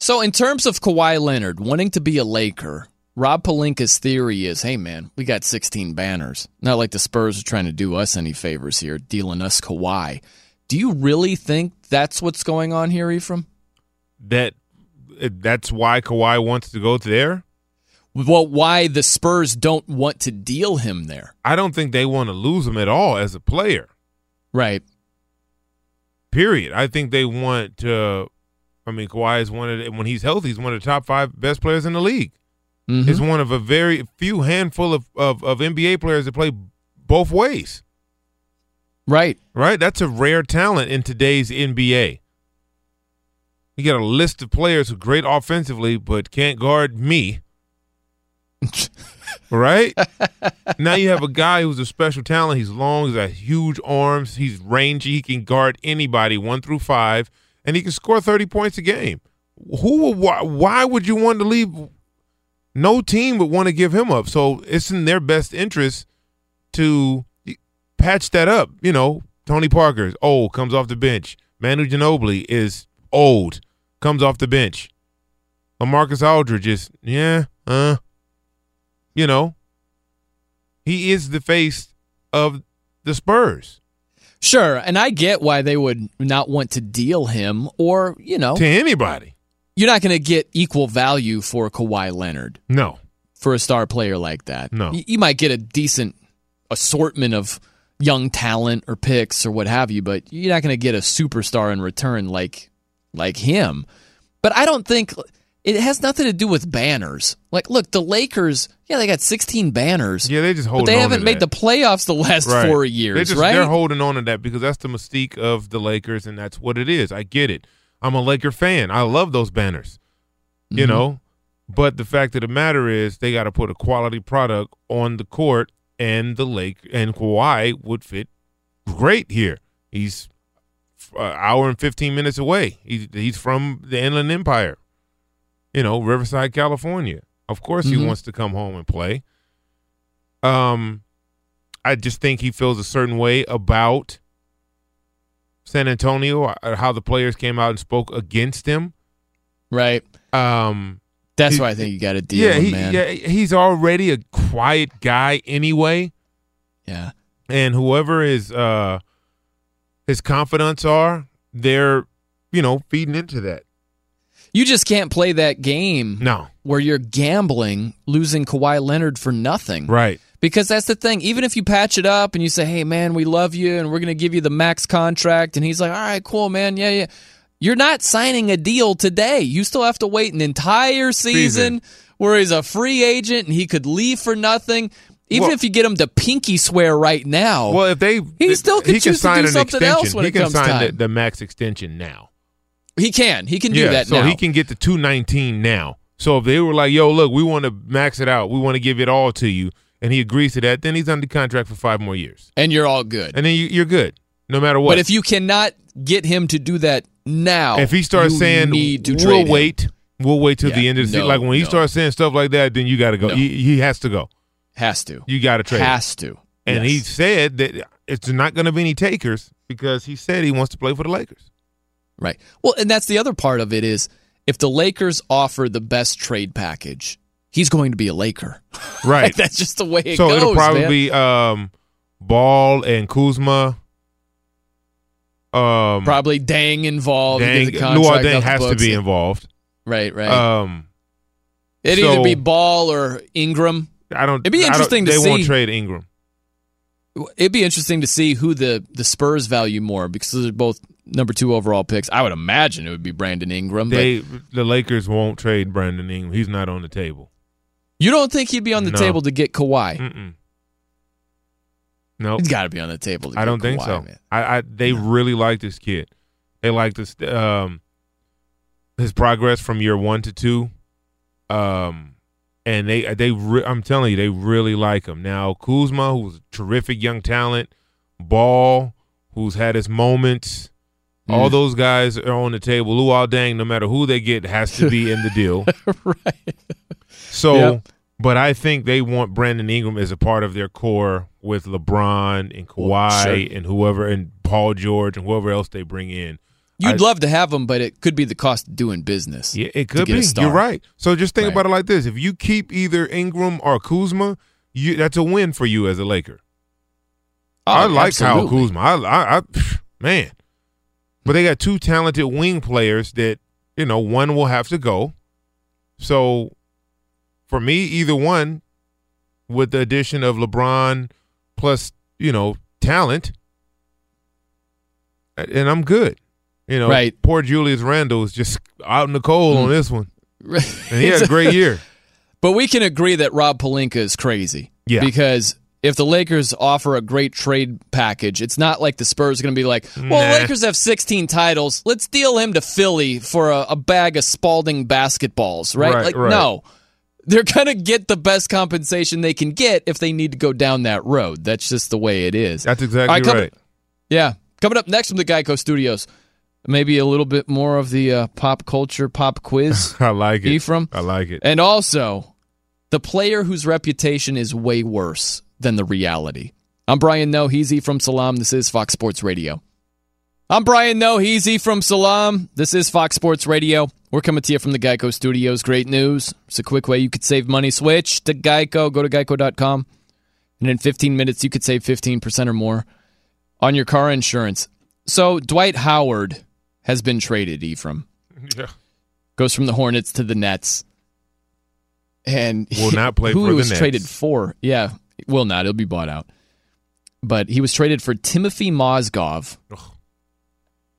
So in terms of Kawhi Leonard wanting to be a Laker, Rob Pelinka's theory is, hey, man, we got sixteen banners. Not like the Spurs are trying to do us any favors here, dealing us Kawhi. Do you really think that's what's going on here, Ephraim? That that's why Kawhi wants to go there? Well, why the Spurs don't want to deal him there. I don't think they want to lose him at all as a player. Right. Period. I think they want to – I mean, Kawhi is one of the, when he's healthy, he's one of the top five best players in the league. Mm-hmm. He's one of a very few handful of, of, of N B A players that play both ways. Right. Right? That's a rare talent in today's N B A. You got a list of players who are great offensively but can't guard me. Right? Now you have a guy who's a special talent. He's long. He's got huge arms. He's rangy. He can guard anybody, one through five, and he can score thirty points a game. Who? Why, why would you want to leave? No team would want to give him up. So it's in their best interest to patch that up. You know, Tony Parker's old, comes off the bench. Manu Ginobili is old, comes off the bench. LaMarcus Aldridge is, yeah, uh. You know, he is the face of the Spurs. Sure, and I get why they would not want to deal him or, you know. To anybody. You're not going to get equal value for Kawhi Leonard. No. For a star player like that. No. You might get a decent assortment of young talent or picks or what have you, but you're not going to get a superstar in return like like him. But I don't think it has nothing to do with banners. Like, look, the Lakers, yeah, they got sixteen banners. Yeah, they just hold on to that. But they haven't made the playoffs the last right. four years, they just, right? They're holding on to that because that's the mystique of the Lakers, and that's what it is. I get it. I'm a Laker fan. I love those banners, mm-hmm. you know. But the fact of the matter is they got to put a quality product on the court, and the Lake and Kawhi would fit great here. He's an hour and fifteen minutes away. He's, he's from the Inland Empire, you know, Riverside, California. Of course mm-hmm. he wants to come home and play. Um, I just think he feels a certain way about San Antonio, how the players came out and spoke against him. Right. Um That's he, why I think you got to deal yeah, with, he, man. Yeah, he's already a quiet guy anyway. Yeah. And whoever his, uh, his confidants are, they're, you know, feeding into that. You just can't play that game no. where you're gambling, losing Kawhi Leonard for nothing. Right. Because that's the thing. Even if you patch it up and you say, hey, man, we love you and we're going to give you the max contract. And he's like, all right, cool, man. Yeah, yeah. You're not signing a deal today. You still have to wait an entire season, season. where he's a free agent and he could leave for nothing. Even well, if you get him to pinky swear right now, well, if they he still could he choose to do something extension. else when he it comes time. He can sign the, the max extension now. He can. He can do yeah, that so now. So he can get to two nineteen now. So if they were like, yo, look, we want to max it out. We want to give it all to you. And he agrees to that. Then he's under contract for five more years. And you're all good. And then you, you're good no matter what. But if you cannot get him to do that now, if he starts saying we'll wait, him. we'll wait till yeah, the end of the no, season. Like when he no. starts saying stuff like that, then you got to go. No. He, he has to go. Has to. You got to trade. Has him. to. And yes. he said that it's not going to be any takers because he said he wants to play for the Lakers. Right. Well, and that's the other part of it is if the Lakers offer the best trade package, he's going to be a Laker. Right. Like that's just the way it so goes. So it'll probably man. be um, Ball and Kuzma. Um, Probably Dang involved. Dang, Luol Deng has to be involved. Right, right. Um, It'd so, either be Ball or Ingram. I don't. It'd be interesting to they see. They won't trade Ingram. It'd be interesting to see who the, the Spurs value more because they're both number two overall picks. I would imagine it would be Brandon Ingram. They, but the Lakers won't trade Brandon Ingram. He's not on the table. You don't think he'd be on the no. table to get Kawhi? Mm-mm. Nope. It's got to be on the table. To I don't Kawhi, think so. I, I they yeah. really like this kid. They like this um, his progress from year one to two, um, and they they re- I'm telling you they really like him. Now Kuzma, who's a terrific young talent, Ball, who's had his moments, mm. all those guys are on the table. Luol Deng, no matter who they get, has to be in the deal. Right. So. Yep. But I think they want Brandon Ingram as a part of their core with LeBron and Kawhi well, sure. and whoever and Paul George and whoever else they bring in. You'd I, love to have them, but it could be the cost of doing business. Yeah, it could be. You're right. So just think right. about it like this. If you keep either Ingram or Kuzma, you, that's a win for you as a Laker. Oh, I like Kyle Kuzma. I, I, I, man. But they got two talented wing players that, you know, one will have to go. So – for me, either one, with the addition of LeBron plus, you know, talent, and I'm good. You know, right. Poor Julius Randle is just out in the cold mm. on this one. Right. And he had a great year. But we can agree that Rob Pelinka is crazy. Yeah. Because if the Lakers offer a great trade package, it's not like the Spurs are going to be like, well, nah. the Lakers have sixteen titles. Let's deal him to Philly for a, a bag of Spalding basketballs, right? right like, right. no. They're going to get the best compensation they can get if they need to go down that road. That's just the way it is. That's exactly right. Coming, right. Yeah. Coming up next from the Geico Studios, maybe a little bit more of the uh, pop culture, pop quiz. I like it. Ephraim. I like it. And also, the player whose reputation is way worse than the reality. I'm Brian No. He's Ephraim Salaam. This is Fox Sports Radio. I'm Brian No. He's Ephraim Salaam. This is Fox Sports Radio. We're coming to you from the Geico Studios. Great news. It's a quick way you could save money. Switch to Geico. Go to geico dot com. And in fifteen minutes, you could save fifteen percent or more on your car insurance. So Dwight Howard has been traded, Ephraim. Yeah. Goes from the Hornets to the Nets. And will not play who for the Nets. Who was traded for? Yeah, will not. He'll be bought out. but he was traded for Timofey Mozgov,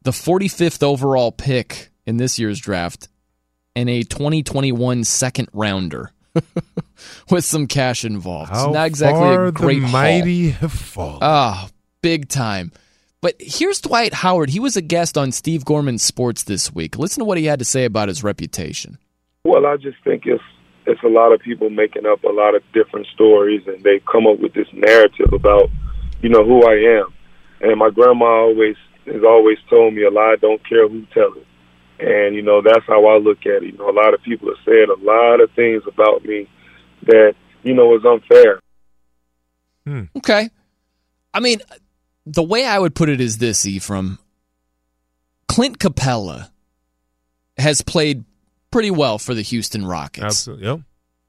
the forty-fifth overall pick in this year's draft, and a twenty twenty-one second rounder with some cash involved. How it's not exactly far a great the mighty haul. Have fallen. Ah, oh, big time. But here's Dwight Howard. He was a guest on Steve Gorman's Sports this week. Listen to what he had to say about his reputation. Well, I just think it's it's a lot of people making up a lot of different stories, and they come up with this narrative about, you know, who I am. And my grandma always has always told me, a lie don't care who tells it. And, you know, that's how I look at it. You know, a lot of people have said a lot of things about me that, you know, is unfair. Hmm. Okay. I mean, the way I would put it is this, Ephraim. Clint Capella has played pretty well for the Houston Rockets. Absolutely. Yep.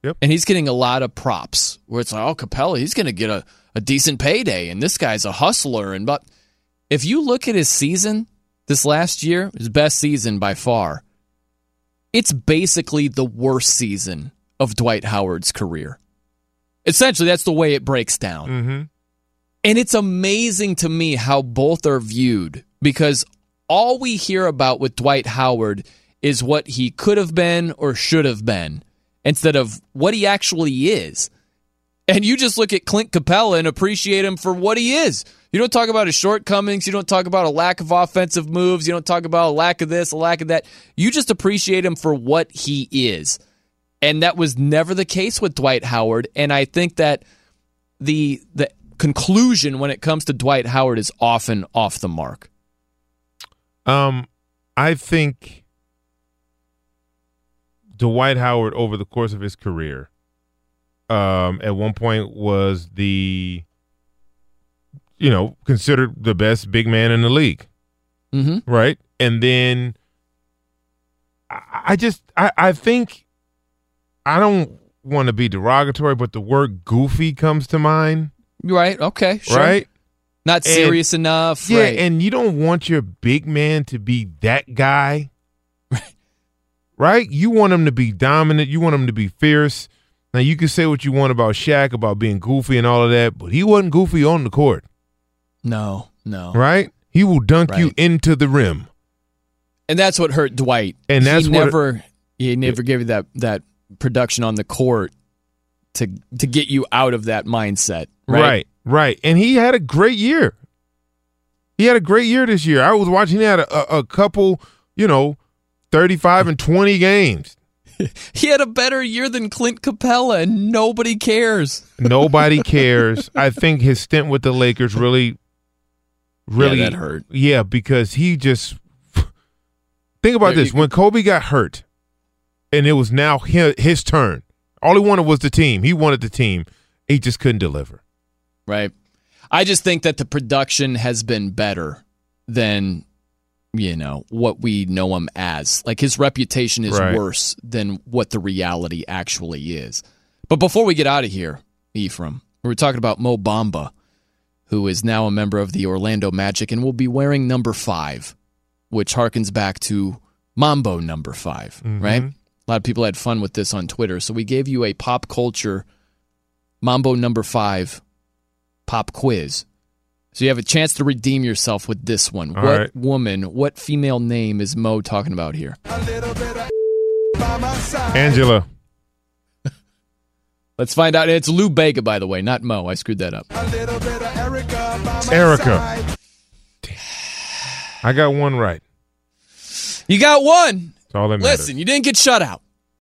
Yep. And he's getting a lot of props where it's like, oh, Capella, he's going to get a, a decent payday, and this guy's a hustler. And but if you look at his season this last year, his best season by far, it's basically the worst season of Dwight Howard's career. Essentially, that's the way it breaks down. Mm-hmm. And it's amazing to me how both are viewed, because all we hear about with Dwight Howard is what he could have been or should have been instead of what he actually is. And you just look at Clint Capella and appreciate him for what he is. You don't talk about his shortcomings. You don't talk about a lack of offensive moves. You don't talk about a lack of this, a lack of that. You just appreciate him for what he is. And that was never the case with Dwight Howard. And I think that the the... conclusion when it comes to Dwight Howard is often off the mark. Um, I think Dwight Howard over the course of his career, um, at one point was the, you know, considered the best big man in the league. Mm-hmm. Right. And then I, I just, I, I think I don't want to be derogatory, but the word goofy comes to mind. Right. Okay. Sure. Right. Not serious and, enough. Yeah, right. And you don't want your big man to be that guy. Right. Right. You want him to be dominant. You want him to be fierce. Now you can say what you want about Shaq about being goofy and all of that, but he wasn't goofy on the court. No. No. Right. He will dunk right. you into the rim. And that's what hurt Dwight. And that's he what never it, he never gave you that that production on the court to to get you out of that mindset. Right? right, right. And he had a great year. He had a great year this year. I was watching, he had a, a couple, you know, thirty-five and twenty games. He had a better year than Clint Capella, and nobody cares. Nobody cares. I think his stint with the Lakers really, really. Yeah, that hurt. Yeah, because he just. Think about there this. When Kobe got hurt, and it was now his, his turn. All he wanted was the team. He wanted the team. He just couldn't deliver. Right. I just think that the production has been better than, you know, what we know him as. Like, his reputation is right. worse than what the reality actually is. But before we get out of here, Ephraim, we were talking about Mo Bamba, who is now a member of the Orlando Magic and will be wearing number five, which harkens back to Mambo number five, mm-hmm. right? A lot of people had fun with this on Twitter. So we gave you a pop culture Mambo number five pop quiz. So you have a chance to redeem yourself with this one. All what right. woman, what female name is Mo talking about here? A little bit of by my side. Angela. Let's find out. It's Lou Bega, by the way, not Mo. I screwed that up. A little bit of Erica. By my Erica. Damn. I got one right. You got one. That's all that matters. Listen, you didn't get shut out.